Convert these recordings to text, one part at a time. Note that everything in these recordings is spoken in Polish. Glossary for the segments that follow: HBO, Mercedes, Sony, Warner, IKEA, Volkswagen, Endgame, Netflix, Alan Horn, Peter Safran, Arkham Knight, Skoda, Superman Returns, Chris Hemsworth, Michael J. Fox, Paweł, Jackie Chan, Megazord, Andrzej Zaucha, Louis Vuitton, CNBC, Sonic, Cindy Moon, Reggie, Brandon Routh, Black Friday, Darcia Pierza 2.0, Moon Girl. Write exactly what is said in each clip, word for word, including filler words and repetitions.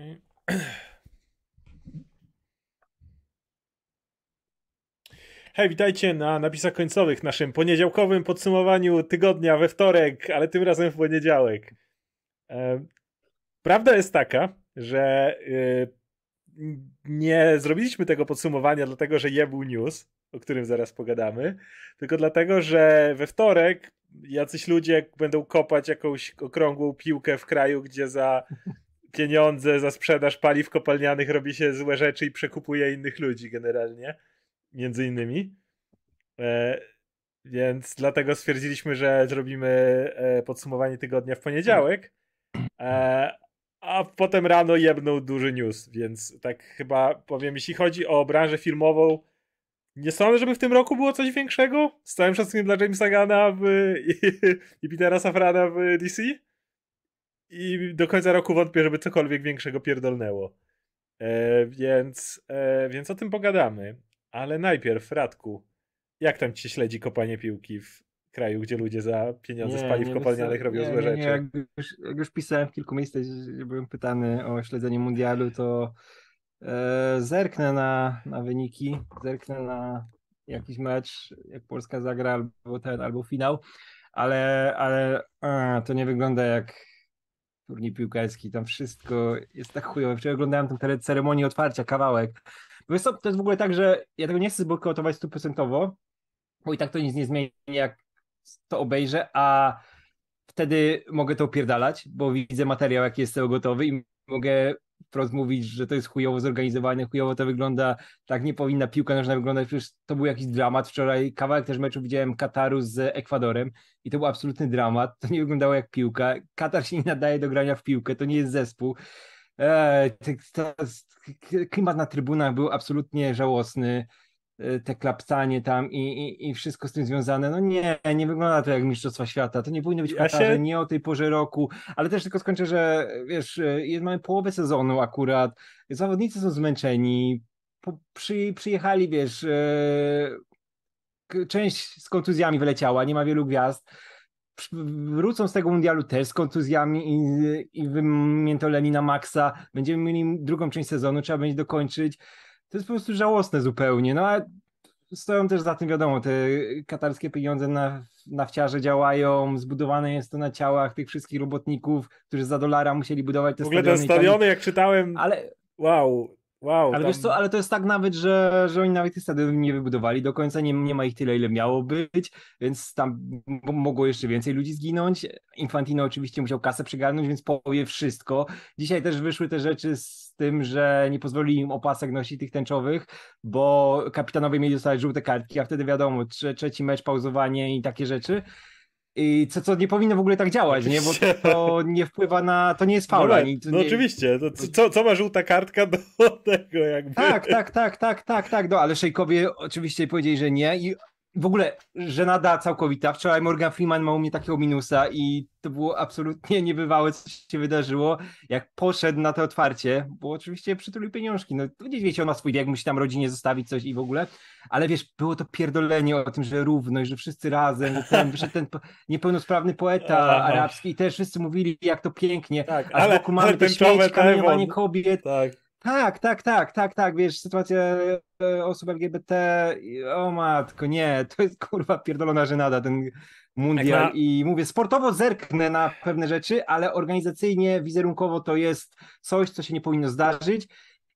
Okej. Okay. Hej, witajcie na napisach końcowych, naszym poniedziałkowym podsumowaniu tygodnia we wtorek, ale tym razem w poniedziałek. Prawda jest taka, że nie zrobiliśmy tego podsumowania dlatego, że E B U News, o którym zaraz pogadamy, tylko dlatego, że we wtorek jacyś ludzie będą kopać jakąś okrągłą piłkę w kraju, gdzie za pieniądze, za sprzedaż paliw kopalnianych robi się złe rzeczy i przekupuje innych ludzi generalnie. Między innymi. E, więc dlatego stwierdziliśmy, że zrobimy e, podsumowanie tygodnia w poniedziałek. E, a potem rano jebnął duży news. Więc tak chyba powiem, jeśli chodzi o branżę filmową, nie sądzę, żeby w tym roku było coś większego. Z całym szacunkiem dla Jamesa Gunna w, i, i Petera Safrana w D C. I do końca roku wątpię, żeby cokolwiek większego pierdolnęło. E, więc, e, więc o tym pogadamy. Ale najpierw, Radku, jak tam ci się śledzi kopanie piłki w kraju, gdzie ludzie za pieniądze nie, z paliw kopalnianych robią nie, złe rzeczy? Nie, jak, już, jak już pisałem w kilku miejscach, gdzie byłem pytany o śledzenie mundialu, to e, zerknę na, na wyniki, zerknę na jakiś mecz, jak Polska zagra albo ten, albo finał, ale, ale a, to nie wygląda jak turniej piłkarski, tam wszystko jest tak chujowe. Wczoraj oglądałem tę ceremonię otwarcia, kawałek. To jest w ogóle tak, że ja tego nie chcę zbojkotować stuprocentowo, bo i tak to nic nie zmieni, jak to obejrzę, a wtedy mogę to opierdalać, bo widzę materiał, jaki jest z tego gotowy i mogę wprost mówić, że to jest chujowo zorganizowane, chujowo to wygląda, tak nie powinna piłka nożna wyglądać, przecież to był jakiś dramat. Wczoraj kawałek też meczu widziałem Kataru z Ekwadorem i to był absolutny dramat, to nie wyglądało jak piłka, Katar się nie nadaje do grania w piłkę, to nie jest zespół. Klimat na trybunach był absolutnie żałosny, te klapsanie tam i, i, i wszystko z tym związane. No nie, nie wygląda to jak Mistrzostwa Świata, to nie powinno być w Katarze, ja się... nie o tej porze roku, ale też tylko skończę, że wiesz, mamy połowę sezonu akurat, zawodnicy są zmęczeni, po, przy, przyjechali, wiesz, e, część z kontuzjami wyleciała, nie ma wielu gwiazd. Wrócą z tego mundialu też z kontuzjami i, i wymiętoleni na maksa. Będziemy mieli drugą część sezonu, trzeba będzie dokończyć. To jest po prostu żałosne zupełnie. No a stoją też za tym, wiadomo, te katarskie pieniądze na, na wciarze działają, zbudowane jest to na ciałach tych wszystkich robotników, którzy za dolara musieli budować te stadiony. W ogóle te stadiony, jak czytałem, ale... wow. Wow, ale tam... wiesz co, ale to jest tak nawet, że, że oni nawet tych stadionów nie wybudowali do końca, nie, nie ma ich tyle, ile miało być, więc tam mogło jeszcze więcej ludzi zginąć. Infantino oczywiście musiał kasę przygarnąć, więc powie wszystko. Dzisiaj też wyszły te rzeczy z tym, że nie pozwolili im opasek nosić tych tęczowych, bo kapitanowie mieli dostać żółte kartki, a wtedy wiadomo, trze- trzeci mecz, pauzowanie i takie rzeczy. I co, co nie powinno w ogóle tak działać, nie? Bo to, to nie wpływa na... To nie jest faul. No, no nie... oczywiście. To, co, co ma żółta kartka do tego jakby? Tak, tak, tak, tak, tak, tak. No, ale szejkowie oczywiście powiedzieli, że nie. I w ogóle żenada całkowita. Wczoraj Morgan Freeman ma u mnie takiego minusa i to było absolutnie niebywałe, co się wydarzyło, jak poszedł na to otwarcie, bo oczywiście przytulił pieniążki. No gdzieś wiecie, on ma swój wiek, musi tam rodzinie zostawić coś i w ogóle, ale wiesz, było to pierdolenie o tym, że równość, że wszyscy razem, że ten, że ten niepełnosprawny poeta arabski i też wszyscy mówili, jak to pięknie, tak, a z boku mamy te śmieci, kamienowanie kobiet. Tak. Tak, tak, tak, tak, tak, wiesz, sytuacja osób L G B T, o matko, nie, to jest kurwa pierdolona żenada ten mundial na... i mówię, sportowo zerknę na pewne rzeczy, ale organizacyjnie, wizerunkowo to jest coś, co się nie powinno zdarzyć.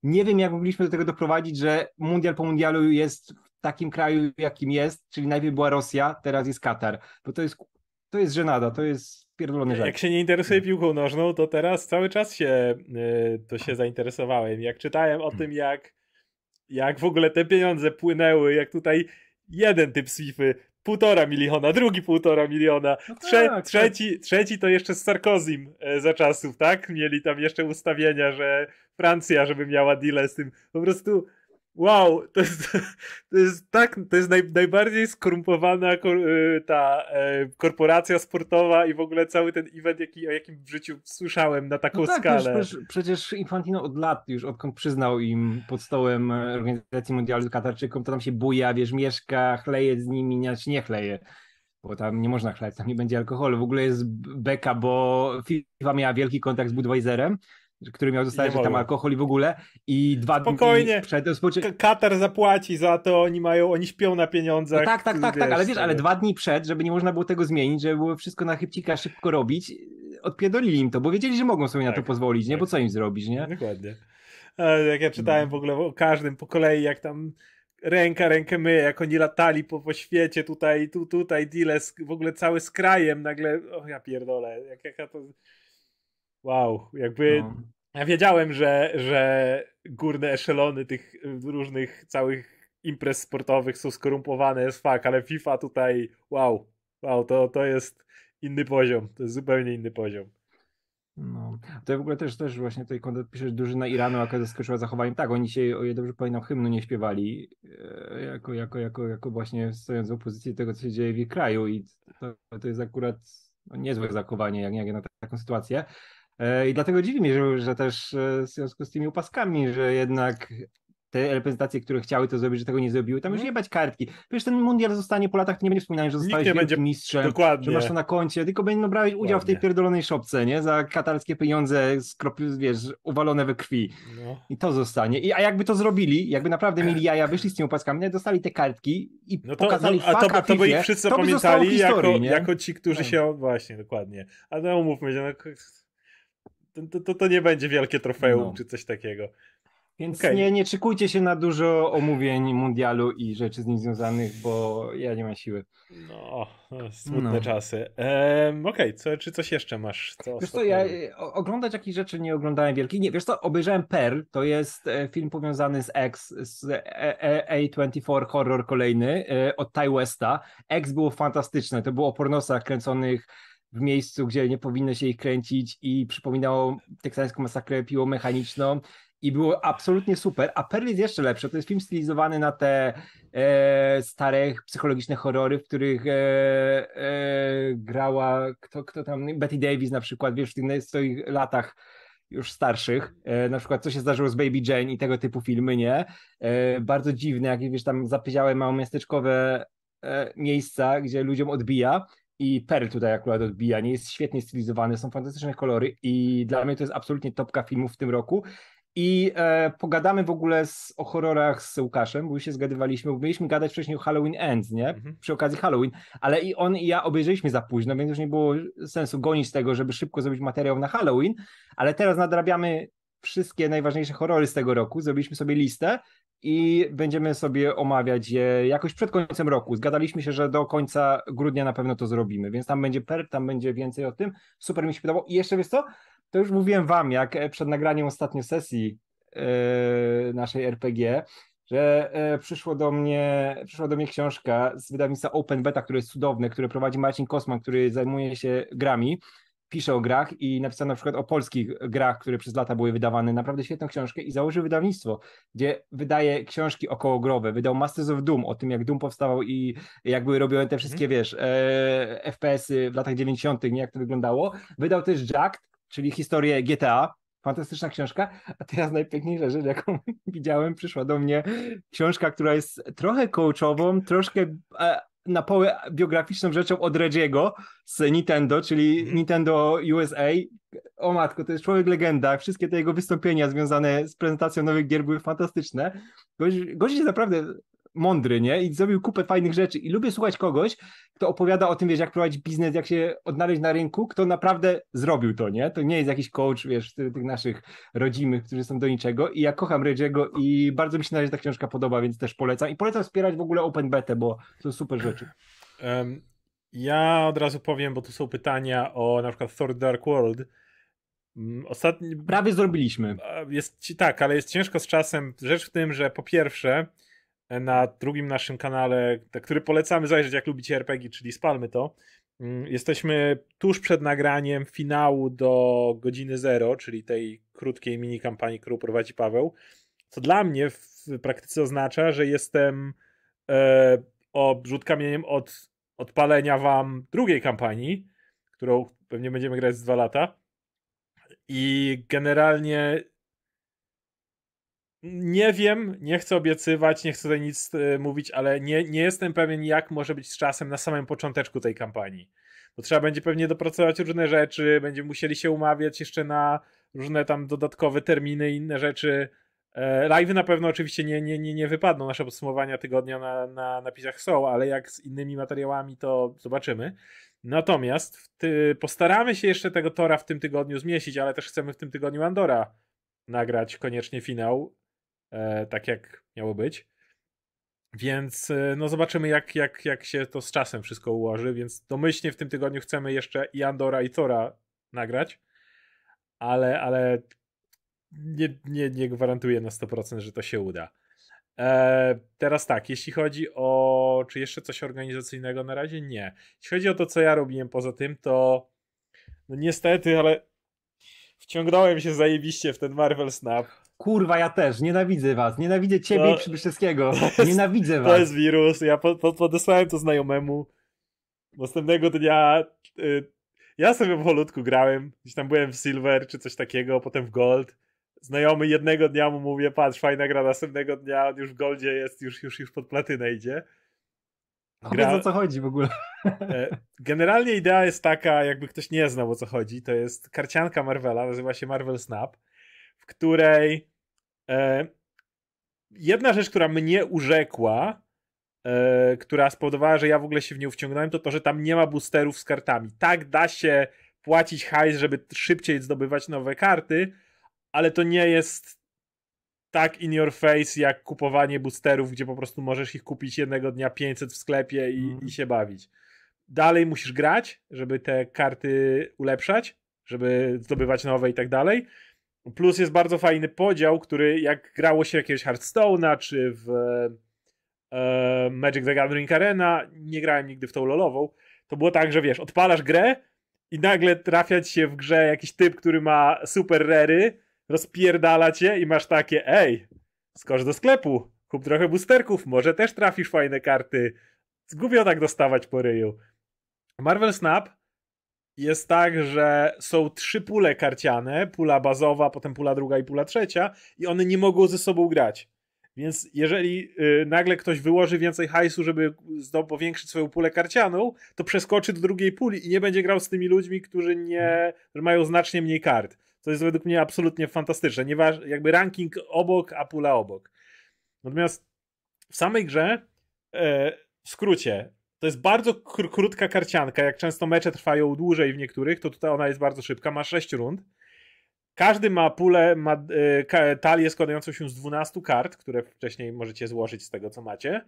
Nie wiem, jak mogliśmy do tego doprowadzić, że mundial po mundialu jest w takim kraju, jakim jest, czyli najpierw była Rosja, teraz jest Katar, bo to jest, to jest żenada, to jest... Jak się nie interesuje piłką nożną, to teraz cały czas się, yy, to się zainteresowałem. Jak czytałem o tym, jak, jak w ogóle te pieniądze płynęły, jak tutaj jeden typ z FIFA, półtora miliona, drugi półtora miliona, trze- no tak, trzeci, trzeci to jeszcze z Sarkozym e, za czasów, tak? Mieli tam jeszcze ustawienia, że Francja, żeby miała dealę z tym. Po prostu wow, to jest, to jest tak, to jest naj, najbardziej skorumpowana kor, ta e, korporacja sportowa i w ogóle cały ten event, jaki, o jakim w życiu słyszałem na taką no tak, skalę. Wiesz, przecież Infantino od lat już, odkąd przyznał im pod stołem organizacji mundialu Katarczykom, to tam się buja, wiesz, mieszka, chleje z nimi, nie, nie chleje, bo tam nie można chlać, tam nie będzie alkoholu. W ogóle jest beka, bo FIFA miała wielki kontakt z Budweiserem, który miał zostawić tam alkohol i w ogóle. I dwa Spokojnie. dni przed rozpoczęciem... Katar zapłaci za to, oni mają, oni śpią na pieniądzach. No tak, tak, tak, wiesz, tak, ale wiesz, ale dwa dni przed, żeby nie można było tego zmienić, żeby było wszystko na chybcika szybko robić, odpierdolili im to, bo wiedzieli, że mogą sobie tak, na to pozwolić, nie? Tak. Bo co im zrobić, nie? Dokładnie. Jak ja czytałem w ogóle o każdym po kolei, jak tam ręka rękę myje, jak oni latali po, po świecie tutaj, tu, tutaj, deale, w ogóle cały z krajem, nagle, o ja pierdolę, jak, jak ja to... Wow, jakby no. Ja wiedziałem, że, że górne eszelony tych różnych całych imprez sportowych są skorumpowane as fuck, ale FIFA tutaj, wow, wow, to, to jest inny poziom, to jest zupełnie inny poziom. No, to ja w ogóle też, też właśnie tutaj kontent piszesz, drużyna Iranu, jaka zaskoczyła zachowaniem, tak, oni się, o ile dobrze pamiętam, hymnu nie śpiewali, jako, jako, jako, jako właśnie stojąc w opozycji tego, co się dzieje w ich kraju i to, to jest akurat no, niezłe zachowanie, jak, jak na taką sytuację. I dlatego dziwi mnie, że, że też w związku z tymi upaskami, że jednak te reprezentacje, które chciały to zrobić, że tego nie zrobiły, tam już nie bać kartki. Przecież ten mundial zostanie po latach, nie będzie wspominany, że zostałeś wielkim mistrzem, dokładnie, że masz to na koncie, tylko będą brać udział dokładnie w tej pierdolonej szopce, nie? Za katarskie pieniądze, skropi, wiesz, uwalone we krwi. No. I to zostanie. I, a jakby to zrobili, jakby naprawdę mieli jaja, wyszli z tymi upaskami, dostali te kartki i no to, pokazali no, a to, a to by ich wszyscy to pamiętali historii, jako, jako ci, którzy tak się... Właśnie, dokładnie. A no umówmy się, no... To, to, to nie będzie wielkie trofeum, no, czy coś takiego. Więc okay, nie, nie czekujcie się na dużo omówień mundialu i rzeczy z nim związanych, bo ja nie mam siły. No, smutne no czasy. Ehm, Okej, okay, czy coś jeszcze masz? Co wiesz co, ja oglądać jakichś rzeczy nie oglądałem wielkich. Nie, wiesz co, obejrzałem Pearl, to jest film powiązany z X, z A dwadzieścia cztery horror kolejny od Ty Westa. X było fantastyczne, to było o pornosach kręconych w miejscu, gdzie nie powinno się ich kręcić i przypominało teksańską masakrę piłomechaniczną i było absolutnie super, a Pearl jest jeszcze lepsze, to jest film stylizowany na te e, stare psychologiczne horrory, w których e, e, grała kto, kto tam, Betty Davis na przykład, wiesz, w tych swoich latach już starszych, e, na przykład co się zdarzyło z Baby Jane i tego typu filmy, nie? E, bardzo dziwne, jak wiesz, tam zapyziałe małomiasteczkowe e, miejsca, gdzie ludziom odbija. I Pearl tutaj akurat odbija, nie jest świetnie stylizowany, są fantastyczne kolory i dla mnie to jest absolutnie topka filmów w tym roku. I e, pogadamy w ogóle z, o horrorach z Łukaszem, bo już się zgadywaliśmy, bo mieliśmy gadać wcześniej o Halloween Ends, nie? Mhm. Przy okazji Halloween, ale i on i ja obejrzeliśmy za późno, więc już nie było sensu gonić tego, żeby szybko zrobić materiał na Halloween, ale teraz nadrabiamy wszystkie najważniejsze horrory z tego roku, zrobiliśmy sobie listę i będziemy sobie omawiać je jakoś przed końcem roku. Zgadaliśmy się, że do końca grudnia na pewno to zrobimy, więc tam będzie Perp, tam będzie więcej o tym. Super mi się podobało. I jeszcze wiesz co? To już mówiłem wam, jak przed nagraniem ostatniej sesji yy, naszej R P G, że yy, przyszło do mnie, przyszła do mnie książka z wydawnictwa Open Beta, które jest cudowne, które prowadzi Marcin Kosman, który zajmuje się grami, pisze o grach i napisał na przykład o polskich grach, które przez lata były wydawane, naprawdę świetną książkę i założył wydawnictwo, gdzie wydaje książki okołogrowe, wydał Masters of Doom o tym, jak Doom powstawał i jak były robione te wszystkie, wiesz, e, F P S-y w latach dziewięćdziesiątych, nie, jak to wyglądało. Wydał też Jacked, czyli historię G T A, fantastyczna książka, a teraz najpiękniejsza rzecz, jaką widziałem, przyszła do mnie książka, która jest trochę coachową, troszkę... E, na poły biograficzną rzeczą od Reggie'ego z Nintendo, czyli mm. Nintendo U S A. O matko, to jest człowiek legenda. Wszystkie te jego wystąpienia związane z prezentacją nowych gier były fantastyczne. Gość jest naprawdę mądry, nie? I zrobił kupę fajnych rzeczy. I lubię słuchać kogoś, kto opowiada o tym, wiesz, jak prowadzić biznes, jak się odnaleźć na rynku, kto naprawdę zrobił to, nie? To nie jest jakiś coach, wiesz, tych naszych rodzimych, którzy są do niczego. I ja kocham Reggie'ego i bardzo mi się na razie ta książka podoba, więc też polecam. I polecam wspierać w ogóle Open Betę, bo to super rzeczy. Um, ja od razu powiem, bo tu są pytania o na przykład Thor Dark World. Ostatni... Prawie zrobiliśmy. Jest, tak, ale jest ciężko z czasem. Rzecz w tym, że po pierwsze na drugim naszym kanale, który polecamy zajrzeć, jak lubicie R P G, czyli Spalmy to. Jesteśmy tuż przed nagraniem finału do godziny zero, czyli tej krótkiej mini kampanii, którą prowadzi Paweł. Co dla mnie w praktyce oznacza, że jestem e, o rzut kamieniem od odpalenia wam drugiej kampanii, którą pewnie będziemy grać z dwa lata. I generalnie nie wiem, nie chcę obiecywać, nie chcę tutaj nic yy, mówić, ale nie, nie jestem pewien, jak może być z czasem na samym począteczku tej kampanii. Bo trzeba będzie pewnie dopracować różne rzeczy, będziemy musieli się umawiać jeszcze na różne tam dodatkowe terminy i inne rzeczy. Live'y na pewno oczywiście nie, nie, nie, nie wypadną, nasze podsumowania tygodnia na, na napisach są, ale jak z innymi materiałami to zobaczymy. Natomiast w ty, postaramy się jeszcze tego Tora w tym tygodniu zmieścić, ale też chcemy w tym tygodniu Andora nagrać koniecznie finał, e, tak jak miało być. Więc e, no zobaczymy jak, jak, jak się to z czasem wszystko ułoży, więc domyślnie w tym tygodniu chcemy jeszcze i Andora i Tora nagrać, ale... ale Nie, nie, nie gwarantuję na sto procent, że to się uda. Eee, teraz tak, jeśli chodzi o... Czy jeszcze coś organizacyjnego na razie? Nie. Jeśli chodzi o to, co ja robiłem poza tym, to no niestety, ale wciągnąłem się zajebiście w ten Marvel Snap. Kurwa, ja też. Nienawidzę was. Nienawidzę ciebie no, i Przybyszewskiego. Nienawidzę was. To jest wirus. Ja po, po, podesłałem to znajomemu. Następnego dnia... Y, ja sobie powolutku grałem. Gdzieś tam byłem w Silver czy coś takiego, potem w Gold. Znajomy jednego dnia mu mówię, patrz, fajna gra, następnego dnia on już w Goldzie jest, już, już, już pod platynę idzie. Gra... No, o co chodzi w ogóle? Generalnie idea jest taka, jakby ktoś nie znał o co chodzi, to jest karcianka Marvela, nazywa się Marvel Snap, w której e, jedna rzecz, która mnie urzekła, e, która spowodowała, że ja w ogóle się w nią wciągnąłem, to to, że tam nie ma boosterów z kartami. Tak da się płacić hajs, żeby szybciej zdobywać nowe karty, ale to nie jest tak in your face jak kupowanie boosterów, gdzie po prostu możesz ich kupić jednego dnia pięćset w sklepie i, mm. i się bawić. Dalej musisz grać, żeby te karty ulepszać, żeby zdobywać nowe i tak dalej. Plus jest bardzo fajny podział, który jak grało się jakiegoś Hearthstone'a czy w e, Magic the Gathering Arena, nie grałem nigdy w tą lolową, to było tak, że wiesz, odpalasz grę i nagle trafiać się w grze jakiś typ, który ma super rary, rozpierdala cię i masz takie, ej, skocz do sklepu, kup trochę boosterków, może też trafisz fajne karty. Głupio tak dostawać po ryju. Marvel Snap jest tak, że są trzy pule karciane, pula bazowa, potem pula druga i pula trzecia i one nie mogą ze sobą grać. Więc jeżeli yy, nagle ktoś wyłoży więcej hajsu, żeby zdo- powiększyć swoją pulę karcianą, to przeskoczy do drugiej puli i nie będzie grał z tymi ludźmi, którzy nie mają znacznie mniej kart. To jest według mnie absolutnie fantastyczne. Nie waż, jakby ranking obok, a pula obok. Natomiast w samej grze, e, w skrócie, to jest bardzo kr- krótka karcianka. Jak często mecze trwają dłużej w niektórych, to tutaj ona jest bardzo szybka. Ma sześć rund. Każdy ma pulę, ma e, talię składającą się z dwunastu kart, które wcześniej możecie złożyć z tego, co macie.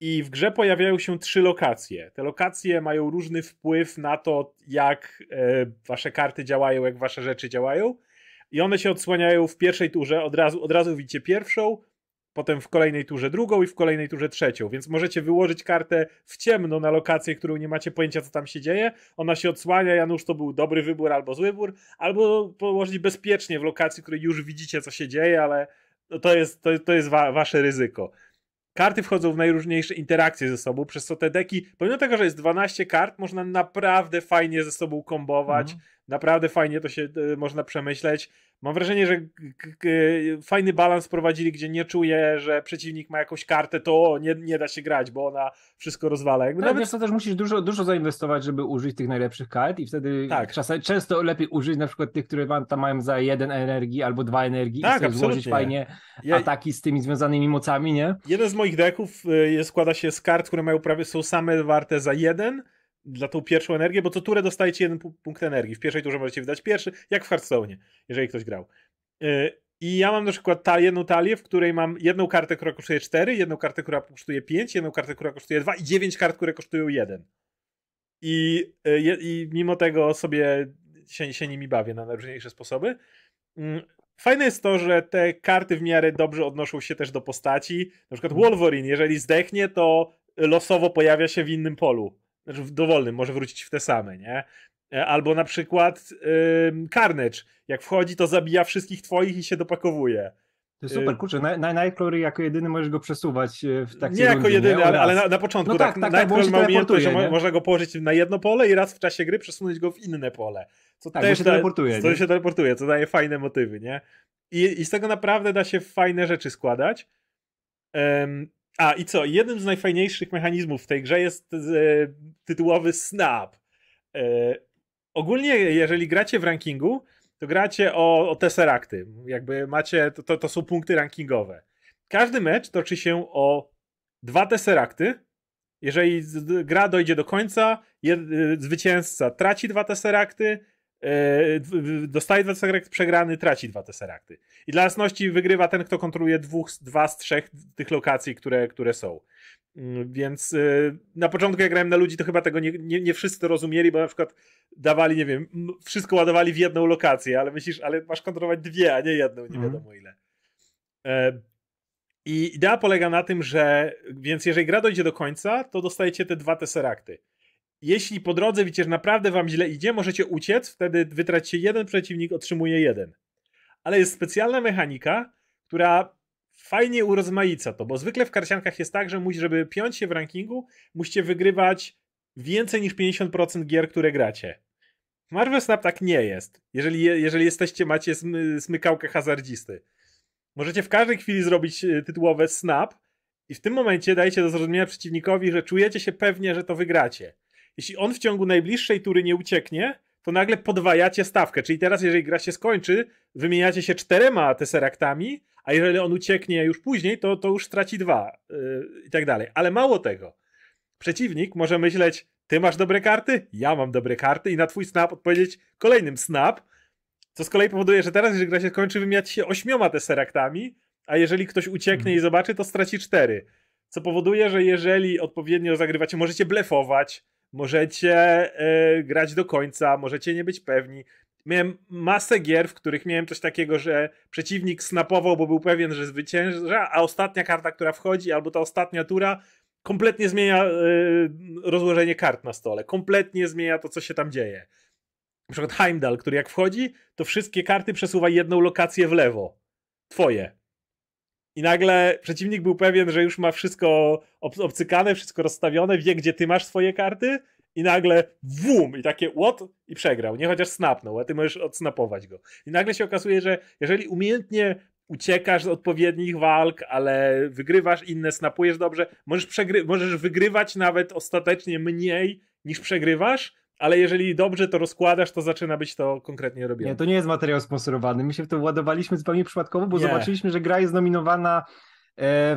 I w grze pojawiają się trzy lokacje. Te lokacje mają różny wpływ na to, jak e, wasze karty działają, jak wasze rzeczy działają. I one się odsłaniają w pierwszej turze. Od razu, od razu widzicie pierwszą, potem w kolejnej turze drugą i w kolejnej turze trzecią. Więc możecie wyłożyć kartę w ciemno na lokację, którą nie macie pojęcia, co tam się dzieje. Ona się odsłania, Janusz, to był dobry wybór albo zły wybór. Albo położyć bezpiecznie w lokacji, w której już widzicie, co się dzieje, ale to jest, to, to jest wa- wasze ryzyko. Karty wchodzą w najróżniejsze interakcje ze sobą, przez co te deki, pomimo tego, że jest dwanaście kart, można naprawdę fajnie ze sobą kombować, mhm. naprawdę fajnie to się y, można przemyśleć. Mam wrażenie, że g- g- fajny balans prowadzili, gdzie nie czuję, że przeciwnik ma jakąś kartę, to o, nie, nie da się grać, bo ona wszystko rozwala. Jakby tak, nawet... wiesz co, też musisz dużo, dużo zainwestować, żeby użyć tych najlepszych kart i wtedy tak. czasem, często lepiej użyć na przykład tych, które tam mają za jeden energii albo dwa energii tak, i sobie absolutnie. Złożyć fajnie ja... ataki z tymi związanymi mocami, nie? Jeden z moich deków y, składa się z kart, które mają prawie są same warte za jeden, dla tą pierwszą energię, bo co turę dostajecie jeden punkt energii. W pierwszej turze możecie wydać pierwszy, jak w Hearthstone'ie, jeżeli ktoś grał. Yy, I ja mam na przykład ta, jedną talię, w której mam jedną kartę, która kosztuje cztery, jedną kartę, która kosztuje pięć, jedną kartę, która kosztuje dwa i dziewięć kart, które kosztują jeden. I, yy, i mimo tego sobie się, się nimi bawię na najróżniejsze sposoby. Yy. Fajne jest to, że te karty w miarę dobrze odnoszą się też do postaci. Na przykład Wolverine, jeżeli zdechnie, to losowo pojawia się w innym polu. Znaczy w dowolnym, może wrócić w te same, nie? Albo na przykład yy, Carnage, jak wchodzi, to zabija wszystkich twoich i się dopakowuje. To jest super, kurczę, na, na Nightcrawler jako jedyny możesz go przesuwać w takiej nie rundzie, jako jedyny, nie? Ale, ale na, na początku no tak, tak, tak Nightcrawler ma umiejętność, że można go położyć na jedno pole i raz w czasie gry przesunąć go w inne pole. Co tak, też się da, teleportuje. Co się teleportuje, co daje fajne motywy, nie? I, i z tego naprawdę da się fajne rzeczy składać. Um, A i co? Jednym z najfajniejszych mechanizmów w tej grze jest e, tytułowy snap. E, ogólnie jeżeli gracie w rankingu, to gracie o, o Tesseracty. Jakby macie, to, to, to są punkty rankingowe. Każdy mecz toczy się o dwa Tesseracty. Jeżeli gra dojdzie do końca, jed, zwycięzca traci dwa Tesseracty, yy, dostaje dwa Tesseracty, przegrany traci dwa Tesseracty. I dla jasności wygrywa ten, kto kontroluje dwóch, dwa z trzech tych lokacji, które, które są. Więc yy, na początku jak grałem na ludzi, to chyba tego nie, nie, nie wszyscy to rozumieli, bo na przykład dawali, nie wiem, wszystko ładowali w jedną lokację, ale myślisz, ale masz kontrolować dwie, a nie jedną, nie wiadomo ile. Yy, I idea polega na tym, że więc jeżeli gra dojdzie do końca, to dostajecie te dwa tesseracty. Jeśli po drodze widzicie, że naprawdę wam źle idzie, możecie uciec, wtedy wytracicie jeden, przeciwnik otrzymuje jeden. Ale jest specjalna mechanika, która fajnie urozmaica to, bo zwykle w karciankach jest tak, że musisz, żeby piąć się w rankingu, musicie wygrywać więcej niż pięćdziesiąt procent gier, które gracie. W Marvel Snap tak nie jest. Jeżeli, jeżeli jesteście, macie smy, smykałkę hazardzisty. Możecie w każdej chwili zrobić tytułowe snap i w tym momencie dajecie do zrozumienia przeciwnikowi, że czujecie się pewnie, że to wygracie. Jeśli on w ciągu najbliższej tury nie ucieknie, to nagle podwajacie stawkę. Czyli teraz, jeżeli gra się skończy, wymieniacie się czterema tesseraktami, a jeżeli on ucieknie już później, to, to już straci dwa yy, i tak dalej. Ale mało tego. Przeciwnik może myśleć, ty masz dobre karty, ja mam dobre karty i na twój snap odpowiedzieć kolejnym snap, co z kolei powoduje, że teraz, jeżeli gra się kończy, wymieniać się ośmioma tesseraktami, a jeżeli ktoś ucieknie i zobaczy, to straci cztery. Co powoduje, że jeżeli odpowiednio zagrywacie, możecie blefować, możecie yy, grać do końca, możecie nie być pewni. Miałem masę gier, w których miałem coś takiego, że przeciwnik snapował, bo był pewien, że zwycięża, a ostatnia karta, która wchodzi, albo ta ostatnia tura, kompletnie zmienia yy, rozłożenie kart na stole. Kompletnie zmienia to, co się tam dzieje. Na przykład Heimdall, który jak wchodzi, to wszystkie karty przesuwa jedną lokację w lewo. Twoje. I nagle przeciwnik był pewien, że już ma wszystko ob- obcykane, wszystko rozstawione, wie, gdzie ty masz swoje karty i nagle wum! I takie what? I przegrał. Nie chociaż snapnął, a ty możesz odsnapować go. I nagle się okazuje, że jeżeli umiejętnie uciekasz z odpowiednich walk, ale wygrywasz inne, snapujesz dobrze, możesz, przegry- możesz wygrywać nawet ostatecznie mniej niż przegrywasz, ale jeżeli dobrze to rozkładasz, to zaczyna być to konkretnie robione. Nie, to nie jest materiał sponsorowany. My się w to władowaliśmy zupełnie przypadkowo, bo nie. Zobaczyliśmy, że gra jest nominowana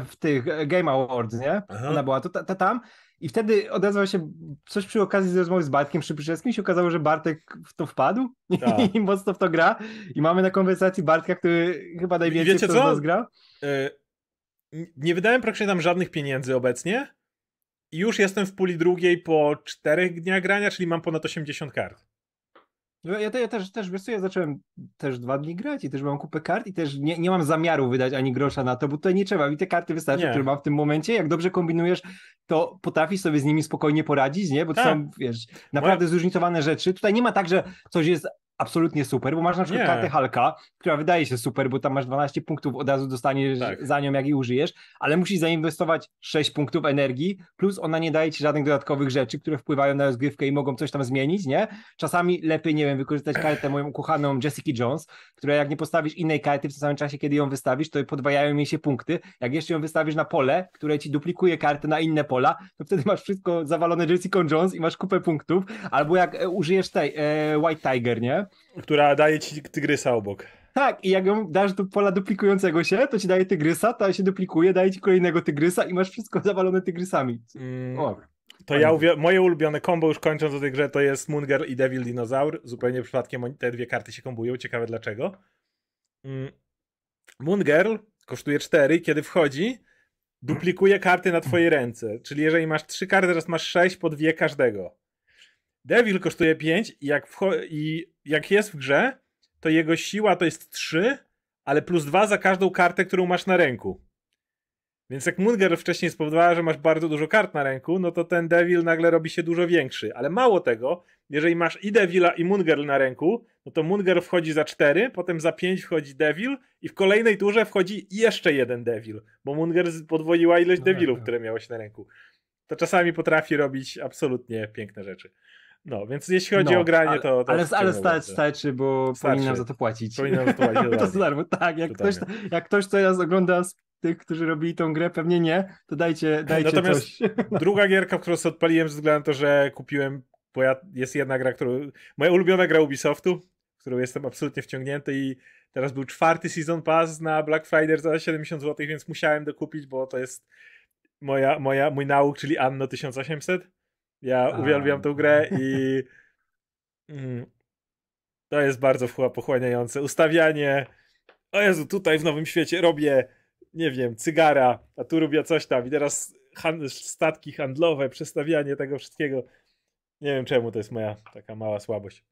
w tych Game Awards, nie? Aha. Ona była to, ta, ta, tam. I wtedy odezwał się coś przy okazji z rozmowy z Bartkiem Szczepiszewskim i się okazało, że Bartek w to wpadł tak. I mocno w to gra. I mamy na konwersacji Bartka, który chyba najwięcej w to z nas grał. Yy, nie wydałem praktycznie tam żadnych pieniędzy obecnie. I już jestem w puli drugiej po czterech dniach grania, czyli mam ponad osiemdziesiąt kart. Ja, te, ja też, też, wiesz co, ja zacząłem też dwa dni grać i też mam kupę kart i też nie, nie mam zamiaru wydać ani grosza na to, bo tutaj nie trzeba. Mi te karty wystarczy, nie. które mam w tym momencie. Jak dobrze kombinujesz, to potrafisz sobie z nimi spokojnie poradzić, nie? Bo to tak. są, wiesz, naprawdę Moja... zróżnicowane rzeczy. Tutaj nie ma tak, że coś jest absolutnie super, bo masz na przykład nie. kartę Hulka, która wydaje się super, bo tam masz dwanaście punktów, od razu dostaniesz tak. za nią, jak jej użyjesz, ale musisz zainwestować sześć punktów energii, plus ona nie daje ci żadnych dodatkowych rzeczy, które wpływają na rozgrywkę i mogą coś tam zmienić, nie? Czasami lepiej, nie wiem, wykorzystać kartę moją ukochaną Jessica Jones, która jak nie postawisz innej karty w tym samym czasie, kiedy ją wystawisz, to podwajają jej się punkty. Jak jeszcze ją wystawisz na pole, które ci duplikuje kartę na inne pola, to wtedy masz wszystko zawalone Jessica Jones i masz kupę punktów, albo jak użyjesz tej e, White Tiger, nie? Która daje ci tygrysa obok. Tak, i jak ją dasz do pola duplikującego się, to ci daje tygrysa, ta się duplikuje, daje ci kolejnego tygrysa i masz wszystko zawalone tygrysami. Mm, o, to ja uwi- moje ulubione combo, już kończąc o tej grze, to jest Moon Girl i Devil Dinosaur. Zupełnie przypadkiem te dwie karty się kombują, ciekawe dlaczego. Mm, Moon Girl kosztuje cztery, kiedy wchodzi, duplikuje karty na twojej ręce. Czyli jeżeli masz trzy karty, teraz masz sześć po dwie każdego. Devil kosztuje pięć i jak, wcho- i jak jest w grze, to jego siła to jest trzy, ale plus dwa za każdą kartę, którą masz na ręku. Więc jak Moon Girl wcześniej spowodowała, że masz bardzo dużo kart na ręku, no to ten Devil nagle robi się dużo większy. Ale mało tego, jeżeli masz i Devila i Moon Girl na ręku, no to Moon Girl wchodzi za cztery, potem za pięć wchodzi Devil i w kolejnej turze wchodzi jeszcze jeden Devil, bo Moon Girl podwoiła ilość Devilów, które miałeś na ręku. To czasami potrafi robić absolutnie piękne rzeczy. No, więc jeśli chodzi no, o granie, ale, to... to ale ale stać, starczy, bo powinnam za to płacić. Powinnam za to płacić. To darmo, tak. Jak ktoś, jak ktoś, co nas ogląda z tych, którzy robili tą grę, pewnie nie, to dajcie, dajcie Natomiast coś. Natomiast druga gierka, którą sobie odpaliłem ze względu na to, że kupiłem, bo ja, jest jedna gra, którą... Moja ulubiona gra Ubisoftu, w którą jestem absolutnie wciągnięty i teraz był czwarty Season Pass na Black Friday za siedemdziesiąt złotych, więc musiałem dokupić, bo to jest moja, moja, mój nauk, czyli Anno tysiąc osiemset. Ja A. uwielbiam tę grę i mm, to jest bardzo pochłaniające. Ustawianie, o Jezu, tutaj w Nowym Świecie robię, nie wiem, cygara, a tu robię coś tam i teraz handl, statki handlowe, przestawianie tego wszystkiego. Nie wiem czemu, to jest moja taka mała słabość.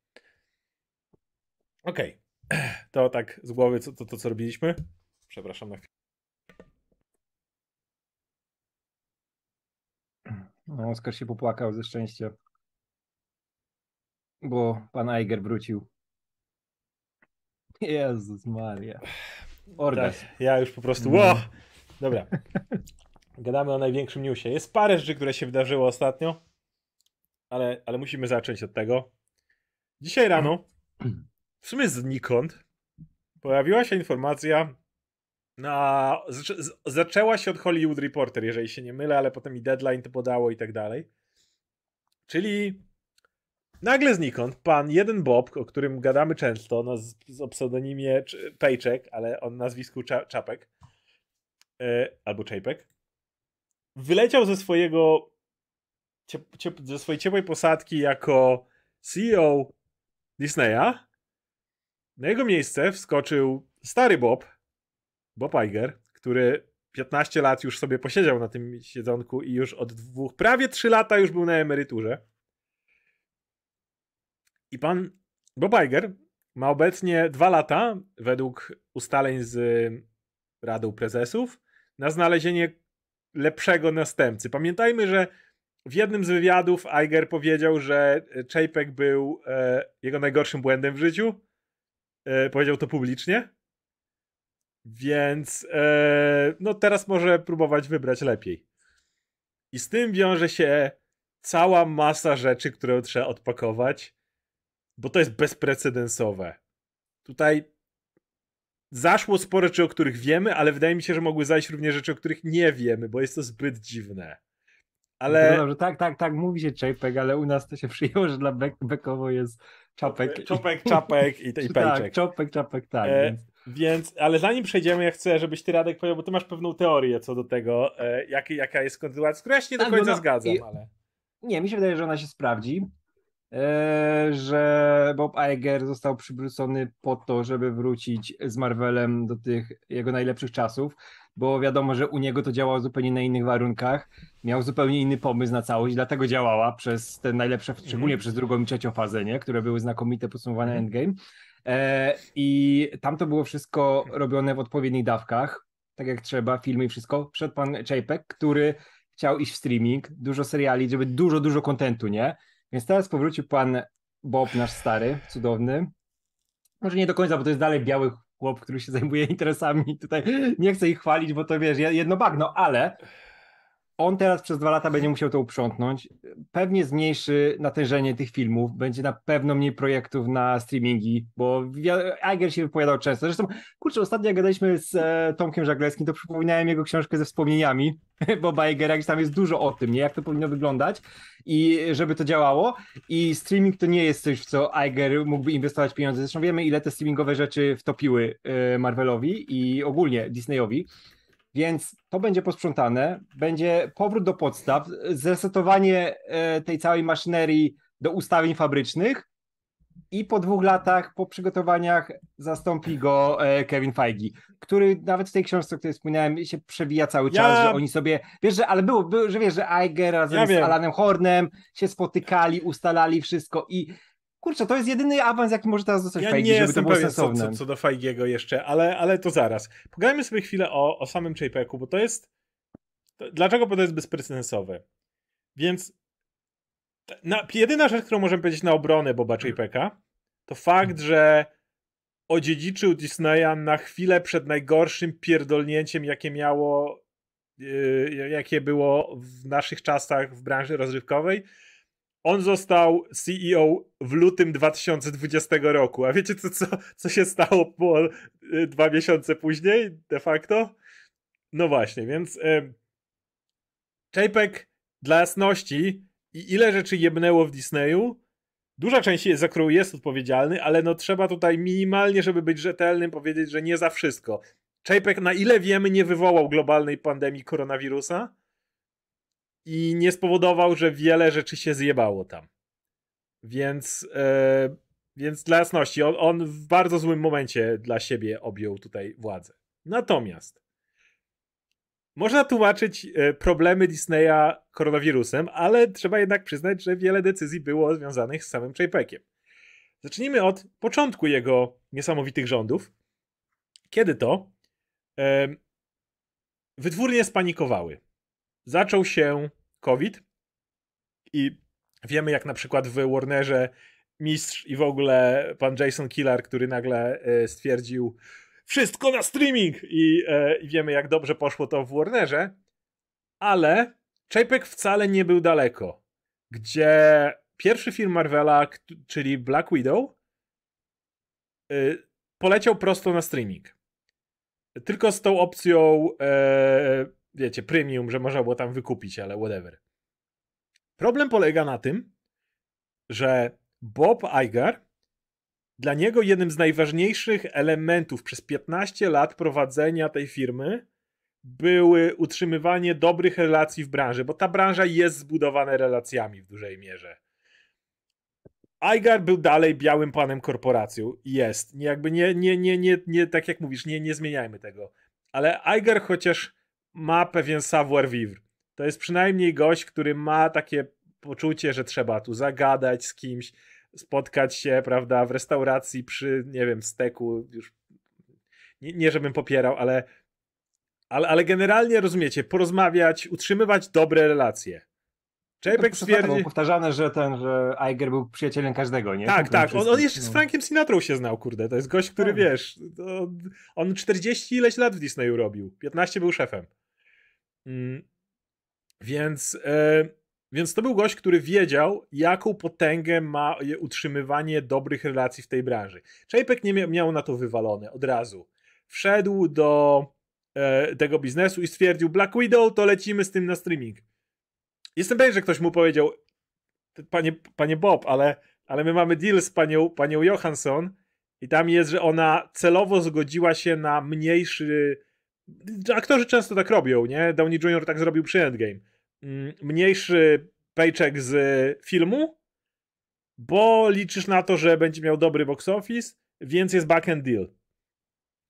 Okej, okay. To tak z głowy to, to, to co robiliśmy. Przepraszam na chwilę. No, Oskar się popłakał ze szczęścia, bo pan Iger wrócił. Jezus Maria. Orgas. Tak, ja już po prostu... Mm. Wow. Dobra. Gadamy o największym newsie. Jest parę rzeczy, które się wydarzyło ostatnio, ale, ale musimy zacząć od tego. Dzisiaj rano, w sumie znikąd, pojawiła się informacja na... Zaczęła się od Hollywood Reporter, jeżeli się nie mylę, ale potem i Deadline to podało i tak dalej. Czyli... Nagle znikąd pan jeden Bob, o którym gadamy często, no z, z pseudonimie Paycheck, ale o nazwisku Cza, Czapek, yy, albo Chapek, wyleciał ze swojego ciep, ciep, ze swojej ciepłej posadki jako C E O Disneya. Na jego miejsce wskoczył stary Bob, Bob Iger, który piętnaście lat już sobie posiedział na tym siedzonku i już od dwóch, prawie trzy lata już był na emeryturze. I pan Bob Iger ma obecnie dwa lata, według ustaleń z Radą Prezesów, na znalezienie lepszego następcy. Pamiętajmy, że w jednym z wywiadów Iger powiedział, że Chapek był e, jego najgorszym błędem w życiu. E, powiedział to publicznie. Więc e, no teraz może próbować wybrać lepiej. I z tym wiąże się cała masa rzeczy, które trzeba odpakować. Bo to jest bezprecedensowe. Tutaj zaszło sporo rzeczy, o których wiemy, ale wydaje mi się, że mogły zajść również rzeczy, o których nie wiemy, bo jest to zbyt dziwne. Ale... No dobrze, tak, tak, tak, mówi się Czapek, ale u nas to się przyjęło, że dla Be- Bekowo jest Czapek. Czapek, Czapek i, i Paycheck. Tak, Czapek, Czapek, tak. E, więc. więc, ale zanim przejdziemy, ja chcę, żebyś ty, Radek, powiedział, bo ty masz pewną teorię co do tego, e, jak, jaka jest kontynuacja, która ja się nie do końca no, no, zgadzam, i... ale... Nie, mi się wydaje, że ona się sprawdzi. Że Bob Iger został przywrócony po to, żeby wrócić z Marvelem do tych jego najlepszych czasów, bo wiadomo, że u niego to działało zupełnie na innych warunkach, miał zupełnie inny pomysł na całość, dlatego działała przez te najlepsze, szczególnie mm. przez drugą i trzecią fazę, nie? Które były znakomite, podsumowane mm. Endgame e, i tam to było wszystko robione w odpowiednich dawkach, tak jak trzeba, filmy i wszystko. Wszedł pan Chapek, który chciał iść w streaming, dużo seriali, żeby dużo, dużo kontentu, nie? Więc teraz powrócił pan Bob, nasz stary, cudowny. Może nie do końca, bo to jest dalej biały chłop, który się zajmuje interesami. Tutaj nie chcę ich chwalić, bo to wiesz, jedno bagno, ale on teraz przez dwa lata będzie musiał to uprzątnąć. Pewnie zmniejszy natężenie tych filmów, będzie na pewno mniej projektów na streamingi, bo Iger się wypowiadał często. Zresztą, kurczę, ostatnio jak gadaliśmy z Tomkiem Żaglewskim, to przypominałem jego książkę ze wspomnieniami Boba Igera, gdzie tam jest dużo o tym, nie? Jak to powinno wyglądać i żeby to działało. I streaming to nie jest coś, w co Iger mógłby inwestować pieniądze. Zresztą wiemy, ile te streamingowe rzeczy wtopiły Marvelowi i ogólnie Disneyowi. Więc to będzie posprzątane, będzie powrót do podstaw, zresetowanie tej całej maszynerii do ustawień fabrycznych i po dwóch latach, po przygotowaniach zastąpi go Kevin Feige, który nawet w tej książce, o której wspominałem, się przewija cały czas, ja... że oni sobie, wiesz, że ale było, było że wiesz, że Iger razem ja z Alanem Hornem się spotykali, ustalali wszystko i kurczę, to jest jedyny awans, jaki może teraz dostać ja Feige, żeby to było sensowne. Co, co, co do Feigiego jeszcze, ale, ale to zaraz. Pogadajmy sobie chwilę o, o samym Chapeku, bo to jest... To, dlaczego bo to jest bezprecedensowe? Więc na, jedyna rzecz, którą możemy powiedzieć na obronę Boba Chapeka, to fakt, że odziedziczył Disneya na chwilę przed najgorszym pierdolnięciem, jakie miało... Yy, jakie było w naszych czasach w branży rozrywkowej. On został C E O w lutym dwa tysiące dwudziestego roku. A wiecie, co, co, co się stało po, y, dwa miesiące później de facto? No właśnie, więc y, Chapek dla jasności i ile rzeczy jebnęło w Disneyu, duża część, jest, za którą jest odpowiedzialny, ale no trzeba tutaj minimalnie, żeby być rzetelnym, powiedzieć, że nie za wszystko. Chapek, na ile wiemy, nie wywołał globalnej pandemii koronawirusa i nie spowodował, że wiele rzeczy się zjebało tam. Więc, yy, więc dla jasności, on, on w bardzo złym momencie dla siebie objął tutaj władzę. Natomiast można tłumaczyć problemy Disneya koronawirusem, ale trzeba jednak przyznać, że wiele decyzji było związanych z samym Chapekiem. Zacznijmy od początku jego niesamowitych rządów, kiedy to e, wytwórnie spanikowały. Zaczął się COVID i wiemy, jak na przykład w Warnerze mistrz i w ogóle pan Jason Kilar, który nagle e, stwierdził wszystko na streaming i e, wiemy, jak dobrze poszło to w Warnerze, ale Chapek wcale nie był daleko, gdzie pierwszy film Marvela, czyli Black Widow, e, poleciał prosto na streaming. Tylko z tą opcją e, wiecie, premium, że można było tam wykupić, ale whatever. Problem polega na tym, że Bob Iger, dla niego jednym z najważniejszych elementów przez piętnaście lat prowadzenia tej firmy były utrzymywanie dobrych relacji w branży, bo ta branża jest zbudowana relacjami w dużej mierze. Iger był dalej białym panem korporacją. Jest. Jakby nie, nie, nie, nie, nie, tak jak mówisz, nie, nie zmieniajmy tego. Ale Iger chociaż ma pewien savoir-vivre. To jest przynajmniej gość, który ma takie poczucie, że trzeba tu zagadać z kimś, spotkać się, prawda, w restauracji przy, nie wiem, steku, już nie, nie żebym popierał, ale, ale, ale generalnie, rozumiecie, porozmawiać, utrzymywać dobre relacje. Chapek stwierdzi... Było powtarzane, że ten, że Iger był przyjacielem każdego, nie? Tak, tak, on, on jeszcze z Frankiem Sinatrą się znał, kurde, to jest gość, który, tak. wiesz, on, on czterdzieści ileś lat w Disneyu robił, piętnaście był szefem. Mm. Więc... Yy... Więc to był gość, który wiedział, jaką potęgę ma utrzymywanie dobrych relacji w tej branży. Chapek nie miał na to wywalone od razu. Wszedł do e, tego biznesu i stwierdził: Black Widow, to lecimy z tym na streaming. Jestem pewien, że ktoś mu powiedział: Panie, panie Bob, ale, ale my mamy deal z panią, panią Johansson i tam jest, że ona celowo zgodziła się na mniejszy... Aktorzy często tak robią, nie? Downey junior tak zrobił przy Endgame. Mniejszy paycheck z filmu, bo liczysz na to, że będzie miał dobry box office, więc jest back-end deal.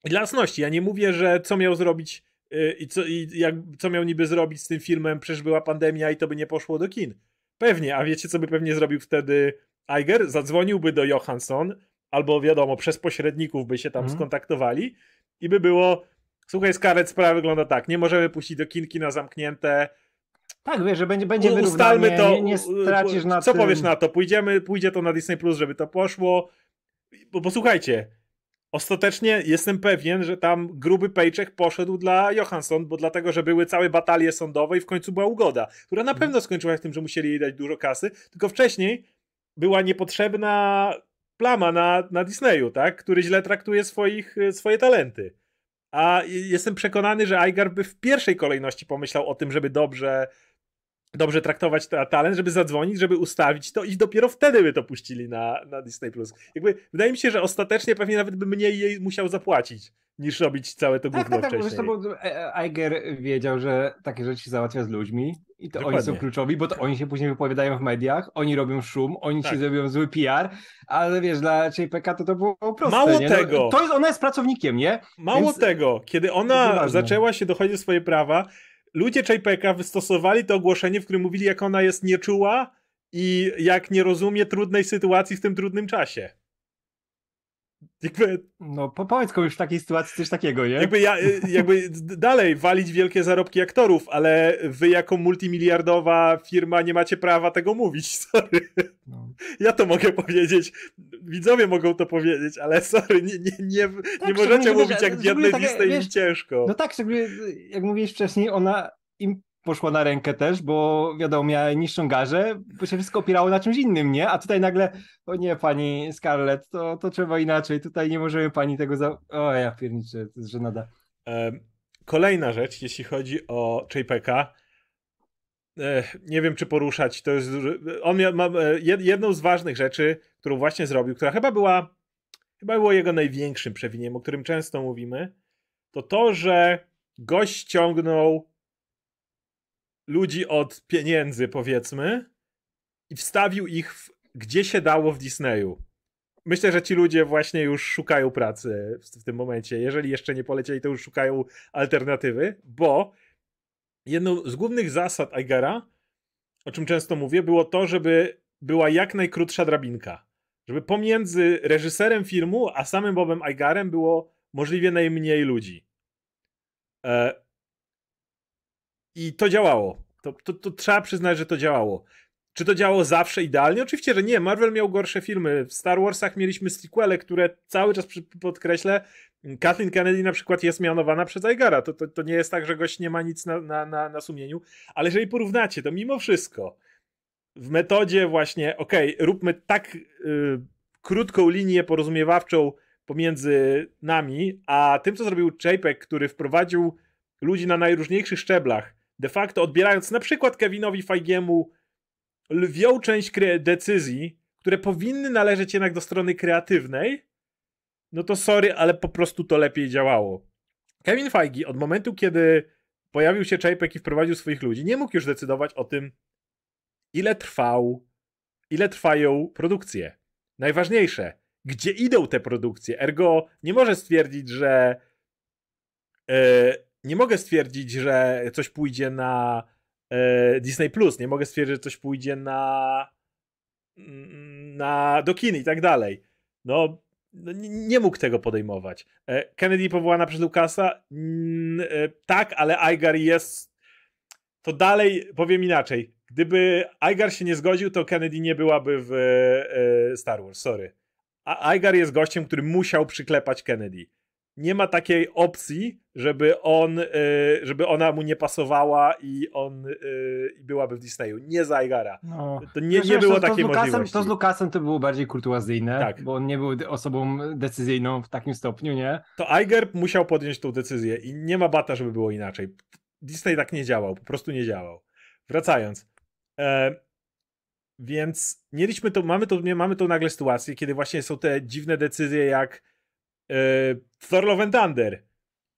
I dla jasności, ja nie mówię, że co miał zrobić yy, i, co, i jak, co miał niby zrobić z tym filmem, przecież była pandemia i to by nie poszło do kin. Pewnie, a wiecie, co by pewnie zrobił wtedy Iger? Zadzwoniłby do Johansson, albo wiadomo, przez pośredników by się tam mm. skontaktowali i by było: słuchaj, Scarlett, sprawa wygląda tak, nie możemy puścić do kinki na zamknięte. Tak, wiesz, że będzie, będzie ustalmy to, nie, nie stracisz na co tym. Powiesz na to, pójdziemy, pójdzie to na Disney plus, żeby to poszło, bo, bo słuchajcie, ostatecznie jestem pewien, że tam gruby paycheck poszedł dla Johansson, bo dlatego, że były całe batalie sądowe i w końcu była ugoda, która na pewno skończyła się tym, że musieli jej dać dużo kasy, tylko wcześniej była niepotrzebna plama na, na Disneyu, tak, który źle traktuje swoich, swoje talenty. A jestem przekonany, że Iger by w pierwszej kolejności pomyślał o tym, żeby dobrze, dobrze traktować ta talent, żeby zadzwonić, żeby ustawić to i dopiero wtedy by to puścili na, na Disney plus. Jakby, wydaje mi się, że ostatecznie pewnie nawet by mniej jej musiał zapłacić, niż robić całe to gówno tak, tak, wcześniej. Tak, tak, Iger wiedział, że takie rzeczy się załatwia z ludźmi i to Dokładnie. Oni są kluczowi, bo to oni się później wypowiadają w mediach, oni robią szum, oni tak. ci zrobią zły P R, ale wiesz, dla Chapeka to to było proste. Mało nie? tego. No, to jest, ona jest pracownikiem, nie? Mało Więc... tego. Kiedy ona zaczęła się dochodzić swoje prawa, ludzie Chapeka wystosowali to ogłoszenie, w którym mówili, jak ona jest nieczuła i jak nie rozumie trudnej sytuacji w tym trudnym czasie. Jakby, no powiedz komuś w takiej sytuacji coś takiego, nie? Jakby, ja, jakby dalej walić wielkie zarobki aktorów, ale wy jako multimiliardowa firma nie macie prawa tego mówić, sorry. No. Ja to mogę powiedzieć, widzowie mogą to powiedzieć, ale sorry, nie, nie, nie, tak, nie możecie mówić jak biednej Disney, im ciężko. No tak, szczególnie jak mówiłeś wcześniej, ona im poszła na rękę też, bo wiadomo, miała niższą garzę, bo się wszystko opierało na czymś innym, nie? A tutaj nagle, o nie, pani Scarlett, to, to trzeba inaczej, tutaj nie możemy pani tego za... O, ja pierniczę, to jest żenada. Kolejna rzecz, jeśli chodzi o Chapeka, nie wiem, czy poruszać. To jest, on miał, ma, jedną z ważnych rzeczy, którą właśnie zrobił, która chyba była, chyba było jego największym przewinieniem, o którym często mówimy, to to, że gość ściągnął ludzi od pieniędzy, powiedzmy, i wstawił ich w, gdzie się dało w Disneyu. Myślę, że ci ludzie właśnie już szukają pracy w, w tym momencie. Jeżeli jeszcze nie polecieli, to już szukają alternatywy, bo jedną z głównych zasad Igera, o czym często mówię, było to, żeby była jak najkrótsza drabinka. Żeby pomiędzy reżyserem filmu a samym Bobem Igerem było możliwie najmniej ludzi. E... I to działało. To, to, to trzeba przyznać, że to działało. Czy to działało zawsze idealnie? Oczywiście, że nie. Marvel miał gorsze filmy. W Star Warsach mieliśmy sequele, które cały czas podkreślę. Kathleen Kennedy na przykład jest mianowana przez Igera. To, to, to nie jest tak, że gość nie ma nic na, na, na, na sumieniu. Ale jeżeli porównacie, to mimo wszystko w metodzie właśnie, okej, okay, róbmy tak yy, krótką linię porozumiewawczą pomiędzy nami, a tym, co zrobił Chapek, który wprowadził ludzi na najróżniejszych szczeblach, de facto odbierając na przykład Kevinowi Feigiemu lwią część decyzji, które powinny należeć jednak do strony kreatywnej, no to sorry, ale po prostu to lepiej działało. Kevin Feige od momentu, kiedy pojawił się Chapek i wprowadził swoich ludzi, nie mógł już decydować o tym, ile trwał, ile trwają produkcje. Najważniejsze, gdzie idą te produkcje. Ergo nie może stwierdzić, że yy, nie mogę stwierdzić, że coś pójdzie na e, Disney+, nie mogę stwierdzić, że coś pójdzie na, na do kin i tak dalej. No, nie, nie mógł tego podejmować. E, Kennedy powołana przez Lucasa? Mm, e, tak, ale Iger jest... To dalej, powiem inaczej, gdyby Iger się nie zgodził, to Kennedy nie byłaby w e, Star Wars, sorry. A Iger jest gościem, który musiał przyklepać Kennedy. Nie ma takiej opcji, żeby on, żeby ona mu nie pasowała i on i byłaby w Disneyu. Nie za Igera. No. To nie, nie było to, to takiej Lucasem, możliwości. To z Lucasem to było bardziej kurtuazyjne, tak. Bo on nie był osobą decyzyjną w takim stopniu, nie? To Iger musiał podjąć tą decyzję i nie ma bata, żeby było inaczej. Disney tak nie działał, po prostu nie działał. Wracając. E, więc mieliśmy to, mamy to, mamy tą nagle sytuację, kiedy właśnie są te dziwne decyzje jak Thor Love and Thunder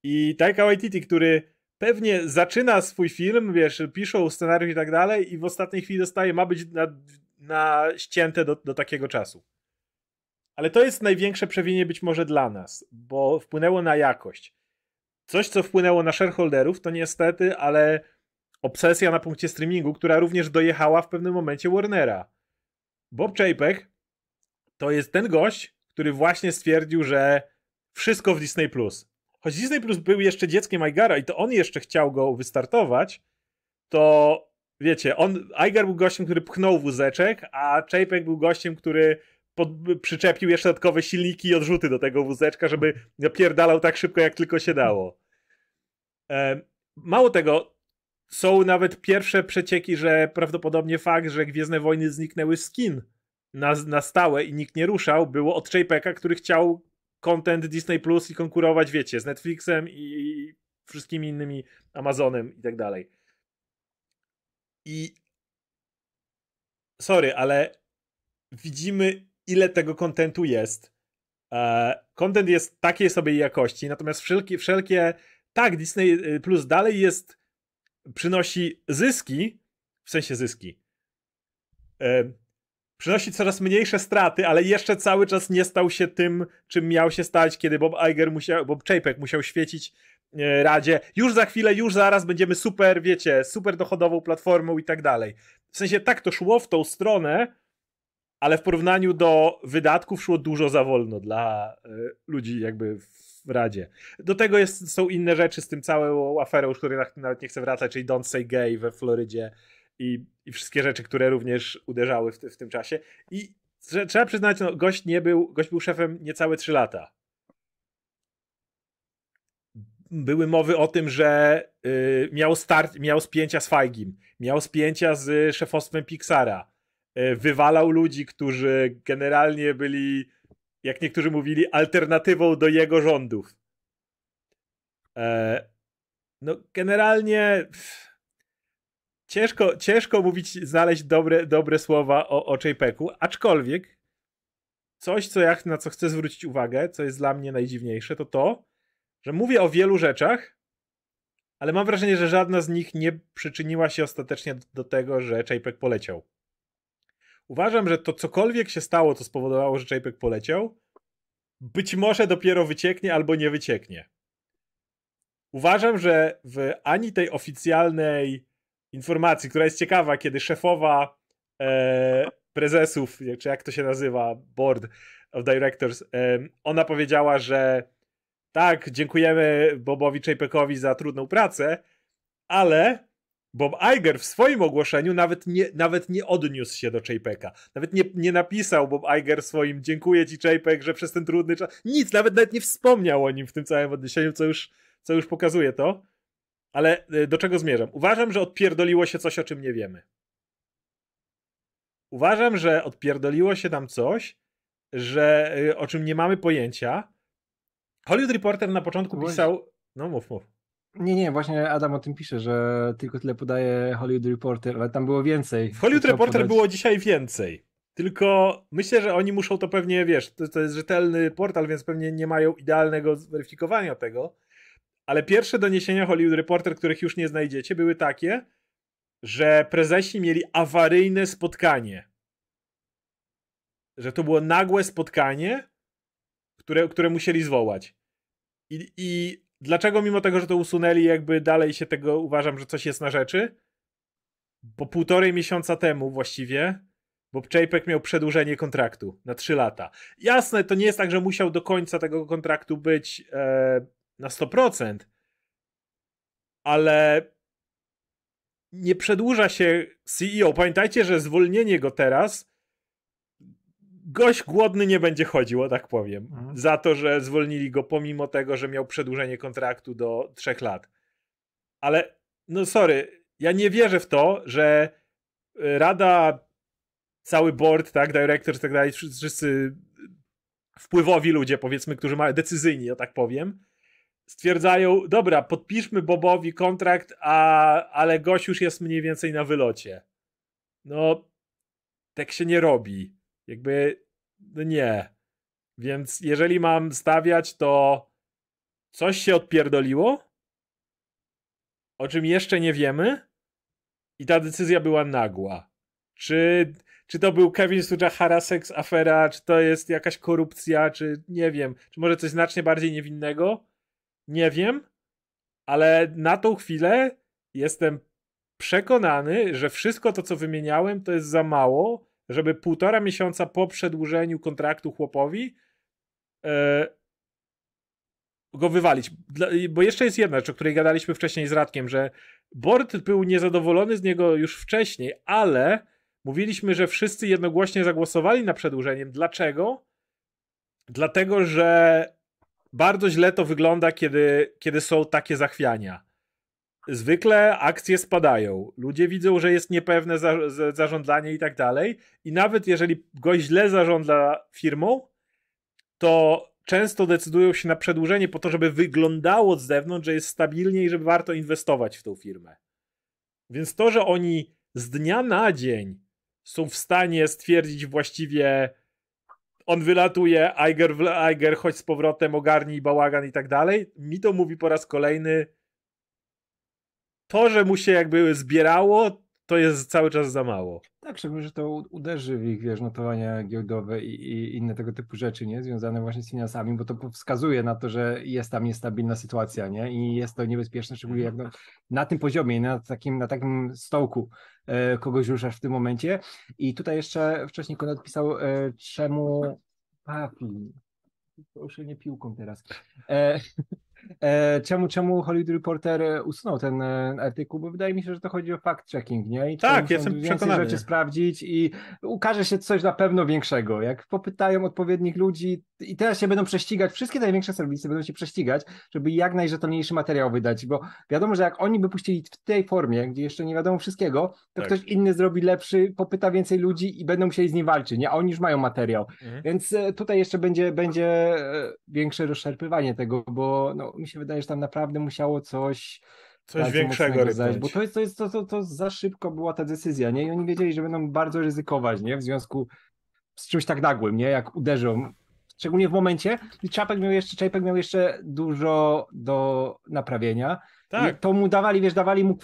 i Taika Waititi, który pewnie zaczyna swój film, wiesz, piszą scenariusz i tak dalej i w ostatniej chwili dostaje, ma być na, na ścięte do, do takiego czasu. Ale to jest największe przewinienie być może dla nas, bo wpłynęło na jakość. Coś, co wpłynęło na shareholderów, to niestety, ale obsesja na punkcie streamingu, która również dojechała w pewnym momencie Warnera. Bob Chapek to jest ten gość, który właśnie stwierdził, że wszystko w Disney+. Choć Disney+ był jeszcze dzieckiem Igera i to on jeszcze chciał go wystartować, to wiecie, on, Iger był gościem, który pchnął wózeczek, a Chapek był gościem, który pod, przyczepił jeszcze dodatkowe silniki i odrzuty do tego wózeczka, żeby napierdalał tak szybko, jak tylko się dało. E, mało tego, są nawet pierwsze przecieki, że prawdopodobnie fakt, że Gwiezdne Wojny zniknęły z kin na, na stałe i nikt nie ruszał, było od Chapeka, który chciał content Disney Plus i konkurować, wiecie, z Netflixem i wszystkimi innymi, Amazonem i tak dalej. I sorry, ale widzimy, ile tego kontentu jest. Content jest takiej sobie jakości, natomiast wszelkie, wszelkie tak, Disney Plus dalej jest, przynosi zyski, w sensie zyski. Przynosi coraz mniejsze straty, ale jeszcze cały czas nie stał się tym, czym miał się stać, kiedy Bob Iger musiał, Bob Chapek musiał świecić e, Radzie. Już za chwilę, już zaraz będziemy super, wiecie, super dochodową platformą i tak dalej. W sensie tak to szło w tą stronę, ale w porównaniu do wydatków szło dużo za wolno dla e, ludzi jakby w Radzie. Do tego jest, są inne rzeczy z tym całą aferą, już której nawet nie chcę wracać, czyli Don't Say Gay we Florydzie. I, i wszystkie rzeczy, które również uderzały w, te, w tym czasie. I że, trzeba przyznać, no, gość nie był, gość był szefem niecałe trzy lata. Były mowy o tym, że y, miał, start, miał spięcia z Feigiem, miał spięcia z szefostwem Pixara, y, wywalał ludzi, którzy generalnie byli, jak niektórzy mówili, alternatywą do jego rządów. E, no generalnie... Pff, Ciężko, ciężko mówić, znaleźć dobre, dobre słowa o, o Chapeku, aczkolwiek coś, co ja, na co chcę zwrócić uwagę, co jest dla mnie najdziwniejsze, to to, że mówię o wielu rzeczach, ale mam wrażenie, że żadna z nich nie przyczyniła się ostatecznie do tego, że Chapek poleciał. Uważam, że to cokolwiek się stało, co spowodowało, że Chapek poleciał, być może dopiero wycieknie albo nie wycieknie. Uważam, że w ani tej oficjalnej informacji, która jest ciekawa, kiedy szefowa e, prezesów, czy jak to się nazywa, board of directors, e, ona powiedziała, że tak, dziękujemy Bobowi Chapekowi za trudną pracę, ale Bob Iger w swoim ogłoszeniu nawet nie, nawet nie odniósł się do Chapeka. Nawet nie, nie napisał Bob Iger swoim dziękuję ci Chapek, że przez ten trudny czas... Nic, nawet, nawet nie wspomniał o nim w tym całym odniesieniu, co już, co już pokazuje to. Ale do czego zmierzam? Uważam, że odpierdoliło się coś, o czym nie wiemy. Uważam, że odpierdoliło się tam coś, że o czym nie mamy pojęcia. Hollywood Reporter na początku pisał... No mów, mów. Nie, nie, właśnie Adam o tym pisze, że tylko tyle podaje Hollywood Reporter, ale tam było więcej. W Hollywood Reporter podać. Było dzisiaj więcej. Tylko myślę, że oni muszą to pewnie, wiesz, to, to jest rzetelny portal, więc pewnie nie mają idealnego zweryfikowania tego. Ale pierwsze doniesienia Hollywood Reporter, których już nie znajdziecie, były takie, że prezesi mieli awaryjne spotkanie. Że to było nagłe spotkanie, które, które musieli zwołać. I, i dlaczego mimo tego, że to usunęli, jakby dalej się tego, uważam, że coś jest na rzeczy? Bo półtorej miesiąca temu właściwie Bob Chapek miał przedłużenie kontraktu na trzy lata. Jasne, to nie jest tak, że musiał do końca tego kontraktu być... E, na sto procent, ale nie przedłuża się C E O. Pamiętajcie, że zwolnienie go teraz, gość głodny nie będzie chodził, o tak powiem, mhm. za to, że zwolnili go pomimo tego, że miał przedłużenie kontraktu do trzech lat. Ale, no sorry, ja nie wierzę w to, że rada, cały board, tak, directors, tak dalej, wszyscy wpływowi ludzie, powiedzmy, którzy mają decyzyjni, o tak powiem, stwierdzają, dobra, podpiszmy Bobowi kontrakt, a, ale gość już jest mniej więcej na wylocie. No, tak się nie robi. Jakby, no nie. Więc jeżeli mam stawiać, to coś się odpierdoliło, o czym jeszcze nie wiemy i ta decyzja była nagła. Czy, czy to był Kevin Sujahara seks afera, czy to jest jakaś korupcja, czy nie wiem, czy może coś znacznie bardziej niewinnego? Nie wiem, ale na tą chwilę jestem przekonany, że wszystko to, co wymieniałem, to jest za mało, żeby półtora miesiąca po przedłużeniu kontraktu chłopowi yy, go wywalić. Dla, bo jeszcze jest jedna rzecz, o której gadaliśmy wcześniej z Radkiem, że board był niezadowolony z niego już wcześniej, ale mówiliśmy, że wszyscy jednogłośnie zagłosowali na przedłużeniem. Dlaczego? Dlatego, że bardzo źle to wygląda, kiedy, kiedy są takie zachwiania. Zwykle akcje spadają. Ludzie widzą, że jest niepewne za, za, zarządzanie i tak dalej. I nawet jeżeli gość źle zarządza firmą, to często decydują się na przedłużenie po to, żeby wyglądało z zewnątrz, że jest stabilnie i żeby warto inwestować w tą firmę. Więc to, że oni z dnia na dzień są w stanie stwierdzić właściwie... On wylatuje, Iger, Iger, chodź z powrotem, ogarnij bałagan i tak dalej. Mi to mówi po raz kolejny. To, że mu się jakby zbierało, to jest cały czas za mało. Tak, szczególnie, że to uderzy w ich, wiesz, notowania giełdowe i, i inne tego typu rzeczy, nie? Związane właśnie z finansami, bo to wskazuje na to, że jest tam niestabilna sytuacja, nie? I jest to niebezpieczne, szczególnie jak no, na tym poziomie, na takim, na takim stołku e, kogoś ruszasz w tym momencie. I tutaj jeszcze wcześniej Konrad pisał, e, czemu... Papi, proszę nie piłką teraz. E... Czemu, czemu Hollywood Reporter usunął ten artykuł, bo wydaje mi się, że to chodzi o fact-checking, nie? I tak, jestem przekonany. Rzeczy sprawdzić i ukaże się coś na pewno większego. Jak popytają odpowiednich ludzi i teraz się będą prześcigać, wszystkie największe serwisy będą się prześcigać, żeby jak najrzetelniejszy materiał wydać, bo wiadomo, że jak oni by puścili w tej formie, gdzie jeszcze nie wiadomo wszystkiego, to tak. Ktoś inny zrobi lepszy, popyta więcej ludzi i będą musieli z nim walczyć, nie? A oni już mają materiał. Mhm. Więc tutaj jeszcze będzie, będzie większe rozszerpywanie tego, bo no, mi się wydaje, że tam naprawdę musiało coś Coś większego ryzykować. Bo to jest, to, jest, to, to, to za szybko była ta decyzja, nie? I oni wiedzieli, że będą bardzo ryzykować, nie? W związku z czymś tak nagłym, nie? Jak uderzą, szczególnie w momencie, i Chapek miał jeszcze, Chapek miał jeszcze dużo do naprawienia. Tak. To mu dawali, wiesz, dawali mu,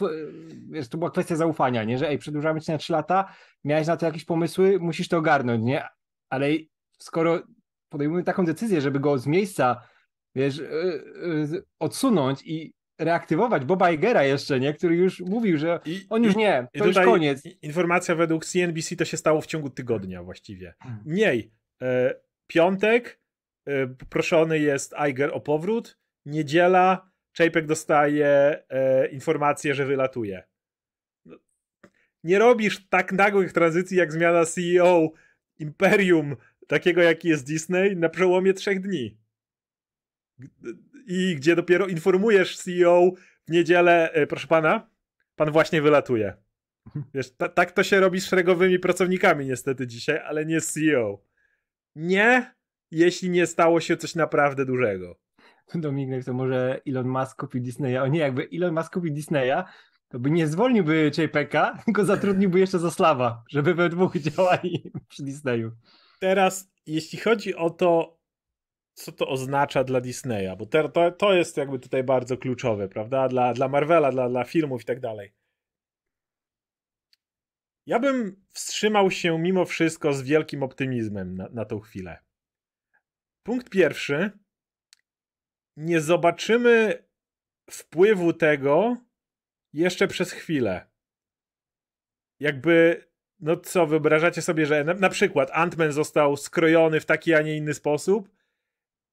wiesz, to była kwestia zaufania, nie? Że ej, przedłużamy cię na trzy lata, miałeś na to jakieś pomysły, musisz to ogarnąć, nie? Ale skoro podejmujemy taką decyzję, żeby go z miejsca, wiesz, yy, yy, odsunąć i reaktywować Boba Igera jeszcze, nie? Który już mówił, że I, on już nie, to już koniec. Informacja według C N B C to się stało w ciągu tygodnia właściwie. Mniej. E, piątek e, proszony jest Iger o powrót, niedziela Chapek dostaje e, informację, że wylatuje. No, nie robisz tak nagłych tranzycji jak zmiana C E O imperium, takiego jaki jest Disney, na przełomie trzech dni. I gdzie dopiero informujesz C E O w niedzielę, proszę pana, pan właśnie wylatuje. Wiesz, ta, tak to się robi z szeregowymi pracownikami niestety dzisiaj, ale nie z C E O. Nie, jeśli nie stało się coś naprawdę dużego. Dominik, to może Elon Musk kupił Disneya. O nie, jakby Elon Musk kupił Disneya, to by nie zwolniłby Chapeka, tylko zatrudniłby jeszcze Zaslawa, żeby we dwóch działali przy Disneyu. Teraz, jeśli chodzi o to, co to oznacza dla Disneya, bo te, to, to jest jakby tutaj bardzo kluczowe, prawda, dla, dla Marvela, dla, dla filmów i tak dalej. Ja bym wstrzymał się mimo wszystko z wielkim optymizmem na, na tą chwilę. Punkt pierwszy, nie zobaczymy wpływu tego jeszcze przez chwilę. Jakby, no co, wyobrażacie sobie, że na, na przykład Ant-Man został skrojony w taki, a nie inny sposób,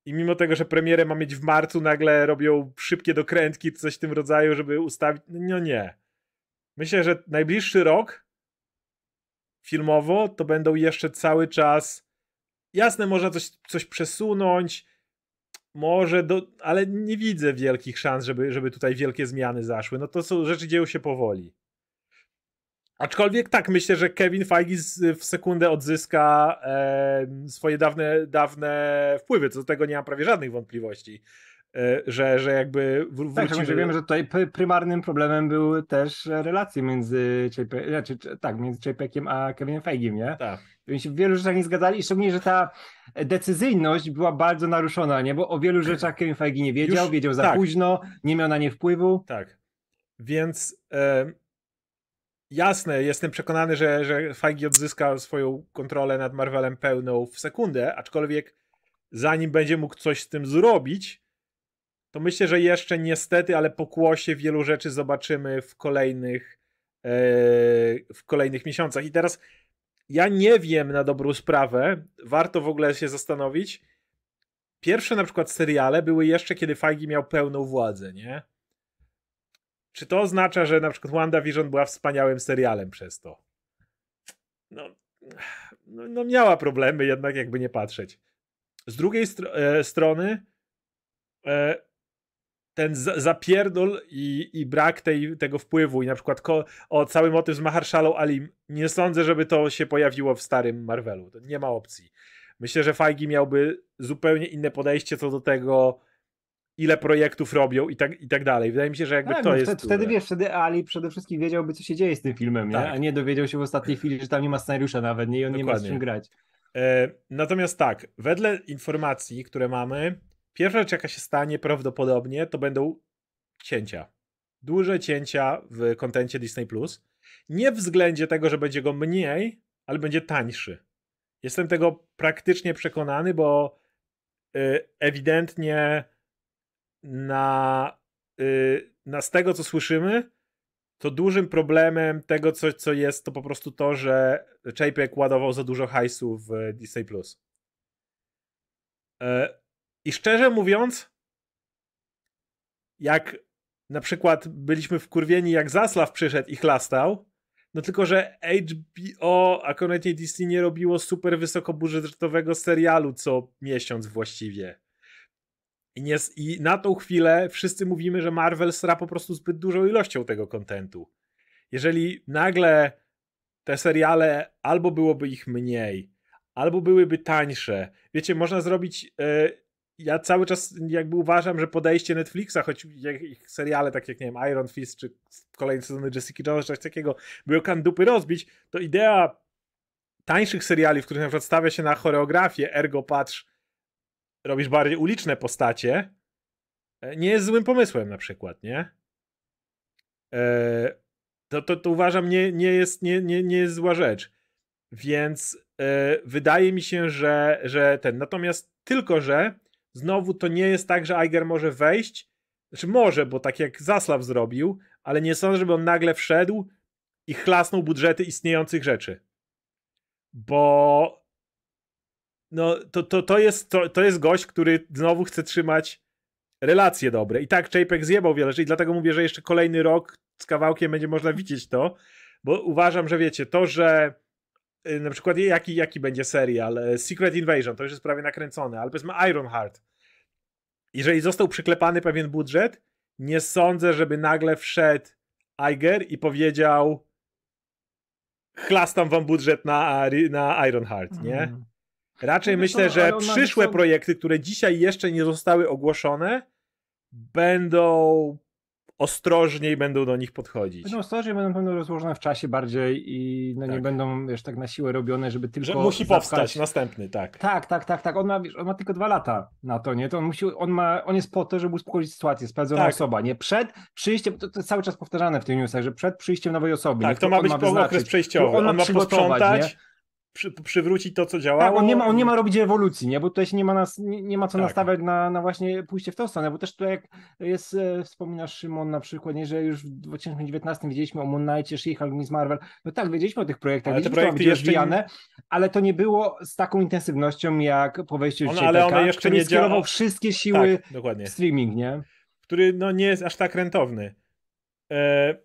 i mimo tego, że premierę ma mieć w marcu, nagle robią szybkie dokrętki, coś w tym rodzaju, żeby ustawić. No nie. Myślę, że najbliższy rok filmowo to będą jeszcze cały czas. Jasne, można coś, coś przesunąć, może, do... ale nie widzę wielkich szans, żeby, żeby tutaj wielkie zmiany zaszły. No to są rzeczy, dzieją się powoli. Aczkolwiek tak, myślę, że Kevin Feige w sekundę odzyska e, swoje dawne, dawne wpływy. Co do tego nie mam prawie żadnych wątpliwości, e, że, że jakby wr- tak, wrócimy... Tak, wiemy, że tutaj prymarnym problemem były też relacje między, Chapek, znaczy, tak, między Chapekiem a Kevinem Feigiem, nie? Tak. Oni się w wielu rzeczach nie zgadzali i szczególnie, że ta decyzyjność była bardzo naruszona, nie? Bo o wielu rzeczach Kevin Feige nie wiedział, Już, wiedział za tak. późno, nie miał na nie wpływu. Tak, więc... E... Jasne, jestem przekonany, że, że Feige odzyska swoją kontrolę nad Marvelem pełną w sekundę, aczkolwiek zanim będzie mógł coś z tym zrobić, to myślę, że jeszcze niestety, ale po kłosie wielu rzeczy zobaczymy w kolejnych, yy, w kolejnych miesiącach. I teraz ja nie wiem na dobrą sprawę, warto w ogóle się zastanowić. Pierwsze na przykład seriale były jeszcze, kiedy Feige miał pełną władzę, nie? Czy to oznacza, że na przykład WandaVision była wspaniałym serialem przez to? No, no, no miała problemy jednak, jakby nie patrzeć. Z drugiej str- e, strony e, ten za- zapierdol i, i brak tej, tego wpływu i na przykład ko- o cały motyw z Mahershalą Ali, nie sądzę, żeby to się pojawiło w starym Marvelu. To nie ma opcji. Myślę, że Feige miałby zupełnie inne podejście co do tego, ile projektów robią i tak, i tak dalej. Wydaje mi się, że jakby tak, to no, jest... Wtedy, wtedy wiesz, wtedy Ali przede wszystkim wiedziałby, co się dzieje z tym filmem, tak. nie? A nie dowiedział się w ostatniej chwili, że tam nie ma scenariusza nawet, nie? I on Dokładnie. nie ma z czym grać. E, natomiast tak, wedle informacji, które mamy, pierwsza rzecz, jaka się stanie prawdopodobnie, to będą cięcia. Duże cięcia w kontencie Disney plus. Nie względzie tego, że będzie go mniej, ale będzie tańszy. Jestem tego praktycznie przekonany, bo y, ewidentnie Na, yy, na z tego, co słyszymy, to dużym problemem tego, co, co jest, to po prostu to, że Chapek ładował za dużo hajsu w Disney plus. Yy, I szczerze mówiąc, jak na przykład byliśmy wkurwieni, jak Zaslav przyszedł i chlastał, no tylko, że H B O, a konkretnie Disney, nie robiło super wysokobudżetowego serialu co miesiąc właściwie. I, nie, I na tą chwilę wszyscy mówimy, że Marvel sra po prostu zbyt dużą ilością tego kontentu. Jeżeli nagle te seriale albo byłoby ich mniej, albo byłyby tańsze. Wiecie, można zrobić y, ja cały czas jakby uważam, że podejście Netflixa, choć ich seriale takie jak, nie wiem, Iron Fist czy kolejne sezony Jessica Jones, coś takiego, było kan dupy rozbić, to idea tańszych seriali, w których na przykład stawia się na choreografię, ergo patrz, robisz bardziej uliczne postacie, nie jest złym pomysłem na przykład, nie? Eee, to, to, to uważam nie, nie, jest, nie, nie, nie jest zła rzecz. Więc e, wydaje mi się, że, że ten... Natomiast tylko, że znowu to nie jest tak, że Iger może wejść. Znaczy może, bo tak jak Zaslav zrobił, ale nie sądzę, żeby on nagle wszedł i chlasnął budżety istniejących rzeczy. Bo no, to, to, to, jest, to, to jest gość, który znowu chce trzymać relacje dobre. I tak Chapek zjebał wiele rzeczy i dlatego mówię, że jeszcze kolejny rok z kawałkiem będzie można widzieć to, bo uważam, że wiecie, to, że yy, na przykład jaki, jaki będzie serial, yy, Secret Invasion, to już jest prawie nakręcone, ale powiedzmy Ironheart. Jeżeli został przyklepany pewien budżet, nie sądzę, żeby nagle wszedł Iger i powiedział: chlastam wam budżet na, na Ironheart, nie? Mm. Raczej no myślę, to, że przyszłe są... projekty, które dzisiaj jeszcze nie zostały ogłoszone, będą ostrożniej będą do nich podchodzić. Będą ostrożniej, będą, będą rozłożone w czasie bardziej i no tak. Nie będą wiesz, tak na siłę robione, żeby tylko... Że musi zapchać. Powstać następny, tak. Tak, tak, tak. tak. On, ma, wiesz, on ma tylko dwa lata na to, nie? To on, musi, on, ma, on jest po to, żeby uspokoić sytuację, sprawdzona tak. osoba, nie? Przed przyjściem, to, to jest cały czas powtarzane w tych newsach, że przed przyjściem nowej osoby. Tak, nie? To ma być ma okres przejściowy. On, on ma posprzątać, nie? Przy, przywrócić to, co działało. Tak, on nie ma, on nie ma robić ewolucji, nie? Bo tutaj się nie ma, nas, nie, nie ma co tak. nastawiać na, na właśnie pójście w tą stronę, bo też tutaj jak jest, e, wspominasz Szymon na przykład, nie, że już w dwa tysiące dziewiętnastym wiedzieliśmy o Moon Knightie, She-Hulk, Miss Marvel, no tak, wiedzieliśmy o tych projektach, ale wiedzieliśmy, projekty jeszcze... rozwijane, ale to nie było z taką intensywnością jak po wejściu w Chapeka, który nie skierował działa... wszystkie siły tak, w streaming, nie? Który no nie jest aż tak rentowny. E...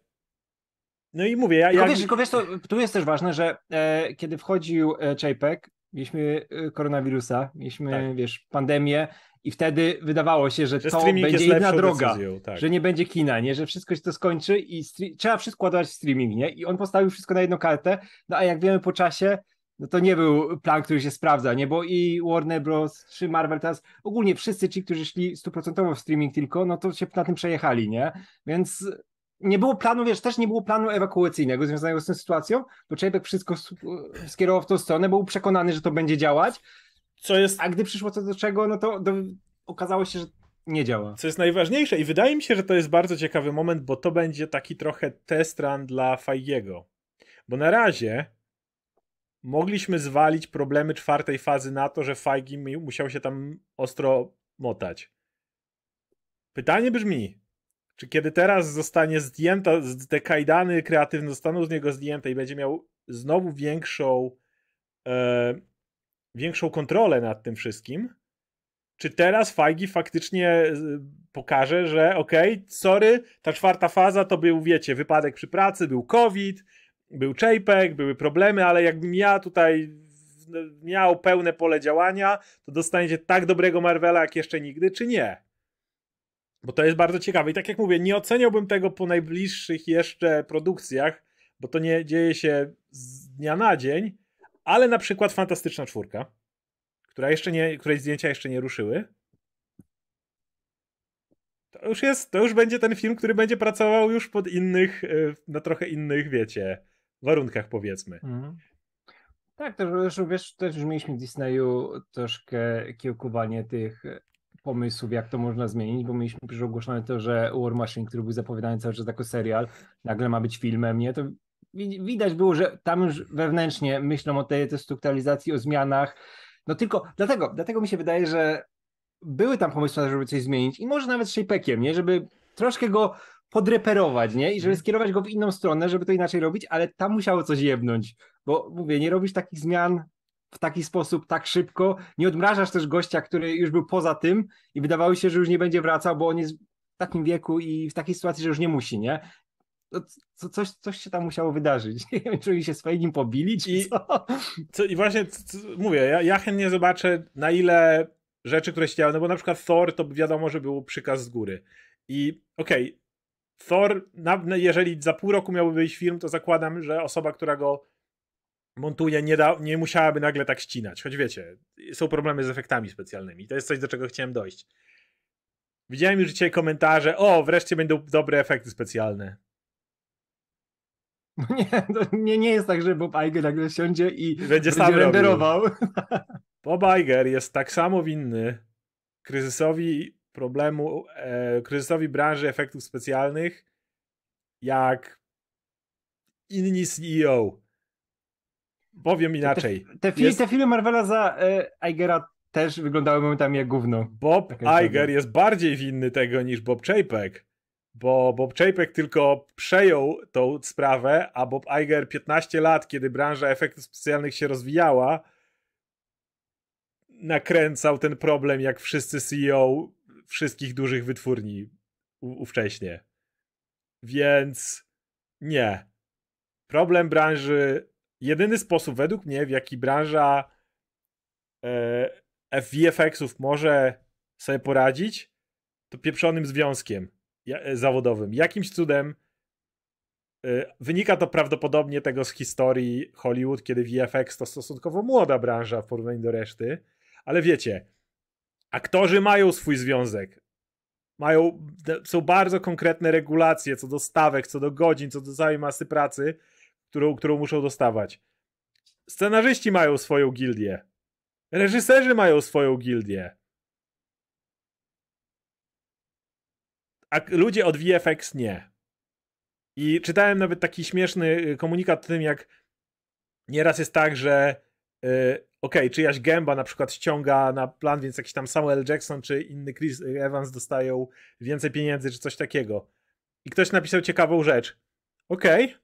No i mówię, ja... Tylko wiesz, tylko wiesz to, tu jest też ważne, że e, kiedy wchodził e, Chapek, mieliśmy e, koronawirusa, mieliśmy, tak. wiesz, pandemię i wtedy wydawało się, że, że to będzie jedna droga, decyzją, tak. że nie będzie kina, nie, że wszystko się to skończy i stri- trzeba wszystko ładować w streaming, nie? I on postawił wszystko na jedną kartę, no a jak wiemy po czasie, no to nie był plan, który się sprawdza, nie? Bo i Warner Bros. Czy Marvel teraz, ogólnie wszyscy ci, którzy szli stuprocentowo w streaming tylko, no to się na tym przejechali, nie? Więc... Nie było planu, wiesz, też nie było planu ewakuacyjnego związanego z tą sytuacją, bo Chapek wszystko skierował w tą stronę, był przekonany, że to będzie działać, co jest... a gdy przyszło co do czego, no to do... okazało się, że nie działa. Co jest najważniejsze i wydaje mi się, że to jest bardzo ciekawy moment, bo to będzie taki trochę test run dla Feige'ego, bo na razie mogliśmy zwalić problemy czwartej fazy na to, że Feige musiał się tam ostro motać. Pytanie brzmi, czy kiedy teraz zostanie zdjęta, te kajdany kreatywne zostaną z niego zdjęte i będzie miał znowu większą e, większą kontrolę nad tym wszystkim, czy teraz Feige faktycznie pokaże, że okej, okay, sorry, ta czwarta faza to był, wiecie, wypadek przy pracy, był COVID, był Chapek, były problemy, ale jakbym ja tutaj miał pełne pole działania, to dostaniecie tak dobrego Marvela jak jeszcze nigdy, czy nie? Bo to jest bardzo ciekawe i tak jak mówię, nie oceniałbym tego po najbliższych jeszcze produkcjach, bo to nie dzieje się z dnia na dzień, ale na przykład Fantastyczna Czwórka, która jeszcze nie, której zdjęcia jeszcze nie ruszyły, to już jest, to już będzie ten film, który będzie pracował już pod innych, na trochę innych, wiecie, warunkach powiedzmy. Mhm. Tak, też, wiesz, też już mieliśmy w Disneyu troszkę kiełkowanie tych pomysłów, jak to można zmienić, bo mieliśmy przecież ogłoszone to, że War Machine, który był zapowiadany cały czas jako serial, nagle ma być filmem, nie? To widać było, że tam już wewnętrznie myślą o tej destrukturalizacji, o zmianach, no tylko dlatego, dlatego mi się wydaje, że były tam pomysły, żeby coś zmienić i może nawet z Chapekiem, nie? Żeby troszkę go podreperować, nie? I żeby skierować go w inną stronę, żeby to inaczej robić, ale tam musiało coś jebnąć, bo mówię, nie robisz takich zmian w taki sposób, tak szybko, nie odmrażasz też gościa, który już był poza tym i wydawało się, że już nie będzie wracał, bo on jest w takim wieku i w takiej sytuacji, że już nie musi, nie? Co, coś, coś się tam musiało wydarzyć. Nie wiem, czy oni się swoim nim pobili, czy I, co? co? I właśnie co, mówię, ja, ja chętnie zobaczę, na ile rzeczy, które się działy, no bo na przykład Thor, to wiadomo, że był przykaz z góry. I okej, okay, Thor, na, jeżeli za pół roku miałby być film, to zakładam, że osoba, która go montuje, nie, da, nie musiałaby nagle tak ścinać, choć wiecie, są problemy z efektami specjalnymi. To jest coś, do czego chciałem dojść. Widziałem już dzisiaj komentarze, o, wreszcie będą dobre efekty specjalne. Nie, nie, nie jest tak, że Bob Iger nagle siądzie i będzie, będzie sam renderował. Robił. Bob Iger jest tak samo winny kryzysowi problemu, e, kryzysowi branży efektów specjalnych, jak inni C E O. Powiem inaczej. Te, te, fi jest... te filmy Marvela za e, Igera też wyglądały momentami jak gówno. Bob tak Iger jest bardziej winny tego niż Bob Chapek, bo Bob Chapek tylko przejął tą sprawę, a Bob Iger piętnaście lat, kiedy branża efektów specjalnych się rozwijała, nakręcał ten problem jak wszyscy C E O wszystkich dużych wytwórni ówcześnie. Więc nie. Problem branży, jedyny sposób według mnie, w jaki branża e, V F X-ów może sobie poradzić, to pieprzonym związkiem zawodowym. Jakimś cudem e, wynika to prawdopodobnie tego z historii Hollywood, kiedy V F X to stosunkowo młoda branża w porównaniu do reszty, ale wiecie, aktorzy mają swój związek. Mają, są bardzo konkretne regulacje co do stawek, co do godzin, co do całej masy pracy, którą, którą muszą dostawać. Scenarzyści mają swoją gildię. Reżyserzy mają swoją gildię. A ludzie od V F X nie. I czytałem nawet taki śmieszny komunikat o tym, jak nieraz jest tak, że yy, okej, okay, czyjaś gęba na przykład ściąga na plan, więc jakiś tam Samuel Jackson czy inny Chris Evans dostają więcej pieniędzy czy coś takiego. I ktoś napisał ciekawą rzecz. Okej. Okay.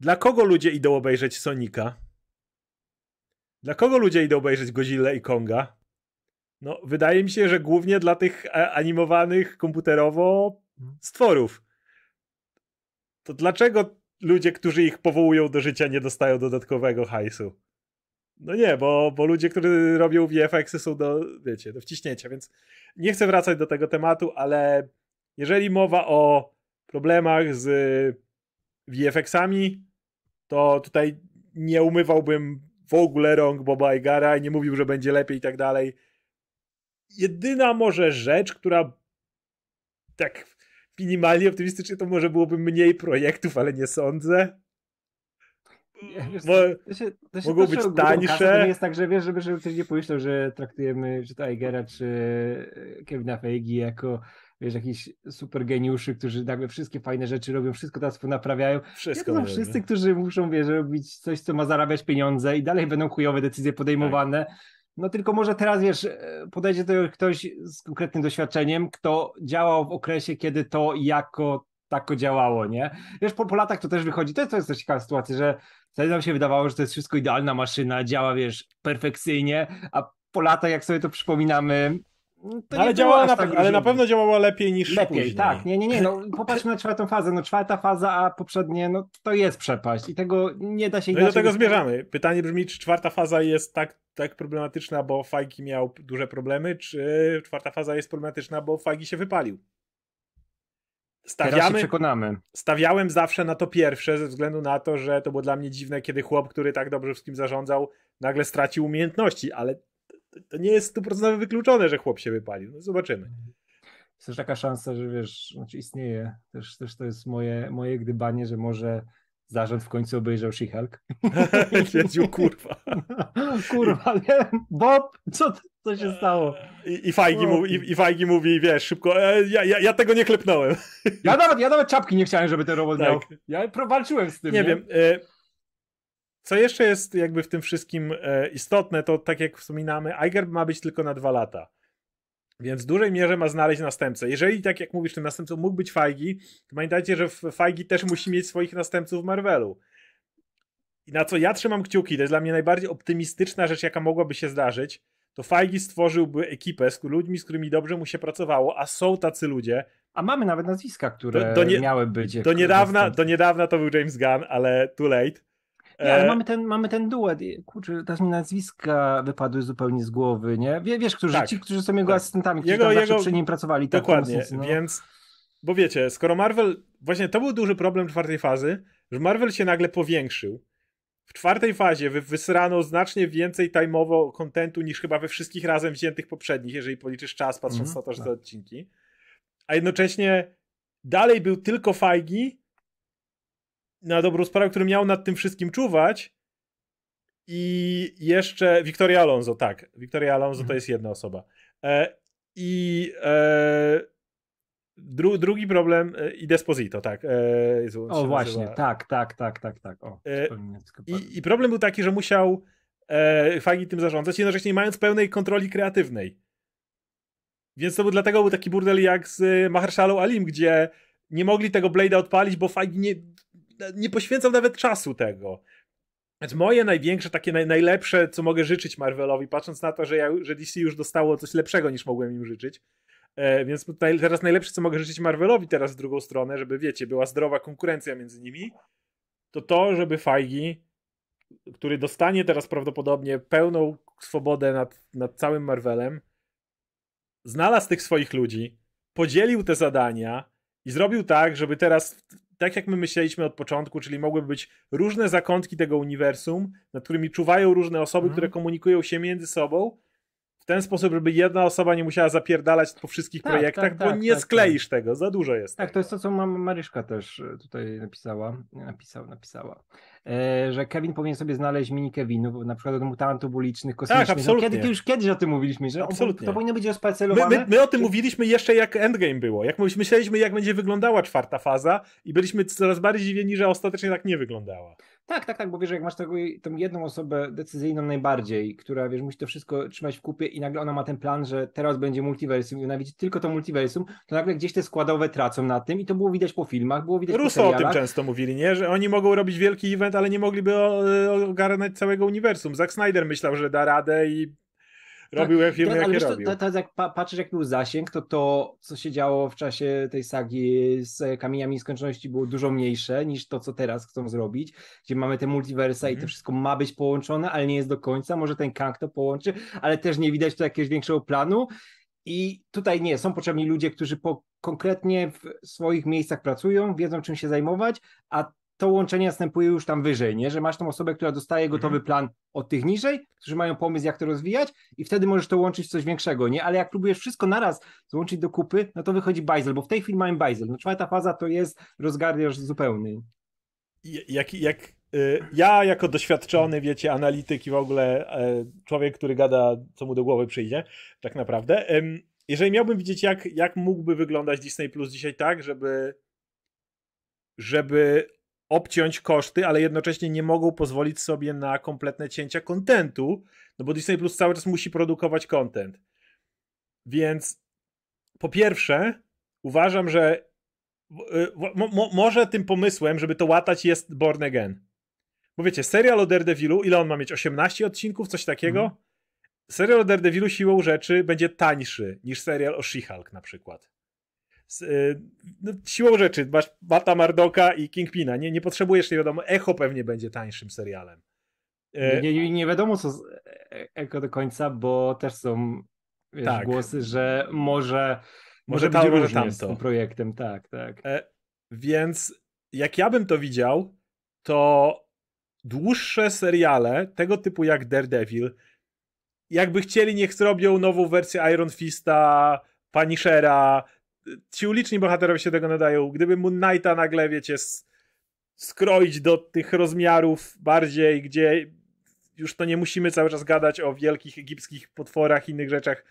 Dla kogo ludzie idą obejrzeć Sonika? Dla kogo ludzie idą obejrzeć Godzilla i Konga? No, wydaje mi się, że głównie dla tych animowanych komputerowo stworów. To dlaczego ludzie, którzy ich powołują do życia, nie dostają dodatkowego hajsu? No nie, bo, bo ludzie, którzy robią V F X-y są do, wiecie, do wciśnięcia, więc nie chcę wracać do tego tematu, ale jeżeli mowa o problemach z V F X-ami, to tutaj nie umywałbym w ogóle rąk Boba Igera i nie mówił, że będzie lepiej i tak dalej. Jedyna może rzecz, która tak minimalnie optymistycznie, to może byłoby mniej projektów, ale nie sądzę. Bo, to się, to się mogą być tańsze. To nie jest tak, że wiesz, żeby, żeby ktoś nie pomyślał, że traktujemy czy to Igera, czy Kevina Feige jako, wiesz, jakichś super geniuszy, którzy nagle wszystkie fajne rzeczy robią, wszystko teraz ponaprawiają. Wszystko. Ja to są wszyscy, którzy muszą, wiesz, robić coś, co ma zarabiać pieniądze i dalej będą chujowe decyzje podejmowane. Tak. No tylko może teraz, wiesz, podejdzie to ktoś z konkretnym doświadczeniem, kto działał w okresie, kiedy to jako tako działało, nie? Wiesz, po, po latach to też wychodzi, to jest, to jest też ciekawa sytuacja, że wtedy nam się wydawało, że to jest wszystko idealna maszyna, działa, wiesz, perfekcyjnie, a po latach, jak sobie to przypominamy, to ale, nie działała na, tak ale na pewno działała lepiej niż lepiej, później. Tak, nie, nie, nie, no popatrzmy na czwartą fazę, no czwarta faza, a poprzednie, no to jest przepaść i tego nie da się inaczej... No i do tego zmierzamy. Pytanie brzmi, czy czwarta faza jest tak, tak problematyczna, bo Feige miał duże problemy, czy czwarta faza jest problematyczna, bo Feige się wypalił? Stawiamy, Teraz się przekonamy. Stawiałem zawsze na to pierwsze, ze względu na to, że to było dla mnie dziwne, kiedy chłop, który tak dobrze wszystkim zarządzał, nagle stracił umiejętności, ale to, to nie jest stuprocentowo wykluczone, że chłop się wypalił. No, zobaczymy. Jest też taka szansa, że wiesz, znaczy istnieje. Też, też to jest moje, moje gdybanie, że może zarząd w końcu obejrzał She-Hulk. Siedził, kurwa. Kurwa, nie? Bob, co, co się stało? I, i, Feige mu, i, i Feige mówi, wiesz, szybko, e, ja, ja, ja tego nie klepnąłem. Ja nawet, ja nawet czapki nie chciałem, żeby ten robot tak. miał. Ja walczyłem z tym. Nie, nie? wiem. E, co jeszcze jest jakby w tym wszystkim e, istotne, to tak jak wspominamy, Iger ma być tylko na dwa lata. Więc w dużej mierze ma znaleźć następcę. Jeżeli, tak jak mówisz, tym następcą mógł być Feige, to pamiętajcie, że Feige też musi mieć swoich następców w Marvelu. I na co ja trzymam kciuki, to jest dla mnie najbardziej optymistyczna rzecz, jaka mogłaby się zdarzyć, to Feige stworzyłby ekipę z ludźmi, z którymi dobrze mu się pracowało, a są tacy ludzie. A mamy nawet nazwiska, które do, do nie, miały być. Do niedawna, do niedawna to był James Gunn, ale too late. Nie, ale mamy ten, mamy ten duet. Kurczę, teraz mi nazwiska wypadły zupełnie z głowy, nie? Wiesz, którzy, tak, ci, którzy są jego tak. asystentami, którzy jego, tam jego... przy nim pracowali. Tak, dokładnie, no. Więc, bo wiecie, skoro Marvel, właśnie to był duży problem czwartej fazy, że Marvel się nagle powiększył W czwartej fazie wysrano znacznie więcej time'owo kontentu niż chyba we wszystkich razem wziętych poprzednich, jeżeli policzysz czas, patrząc mm-hmm. na to, że te odcinki. A jednocześnie dalej był tylko Feige, na dobrą sprawę, który miał nad tym wszystkim czuwać. I jeszcze Victoria Alonso, tak. Victoria Alonso mm-hmm. to jest jedna osoba. E, I e, dru, drugi problem e, i Desposito, tak. E, Jezu, o właśnie, nazywa. tak, tak, tak, tak. tak. O, e, i, I problem był taki, że musiał e, Feige tym zarządzać, jednocześnie mając pełnej kontroli kreatywnej. Więc to był, dlatego był taki burdel jak z Mahershalą Alim, gdzie nie mogli tego Blade'a odpalić, bo Feige nie, nie poświęcał nawet czasu tego. Więc moje największe, takie naj, najlepsze, co mogę życzyć Marvelowi, patrząc na to, że, ja, że D C już dostało coś lepszego niż mogłem im życzyć, e, więc tutaj teraz najlepsze, co mogę życzyć Marvelowi teraz w drugą stronę, żeby, wiecie, była zdrowa konkurencja między nimi, to to, żeby Feige, który dostanie teraz prawdopodobnie pełną swobodę nad, nad całym Marvelem, znalazł tych swoich ludzi, podzielił te zadania i zrobił tak, żeby teraz, tak jak my myśleliśmy od początku, czyli mogłyby być różne zakątki tego uniwersum, nad którymi czuwają różne osoby, mm. które komunikują się między sobą, w ten sposób, żeby jedna osoba nie musiała zapierdalać po wszystkich tak, projektach, tak, bo tak, nie tak, skleisz tak. tego, za dużo jest. Tak, tego. To jest to, co mama Maryszka też tutaj napisała, napisała, napisała, e, że Kevin powinien sobie znaleźć mini Kevinów, na przykład od mutantów ulicznych, kosmicznych. Tak, absolutnie. No, kiedy, ty już kiedyś o tym mówiliśmy, że absolutnie. To powinno być rozparcelowane. My, my, my o tym Czy... mówiliśmy jeszcze jak Endgame było, jak myśleliśmy, jak będzie wyglądała czwarta faza i byliśmy coraz bardziej zdziwieni, że ostatecznie tak nie wyglądała. Tak, tak, tak, bo wiesz, jak masz tego, tą jedną osobę decyzyjną najbardziej, która, wiesz, musi to wszystko trzymać w kupie i nagle ona ma ten plan, że teraz będzie multiversum i ona widzi tylko to multiversum, to nagle gdzieś te składowe tracą na tym i to było widać po filmach, było widać Russo po serialach. Russo o tym często mówili, nie? Że oni mogą robić wielki event, ale nie mogliby ogarnąć całego uniwersum. Zack Snyder myślał, że da radę i robił tak, jak firmy, jakie robił. Teraz jak pa, patrzysz, jak był zasięg, to to, co się działo w czasie tej sagi z Kamieniami Nieskończoności było dużo mniejsze niż to, co teraz chcą zrobić, gdzie mamy te multiversa mm. i to wszystko ma być połączone, ale nie jest do końca, może ten Kang to połączy, ale też nie widać tu jakiegoś większego planu i tutaj nie, są potrzebni ludzie, którzy po, konkretnie w swoich miejscach pracują, wiedzą, czym się zajmować, a to łączenie następuje już tam wyżej, nie? Że masz tą osobę, która dostaje gotowy plan od tych niżej, którzy mają pomysł, jak to rozwijać i wtedy możesz to łączyć w coś większego, nie? Ale jak próbujesz wszystko naraz złączyć do kupy, no to wychodzi bajzel, bo w tej chwili mamy bajzel. No czwarta faza to jest rozgardiasz zupełny. Jak, jak y, ja jako doświadczony, wiecie, analityk i w ogóle y, człowiek, który gada, co mu do głowy przyjdzie, tak naprawdę. Y, jeżeli miałbym widzieć, jak, jak mógłby wyglądać Disney Plus dzisiaj tak, żeby żeby obciąć koszty, ale jednocześnie nie mogą pozwolić sobie na kompletne cięcia kontentu, no bo Disney Plus cały czas musi produkować kontent. Więc po pierwsze uważam, że yy, mo, mo, może tym pomysłem, żeby to łatać, jest Born Again. Bo wiecie, serial o Daredevilu, ile on ma mieć? osiemnaście odcinków? Coś takiego? Mm. Serial o Daredevilu siłą rzeczy będzie tańszy niż serial o She-Hulk na przykład. Z, y, no, siłą rzeczy, masz Bata Mardoka i Kingpina, nie, nie potrzebujesz, nie wiadomo, Echo pewnie będzie tańszym serialem. Y, nie, nie, nie wiadomo co z Echo do końca, bo też są wiesz, tak. głosy, że może może, może być różnie tamto. Z tym projektem, tak, tak. Y, więc jak ja bym to widział, to dłuższe seriale tego typu jak Daredevil, jakby chcieli, niech zrobią nową wersję Iron Fista, Punishera. Ci uliczni bohaterowie się tego nadają. Gdyby Moon Knighta nagle, wiecie, skroić do tych rozmiarów bardziej, gdzie już to nie musimy cały czas gadać o wielkich egipskich potworach i innych rzeczach,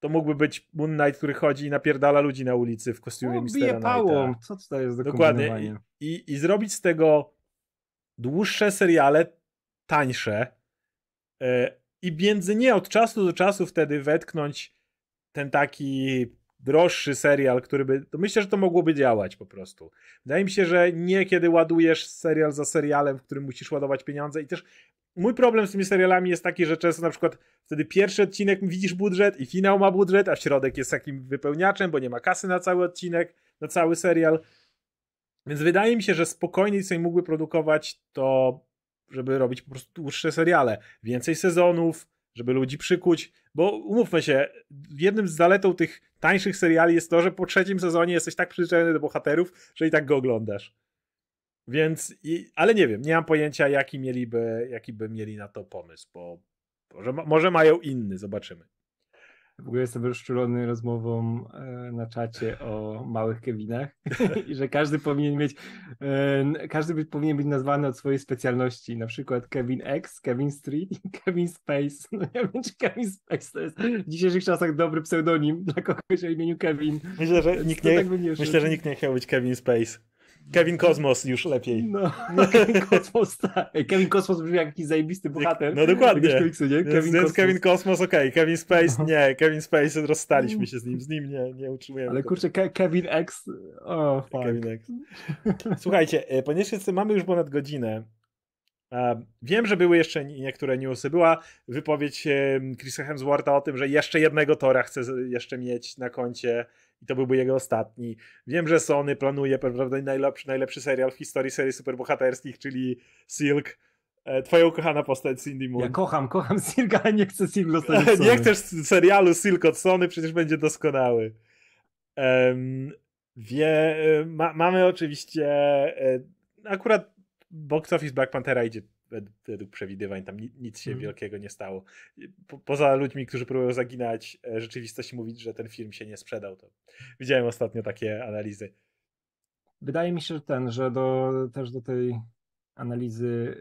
to mógłby być Moon Knight, który chodzi i napierdala ludzi na ulicy w kostiumie Mistera Knighta. Pałą. Co tutaj jest do kombinowania? Dokładnie. I, i, I zrobić z tego dłuższe seriale, tańsze yy, i między nie od czasu do czasu wtedy wetknąć ten taki droższy serial, który by... To myślę, że to mogłoby działać po prostu. Wydaje mi się, że nie kiedy ładujesz serial za serialem, w którym musisz ładować pieniądze i też mój problem z tymi serialami jest taki, że często na przykład wtedy pierwszy odcinek widzisz budżet i finał ma budżet, a środek jest takim wypełniaczem, bo nie ma kasy na cały odcinek, na cały serial. Więc wydaje mi się, że spokojniej sobie mógłby produkować to, żeby robić po prostu dłuższe seriale. Więcej sezonów, żeby ludzi przykuć, bo umówmy się, jednym z zaletą tych tańszych seriali jest to, że po trzecim sezonie jesteś tak przyzwyczajony do bohaterów, że i tak go oglądasz. Więc, i, ale nie wiem, nie mam pojęcia, jaki mieliby, jaki by mieli na to pomysł, bo może, może mają inny, zobaczymy. W ogóle jestem rozczulony rozmową na czacie o małych Kevinach i że każdy powinien mieć, każdy być, powinien być nazwany od swojej specjalności, na przykład Kevin X, Kevin Street i Kevin Space. No ja wiem, czy Kevin Space to jest w dzisiejszych czasach dobry pseudonim dla kogoś o imieniu Kevin. Myślę, że nikt nie, tak myślę, że nikt nie chciał być Kevin Space. Kevin Kosmos już lepiej. No, no Kevin Kosmos, tak. Kevin Kosmos brzmi jak jakiś zajebisty bohater. No dokładnie. Komiksu, nie? Kevin, Kosmos. Kevin Kosmos, okej. Okay. Kevin Space, no. Nie. Kevin Space, rozstaliśmy się z nim. Z nim nie, nie utrzymujemy. Ale kurczę, Ke Kevin X, o fuck. Kevin X. Słuchajcie, ponieważ mamy już ponad godzinę, wiem, że były jeszcze niektóre newsy. Była wypowiedź Chrisa Hemswortha o tym, że jeszcze jednego Tora chce jeszcze mieć na koncie. I to byłby jego ostatni. Wiem, że Sony planuje prawdopodobnie najlepszy, najlepszy serial w historii serii superbohaterskich, czyli Silk. Twoja ukochana postać Cindy Moon. Ja kocham, kocham Silk, ale nie chcę Silk dostać od Sony. Nie chcesz serialu Silk od Sony, przecież będzie doskonały. Um, wie, ma, mamy oczywiście akurat box office Black Panthera idzie według przewidywań, tam nic się hmm. wielkiego nie stało. Po, poza ludźmi, którzy próbują zaginać rzeczywistość i mówić, że ten film się nie sprzedał. To widziałem ostatnio takie analizy. Wydaje mi się, że ten, że do, też do tej analizy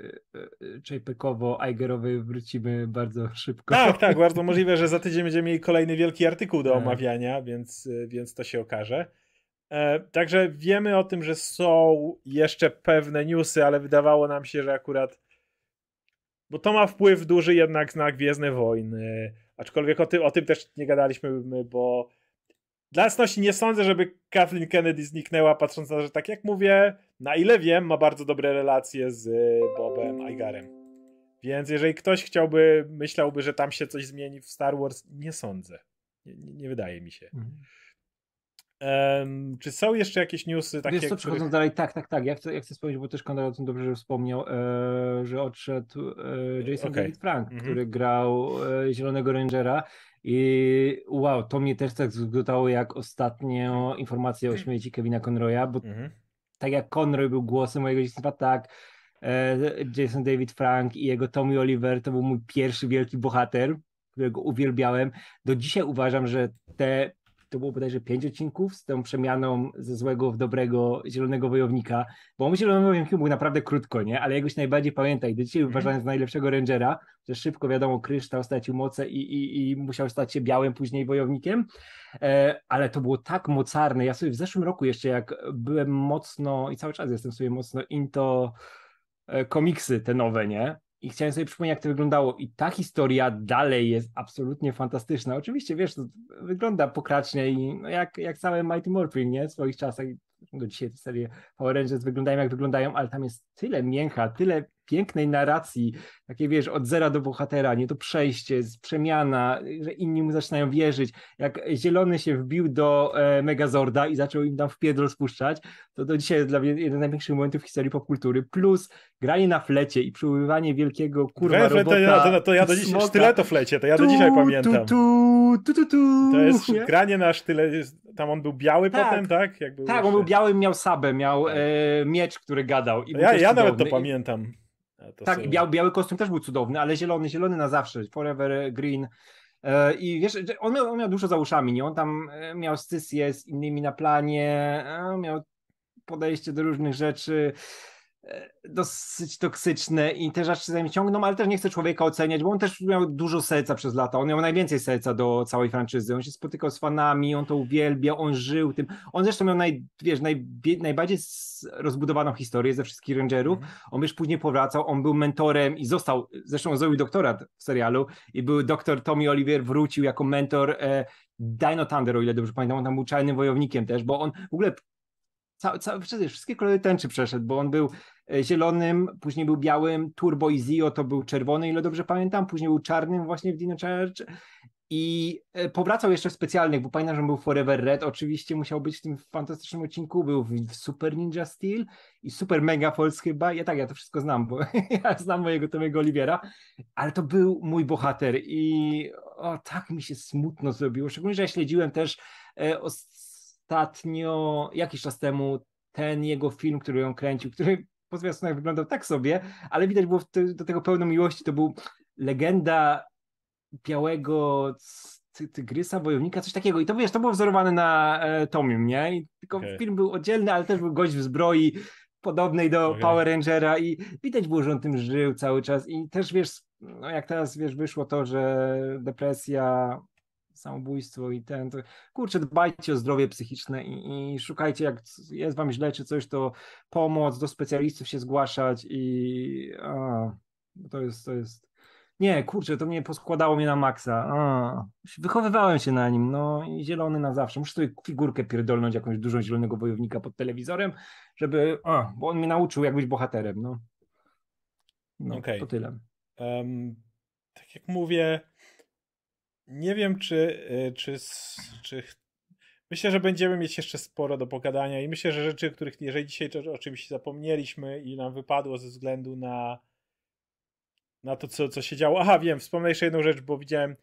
Chapekowo-Igerowej wrócimy bardzo szybko. Tak, tak, bardzo możliwe, że za tydzień będziemy mieli kolejny wielki artykuł do hmm. omawiania, więc, więc to się okaże. Także wiemy o tym, że są jeszcze pewne newsy, ale wydawało nam się, że akurat, bo to ma wpływ duży jednak na Gwiezdne Wojny, aczkolwiek o tym, o tym też nie gadaliśmy, bo dla jasności nie sądzę, żeby Kathleen Kennedy zniknęła, patrząc na to, że tak jak mówię, na ile wiem, ma bardzo dobre relacje z Bobem Igerem, więc jeżeli ktoś chciałby, myślałby, że tam się coś zmieni w Star Wars, nie sądzę, nie, nie wydaje mi się. Mhm. Um, czy są jeszcze jakieś newsy takie? Wiesz co, przechodząc których... dalej, tak, tak, tak. Ja chcę, ja chcę wspomnieć, bo też Konrad o tym dobrze wspomniał, e, że odszedł e, Jason okay. David Frank, mm-hmm. który grał e, Zielonego Rangera i wow, to mnie też tak zgotało jak ostatnią informację o śmierci Kevina Conroya, bo mm-hmm. tak jak Conroy był głosem mojego dzieciństwa, tak e, Jason David Frank i jego Tommy Oliver to był mój pierwszy wielki bohater, którego uwielbiałem. Do dzisiaj uważam, że te to było bodajże pięć odcinków z tą przemianą ze złego w dobrego Zielonego Wojownika, bo on Zielonego Wojownika był naprawdę krótko, nie? Ale ja go się najbardziej pamięta i do dzisiaj mm. uważany za najlepszego Rangera, że szybko, wiadomo, kryształ stracił moce i, i, i musiał stać się białym później wojownikiem, e, ale to było tak mocarne. Ja sobie w zeszłym roku jeszcze, jak byłem mocno i cały czas jestem sobie mocno into e, komiksy te nowe, nie? I chciałem sobie przypomnieć, jak to wyglądało. I ta historia dalej jest absolutnie fantastyczna. Oczywiście, wiesz, to wygląda pokracznie i no jak, jak całe Mighty Morphin, nie? W swoich czasach. Dzisiaj te serie Power Rangers wyglądają, jak wyglądają, ale tam jest tyle mięcha, tyle pięknej narracji, takiej, wiesz, od zera do bohatera, nie? To przejście, przemiana, że inni mu zaczynają wierzyć. Jak Zielony się wbił do e, Megazorda i zaczął im tam w pierdol spuszczać, to do dzisiaj jest dla mnie jeden z największych momentów w historii popkultury, plus granie na flecie i przywoływanie wielkiego kurwa Grę, robota. To ja, to, to ja do dzisiaj, sztyleto flecie, to ja do tu, dzisiaj pamiętam. Tu, tu, tu, tu, tu, to jest nie? granie na sztylet, tam on był biały tak, potem, tak? Jak był tak, jeszcze. On był biały, miał sabę, miał e, miecz, który gadał. I ja ja nawet to pamiętam. To tak, sobie... biały, biały kostium też był cudowny, ale zielony, zielony na zawsze, forever green. I wiesz, on miał, on miał dużo za uszami, nie? On tam miał scysję z innymi na planie, miał podejście do różnych rzeczy dosyć toksyczne i te rzeczy za nim ciągną, ale też nie chcę człowieka oceniać, bo on też miał dużo serca przez lata, on miał najwięcej serca do całej franczyzy, on się spotykał z fanami, on to uwielbiał, on żył tym, on zresztą miał naj, wiesz, naj, najbardziej rozbudowaną historię ze wszystkich Rangerów, mm. on już później powracał, on był mentorem i został, zresztą zrobił doktorat w serialu i był doktor Tommy Oliver, wrócił jako mentor e, Dino Thunder, o ile dobrze pamiętam, on tam był czarnym wojownikiem też, bo on w ogóle Ca, ca, wszystkie kolory tęczy przeszedł, bo on był zielonym, później był białym, Turbo i Zio to był czerwony, ile dobrze pamiętam, później był czarnym właśnie w Dino Charge i powracał jeszcze w specjalnych, bo pamiętam, że był Forever Red, oczywiście musiał być w tym fantastycznym odcinku, był w Super Ninja Steel i Super Mega Force chyba, ja tak, ja to wszystko znam, bo ja znam mojego Tommy'ego Olivera, ale to był mój bohater i o, tak mi się smutno zrobiło, szczególnie, że ja śledziłem też e, ostatnio, jakiś czas temu, ten jego film, który on kręcił, który po zwiastunach wyglądał tak sobie, ale widać było te, do tego pełno miłości. To był legenda białego tygrysa, wojownika, coś takiego. I to wiesz, to było wzorowane na e, Tomim, nie? I tylko okay. film był oddzielny, ale też był gość w zbroi podobnej do okay. Power Rangera i widać było, że on tym żył cały czas. I też wiesz, no jak teraz wiesz, wyszło to, że depresja, samobójstwo i ten, to, kurczę, dbajcie o zdrowie psychiczne i, i szukajcie, jak jest wam źle czy coś, to pomoc, do specjalistów się zgłaszać i a, to jest, to jest nie, kurczę, to mnie poskładało mnie na maksa. A, wychowywałem się na nim, no i zielony na zawsze. Muszę sobie figurkę pierdolnąć, jakąś dużą zielonego wojownika pod telewizorem, żeby, a, bo on mnie nauczył, jak być bohaterem, no. No, okay. To tyle. Um, tak jak mówię, nie wiem, czy, czy, czy... Myślę, że będziemy mieć jeszcze sporo do pogadania i myślę, że rzeczy, których jeżeli dzisiaj o czymś zapomnieliśmy i nam wypadło ze względu na na to, co, co się działo. Aha, wiem, wspomnę jeszcze jedną rzecz, bo widziałem,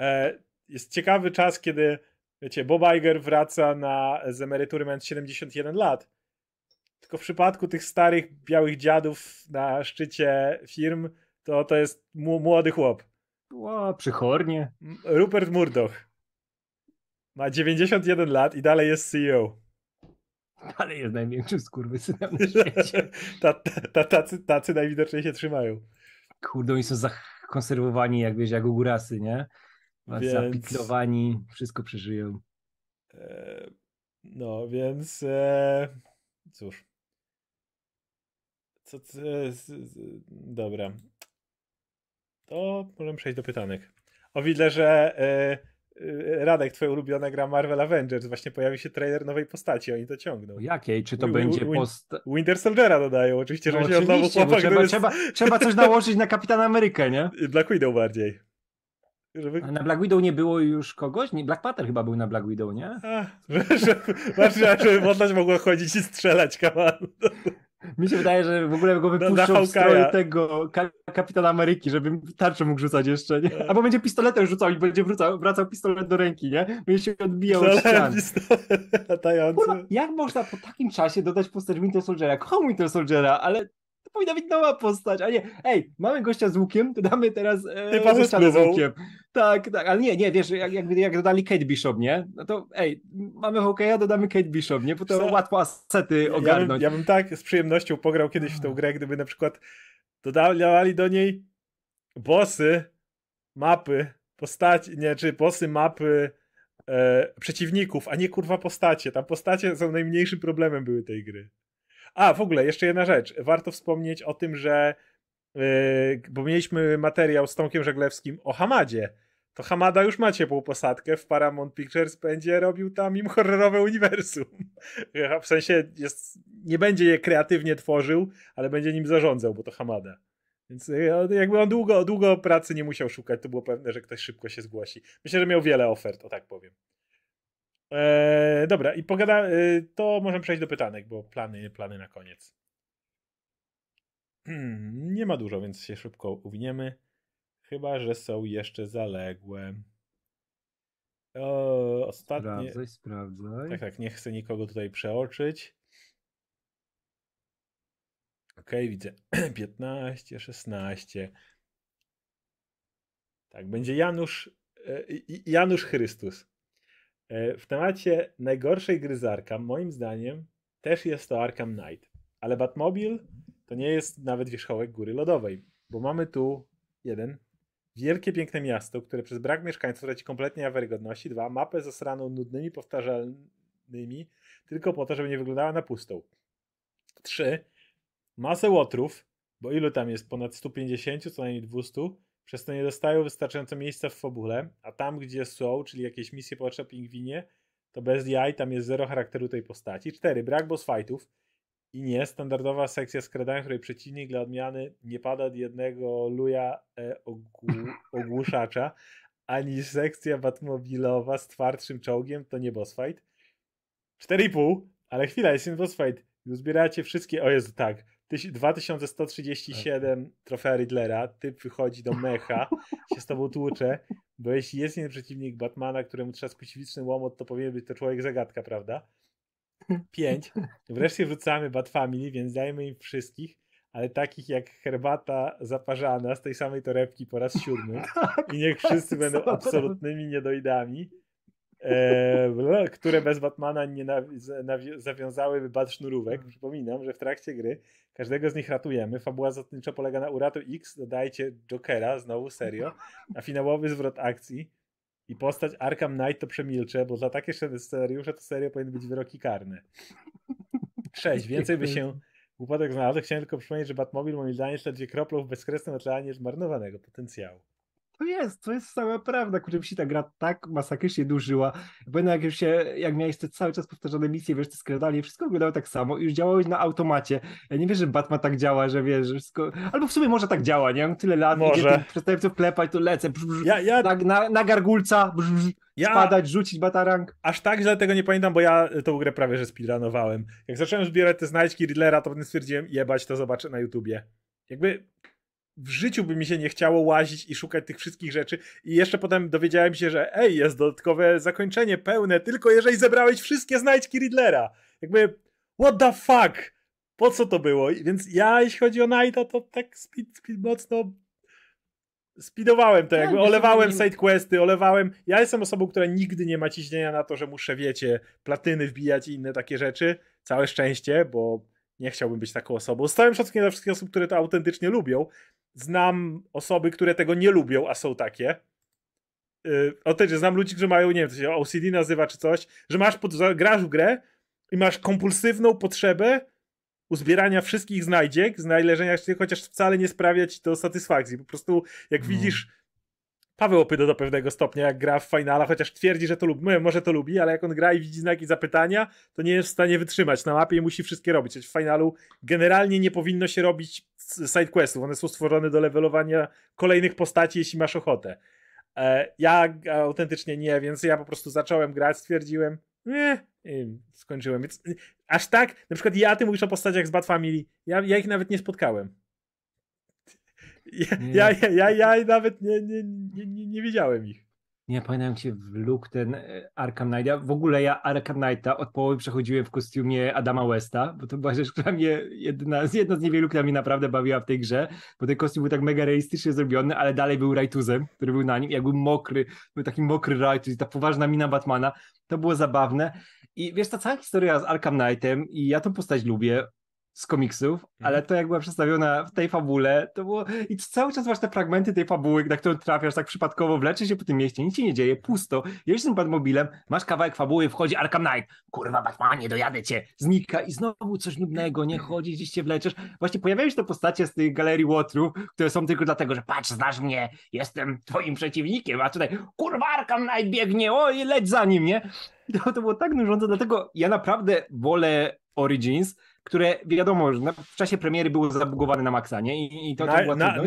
e, jest ciekawy czas, kiedy, wiecie, Bob Iger wraca na, z emerytury mając siedemdziesiąt jeden lat. Tylko w przypadku tych starych, białych dziadów na szczycie firm, to to jest m- młody chłop. Ła, przychornie. Rupert Murdoch. Ma dziewięćdziesiąt jeden lat i dalej jest C E O. Dalej jest największym skurwysynem na świecie. ta, ta, ta, tacy, tacy najwidoczniej się trzymają. Kurde, oni są zakonserwowani, jak wiesz, jak u górasy, nie? Więc... Zapiklowani, wszystko przeżyją. E, no, więc e, cóż. Co, co, dobra. To możemy przejść do pytanek. O, widzę, że e, e, Radek, twoja ulubiona gra Marvel Avengers. Właśnie pojawił się trailer nowej postaci, oni to ciągną. Jakiej? Czy to w, będzie w, postać? Winter Soldiera dodają, oczywiście, no że oczywiście, się oczywiście, chłopak, trzeba, jest... trzeba, trzeba coś nałożyć na Kapitana Amerykę, nie? Black Widow bardziej. Żeby... Na Black Widow nie było już kogoś? Nie, Black Panther chyba był na Black Widow, nie? A, że żeby postać mogła chodzić i strzelać, kawał. Mi się wydaje, że w ogóle go wypuszczą w stroju tego Kapitana Ameryki, żeby tarczę mógł rzucać jeszcze, nie? Albo będzie pistoletem rzucał i będzie wracał, wracał pistolet do ręki, nie? Będzie się odbijał od ścian. Kurwa, jak można po takim czasie dodać postać Winter Soldiera? Kocham Winter Soldiera, ale to powinna być nowa postać, a nie, ej, mamy gościa z łukiem, to damy teraz e, gościa z łukiem. Tak, tak, ale nie, nie, wiesz, jak, jak, jak dodali Kate Bishop, nie? No to ej, mamy Hawkeye'a, dodamy Kate Bishop, nie? Bo to Psa. łatwo asety ogarnąć. Ja bym, ja bym tak z przyjemnością pograł kiedyś w tą grę, gdyby na przykład dodawali do niej bossy, mapy, postaci, nie, czy bossy, mapy e, przeciwników, a nie kurwa postacie. Tam postacie są najmniejszym problemem były tej gry. A, w ogóle, jeszcze jedna rzecz. Warto wspomnieć o tym, że yy, bo mieliśmy materiał z Tomkiem Żeglewskim o Hamadzie. To Hamada już ma ciepłą posadkę. W Paramount Pictures będzie robił tam im horrorowe uniwersum. W sensie jest, nie będzie je kreatywnie tworzył, ale będzie nim zarządzał, bo to Hamada. Więc jakby on długo, długo pracy nie musiał szukać. To było pewne, że ktoś szybko się zgłosi. Myślę, że miał wiele ofert, o tak powiem. Eee, dobra, i pogada, e, to możemy przejść do pytanek, bo plany, plany na koniec. Hmm, nie ma dużo, więc się szybko uwiniemy. Chyba, że są jeszcze zaległe. O, ostatnie. Sprawdzaj, sprawdzaj. Tak, tak, nie chcę nikogo tutaj przeoczyć. Okej, widzę. piętnaście, szesnaście. Tak, będzie Janusz, e, Janusz Chrystus. W temacie najgorszej gry z Arkham, moim zdaniem, też jest to Arkham Knight. Ale Batmobile to nie jest nawet wierzchołek góry lodowej, bo mamy tu jeden, wielkie piękne miasto, które przez brak mieszkańców traci kompletnie na wiarygodności, dwa, mapę zasraną nudnymi powtarzalnymi tylko po to, żeby nie wyglądała na pustą, trzy, masę łotrów, bo ilu tam jest, ponad sto pięćdziesiąt, co najmniej dwieście, przez to nie dostają wystarczająco miejsca w fabule, a tam, gdzie są, czyli jakieś misje potrzebne pingwinie, to bez jaj tam jest zero charakteru tej postaci. cztery. Brak boss fightów i nie standardowa sekcja skradania, w której przeciwnik dla odmiany nie pada od jednego luja e, ogł- ogłuszacza, ani sekcja batmobilowa z twardszym czołgiem, to nie boss fight. cztery i pół, ale chwila, jest boss fight. Zbieracie wszystkie, o Jezu, tak. dwa tysiące sto trzydzieści siedem trofea Riddlera, typ wychodzi do mecha, się z tobą tłucze, bo jeśli jest jeden przeciwnik Batmana, któremu trzeba skusiwiczny łomot, to powinien być to człowiek zagadka, prawda? pięć. Wreszcie wrzucamy Bat Family, więc dajmy im wszystkich, ale takich jak herbata zaparzana z tej samej torebki po raz siódmy i niech wszyscy będą absolutnymi niedoidami, e, które bez Batmana nie nawi- zawiązałyby bat sznurówek. Przypominam, że w trakcie gry każdego z nich ratujemy. Fabuła zasadniczo polega na uratuj X, dodajcie Jokera, znowu serio, a finałowy zwrot akcji i postać Arkham Knight to przemilczę, bo za takie scenariusze to serio powinny być wyroki karne. Sześć. Więcej by się głupotek znalazł. Chciałem tylko przypomnieć, że Batmobil moim zdaniem śledzi kroplą w bezkresnym otlanie zmarnowanego potencjału. To jest, to jest cała prawda, kurczę, się ta gra tak masakrycznie dłużyła. Bo jak już się, jak miałeś te cały czas powtarzane misje, wiesz, te skradanie, wszystko wyglądało tak samo i już działałeś na automacie. Ja nie wiesz, że Batman tak działa, że wiesz, że wszystko... Albo w sumie może tak działa, nie? Mam tyle lat, może. Gdzie tych przestępców klepać, to lecę, brz, brz, ja, ja... Na, na, na gargulca, brz, brz, ja... spadać, rzucić batarang. Aż tak źle tego nie pamiętam, bo ja tą grę prawie że speedrunowałem. Jak zacząłem zbierać te znajdźki Riddlera, to potem stwierdziłem, jebać, to zobaczę na YouTubie. Jakby... W życiu by mi się nie chciało łazić i szukać tych wszystkich rzeczy. I jeszcze potem dowiedziałem się, że ej, jest dodatkowe zakończenie pełne, tylko jeżeli zebrałeś wszystkie znajdźki Riddlera. Jakby, what the fuck? Po co to było? Więc ja, jeśli chodzi o Knighta, to tak speed, speed mocno speedowałem to. Jakby olewałem side questy, olewałem... Ja jestem osobą, która nigdy nie ma ciśnienia na to, że muszę, wiecie, platyny wbijać i inne takie rzeczy. Całe szczęście, bo nie chciałbym być taką osobą. Z całym szacunkiem dla wszystkich osób, które to autentycznie lubią. Znam osoby, które tego nie lubią, a są takie. Yy, o też, znam ludzi, którzy mają, nie wiem, to się O C D nazywa czy coś, że masz pod, grasz w grę i masz kompulsywną potrzebę uzbierania wszystkich znajdziek, znalezienia, chociaż wcale nie sprawia ci to satysfakcji. Po prostu jak hmm. widzisz, Paweł opyta do pewnego stopnia, jak gra w Finala, chociaż twierdzi, że to lubi, może to lubi, ale jak on gra i widzi znaki zapytania, to nie jest w stanie wytrzymać na mapie i musi wszystkie robić. W Finalu generalnie nie powinno się robić sidequestów, one są stworzone do levelowania kolejnych postaci, jeśli masz ochotę. Ja autentycznie nie, więc ja po prostu zacząłem grać, stwierdziłem, nie, skończyłem. Więc aż tak, na przykład ja, ty mówisz o postaciach z Bad Family, ja, ja ich nawet nie spotkałem. Ja, ja, ja, ja, ja nawet nie, nie, nie, nie widziałem ich. Nie, pamiętam cię w look ten Arkham Knight. Ja, w ogóle ja Arkham Knighta od połowy przechodziłem w kostiumie Adama Westa, bo to była rzecz, która mnie jedna, jedna z niewielu, która mnie naprawdę bawiła w tej grze, bo ten kostium był tak mega realistycznie zrobiony, ale dalej był rajtuzem, który był na nim. Jak był mokry, był taki mokry rajtuz i ta poważna mina Batmana. To było zabawne. I wiesz, ta cała historia z Arkham Knightem i ja tą postać lubię z komiksów, ale to jak była przedstawiona w tej fabule, to było... I cały czas masz te fragmenty tej fabuły, na którą trafiasz tak przypadkowo, wleczysz się po tym mieście, nic się nie dzieje, pusto, jedziesz tym Batmobilem, masz kawałek fabuły, wchodzi Arkham Knight, kurwa Batmanie, dojadę cię, znika i znowu coś nudnego, nie chodzi, gdzieś się wleczesz. Właśnie pojawiają się te postacie z tej galerii Łotrów, które są tylko dlatego, że patrz, znasz mnie, jestem twoim przeciwnikiem, a tutaj kurwa Arkham Knight biegnie, o i leć za nim, nie? To, to było tak nużące, dlatego ja naprawdę wolę Origins, które wiadomo, że w czasie premiery było zabugowane na maksa, nie? I, i to, to na, była na, na,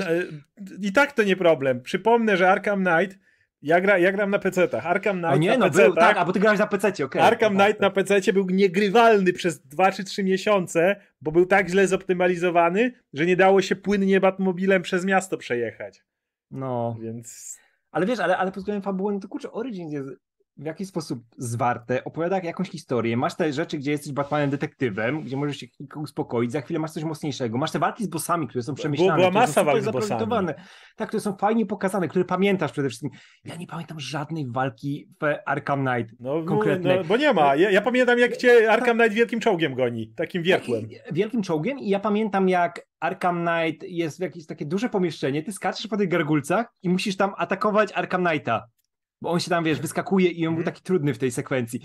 i tak to nie problem. Przypomnę, że Arkham Knight, ja, gra, ja gram na pecetach. Arkham Knight o nie, na no, pecetach. Był, tak, a bo ty grałeś na pececie, okej. Okay. Arkham Knight na pececie był niegrywalny przez dwa czy trzy miesiące, bo był tak źle zoptymalizowany, że nie dało się płynnie Batmobilem przez miasto przejechać. No. Więc... Ale wiesz, ale, ale pod względem fabuły, no to kurczę, Origins jest... w jakiś sposób zwarte, opowiada jakąś historię, masz te rzeczy, gdzie jesteś Batmanem detektywem, gdzie możesz się uspokoić, za chwilę masz coś mocniejszego, masz te walki z bossami, które są przemyślane, była które masa są walk z bossami. Tak, które są fajnie pokazane, które pamiętasz przede wszystkim. Ja nie pamiętam żadnej walki w Arkham Knight no, konkretnej. No, bo nie ma, ja, ja pamiętam jak cię Arkham Knight wielkim czołgiem goni, takim wiertłem. Taki, wielkim czołgiem i ja pamiętam jak Arkham Knight jest w jakieś takie duże pomieszczenie, ty skaczesz po tych gargulcach i musisz tam atakować Arkham Knighta. Bo on się tam, wiesz, wyskakuje i on był taki trudny w tej sekwencji.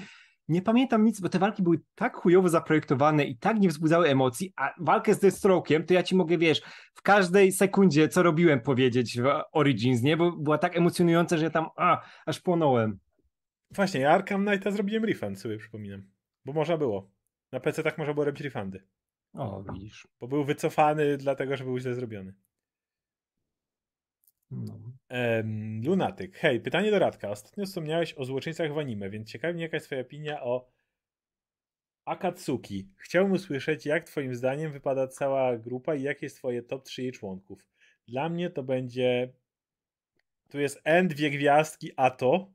Nie pamiętam nic, bo te walki były tak chujowo zaprojektowane i tak nie wzbudzały emocji, a walkę z Deathstroke'iem to ja ci mogę, wiesz, w każdej sekundzie, co robiłem, powiedzieć w Origins, nie? Bo była tak emocjonująca, że ja tam a, aż płonąłem. Właśnie, ja Arkham Knight'a zrobiłem refund, sobie przypominam. Bo można było. Na P C tak można było robić refundy. O, widzisz. Bo był wycofany dlatego, że był źle zrobiony. No. Um, Lunatyk. Hej, pytanie do Radka. Ostatnio wspomniałeś o złoczyńcach w anime, więc ciekawi mnie jaka jest twoja opinia o Akatsuki. Chciałbym usłyszeć, jak twoim zdaniem wypada cała grupa i jakie jest twoje top trzy jej członków. Dla mnie to będzie... Tu jest N, dwie gwiazdki, Ato.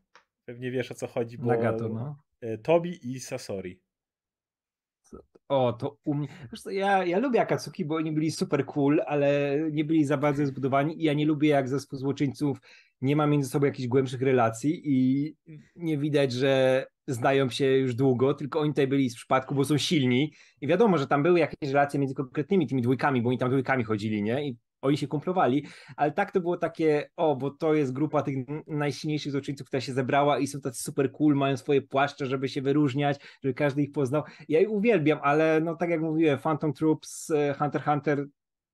Pewnie wiesz o co chodzi, bo... Nagato, no. Tobi i Sasori. O, to u mnie... Wiesz co, ja, ja lubię Akatsuki, bo oni byli super cool, ale nie byli za bardzo zbudowani i ja nie lubię, jak zespół złoczyńców nie ma między sobą jakichś głębszych relacji i nie widać, że znają się już długo, tylko oni tutaj byli z przypadku, bo są silni i wiadomo, że tam były jakieś relacje między konkretnymi tymi dwójkami, bo oni tam dwójkami chodzili, nie? I oni się kumplowali, ale tak to było takie, o, bo to jest grupa tych najsilniejszych złoczyńców, która się zebrała i są tacy super cool, mają swoje płaszcze, żeby się wyróżniać, żeby każdy ich poznał. Ja ich uwielbiam, ale no tak jak mówiłem, Phantom Troops, Hunter x Hunter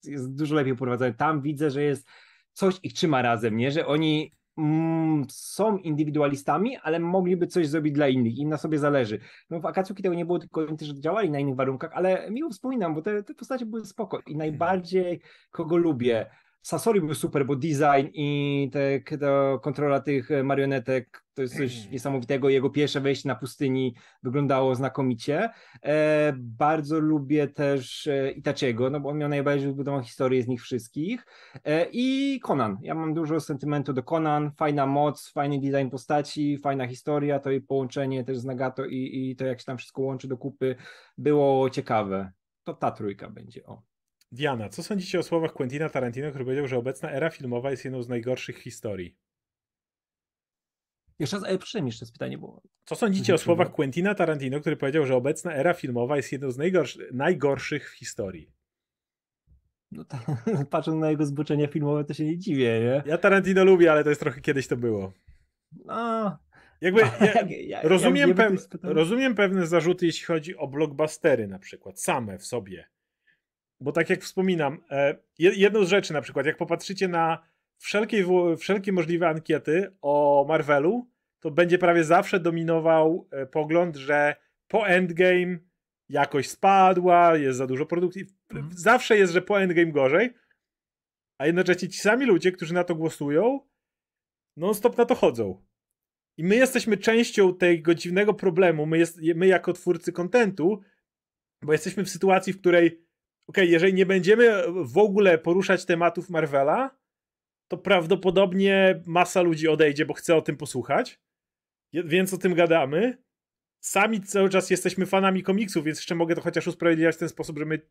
jest dużo lepiej prowadzony. Tam widzę, że jest coś ich trzyma razem, nie? Że oni mm, są indywidualistami, ale mogliby coś zrobić dla innych, im na sobie zależy. No w Akatsuki tego nie było, tylko oni też działali na innych warunkach, ale miło wspominam, bo te, te postacie były spoko i najbardziej kogo lubię. Sasori był super, bo design i te, to kontrola tych marionetek to jest coś niesamowitego. Jego pierwsze wejście na pustyni wyglądało znakomicie. E, bardzo lubię też Itachiego, no bo on miał najbardziej wybudowaną historię z nich wszystkich. E, I Conan. Ja mam dużo sentymentu do Conan. Fajna moc, fajny design postaci, fajna historia, to jej połączenie też z Nagato i, i to jak się tam wszystko łączy do kupy było ciekawe. To ta trójka będzie, o. Diana, co sądzicie o słowach Quentina Tarantino, który powiedział, że obecna era filmowa jest jedną z najgorszych historii? Jeszcze raz, ale proszę, jeszcze raz pytanie było. Co sądzicie o słowach Quentina Tarantino, który powiedział, że obecna era filmowa jest jedną z najgorszy, najgorszych w historii? No ta, patrząc na jego zboczenia filmowe, to się nie dziwię, nie? Ja Tarantino lubię, ale to jest trochę kiedyś to było. No... Jakby, ja, jak, ja, rozumiem, ja pew, rozumiem pewne zarzuty, jeśli chodzi o blockbustery na przykład, same w sobie. Bo tak jak wspominam, jedną z rzeczy na przykład, jak popatrzycie na wszelkie, wszelkie możliwe ankiety o Marvelu, to będzie prawie zawsze dominował pogląd, że po Endgame jakość spadła, jest za dużo produkcji. Mhm. Zawsze jest, że po Endgame gorzej, a jednocześnie ci sami ludzie, którzy na to głosują, non-stop na to chodzą. I my jesteśmy częścią tego dziwnego problemu, my, jest, my jako twórcy kontentu, bo jesteśmy w sytuacji, w której okej, okay, jeżeli nie będziemy w ogóle poruszać tematów Marvela, to prawdopodobnie masa ludzi odejdzie, bo chce o tym posłuchać, więc o tym gadamy. Sami cały czas jesteśmy fanami komiksów, więc jeszcze mogę to chociaż usprawiedliwiać w ten sposób, że my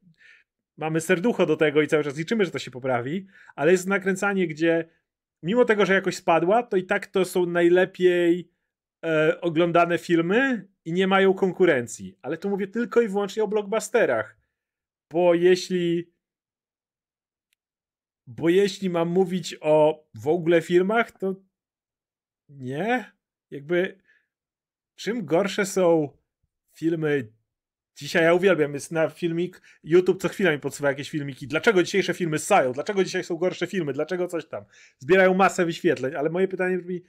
mamy serducho do tego i cały czas liczymy, że to się poprawi, ale jest nakręcanie, gdzie mimo tego, że jakoś spadła, to i tak to są najlepiej e, oglądane filmy i nie mają konkurencji. Ale tu mówię tylko i wyłącznie o blockbusterach. Bo jeśli bo jeśli mam mówić o w ogóle filmach, to nie. Jakby czym gorsze są filmy dzisiaj, ja uwielbiam, jest na filmik YouTube, co chwila mi podsuwa jakieś filmiki, dlaczego dzisiejsze filmy ssają, dlaczego dzisiaj są gorsze filmy, dlaczego coś tam, zbierają masę wyświetleń, ale moje pytanie brzmi,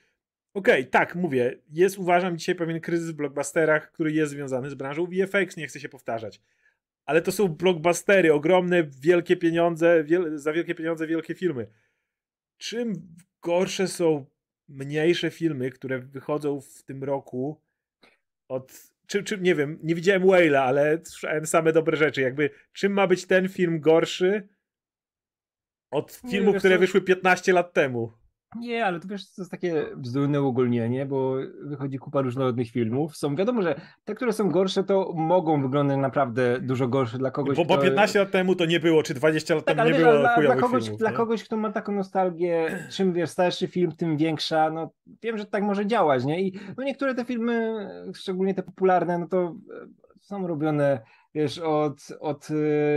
okej, okay, tak, mówię, jest uważam dzisiaj pewien kryzys w blockbusterach, który jest związany z branżą V F X, nie chcę się powtarzać. Ale to są blockbustery, ogromne, wielkie pieniądze, wiel- za wielkie pieniądze wielkie filmy. Czym gorsze są mniejsze filmy, które wychodzą w tym roku od... Czy, czy, nie wiem, nie widziałem Whale'a, ale słyszałem same dobre rzeczy. Jakby, czym ma być ten film gorszy od filmów, nie, które to... wyszły piętnaście lat temu? Nie, ale to wiesz, to jest takie bzdurne uogólnienie, bo wychodzi kupa różnorodnych filmów. Są, wiadomo, że te, które są gorsze, to mogą wyglądać naprawdę dużo gorsze dla kogoś, bo, bo piętnaście lat temu to nie było, czy dwadzieścia lat tak, temu nie wiesz, było dla, chujowych dla kogoś, filmów. Dla nie? kogoś, kto ma taką nostalgię, czym wiesz, starszy film, tym większa, no wiem, że tak może działać, nie? I no niektóre te filmy, szczególnie te popularne, no to są robione... Wiesz, od, od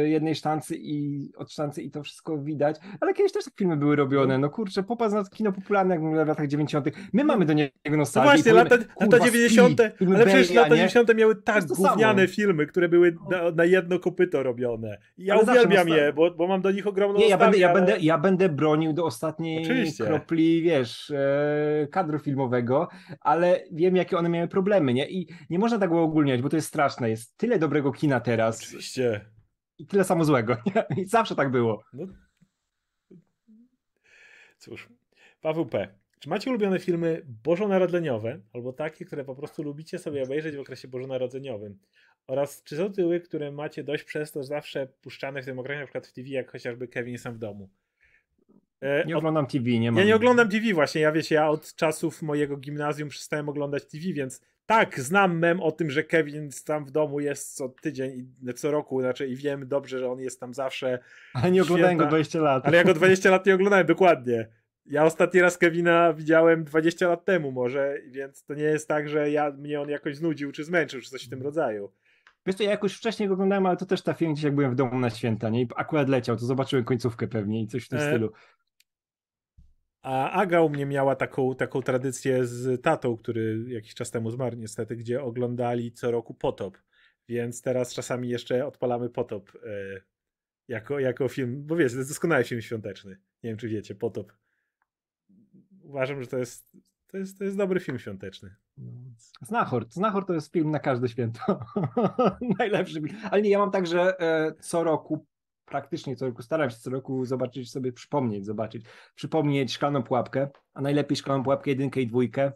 jednej sztancy i od sztancy i to wszystko widać. Ale kiedyś też tak filmy były robione. No kurczę, popatrz na kino popularne, jak w latach dziewięćdziesiątych. My mamy do niego nostalgię. No właśnie, lata, lata dziewięćdziesiąte. Ale przecież lata dziewięćdziesiąte miały tak gówniane filmy, które były na, na jedno kopyto robione. I ja ale uwielbiam je, bo, bo mam do nich ogromną Nie, ja będę, ja, ale... będę, ja będę bronił do ostatniej Oczywiście. kropli, wiesz, kadru filmowego, ale wiem, jakie one miały problemy, nie? I nie można tak uogólniać, bo to jest straszne. Jest tyle dobrego kina teraz. Teraz. Oczywiście. I tyle samo złego. I zawsze tak było. No. Cóż. Paweł P. Czy macie ulubione filmy bożonarodzeniowe albo takie, które po prostu lubicie sobie obejrzeć w okresie bożonarodzeniowym? Oraz czy są tyły, które macie dość przez to zawsze puszczane w tym okresie, na przykład w T V, jak chociażby Kevin Sam w domu? Nie oglądam T V, nie mam. Ja nie oglądam T V właśnie, ja wiecie, ja od czasów mojego gimnazjum przestałem oglądać T V, więc tak, znam mem o tym, że Kevin tam w domu jest co tydzień, co roku, znaczy i wiem dobrze, że on jest tam zawsze. Ale nie oglądałem go dwadzieścia lat. Ale ja go dwadzieścia lat nie oglądałem, dokładnie. Ja ostatni raz Kevina widziałem dwadzieścia lat temu może, więc to nie jest tak, że ja, mnie on jakoś znudził, czy zmęczył, czy coś w tym rodzaju. Wiesz co, ja jakoś wcześniej go oglądałem, ale to też ta film gdzieś jak byłem w domu na święta, nie? I akurat leciał, to zobaczyłem końcówkę pewnie i coś w tym e... stylu. A Aga u mnie miała taką, taką tradycję z tatą, który jakiś czas temu zmarł niestety, gdzie oglądali co roku Potop, więc teraz czasami jeszcze odpalamy Potop yy, jako, jako film, bo wiesz, to jest doskonały film świąteczny, nie wiem czy wiecie, Potop. Uważam, że to jest, to jest, to jest dobry film świąteczny. Znachor, Znachor to jest film na każde święto, najlepszy film, ale nie, ja mam tak, że yy, co roku praktycznie co roku, staram się co roku zobaczyć sobie, przypomnieć, zobaczyć, przypomnieć Szklaną Pułapkę, a najlepiej Szklaną Pułapkę jedynkę i dwójkę,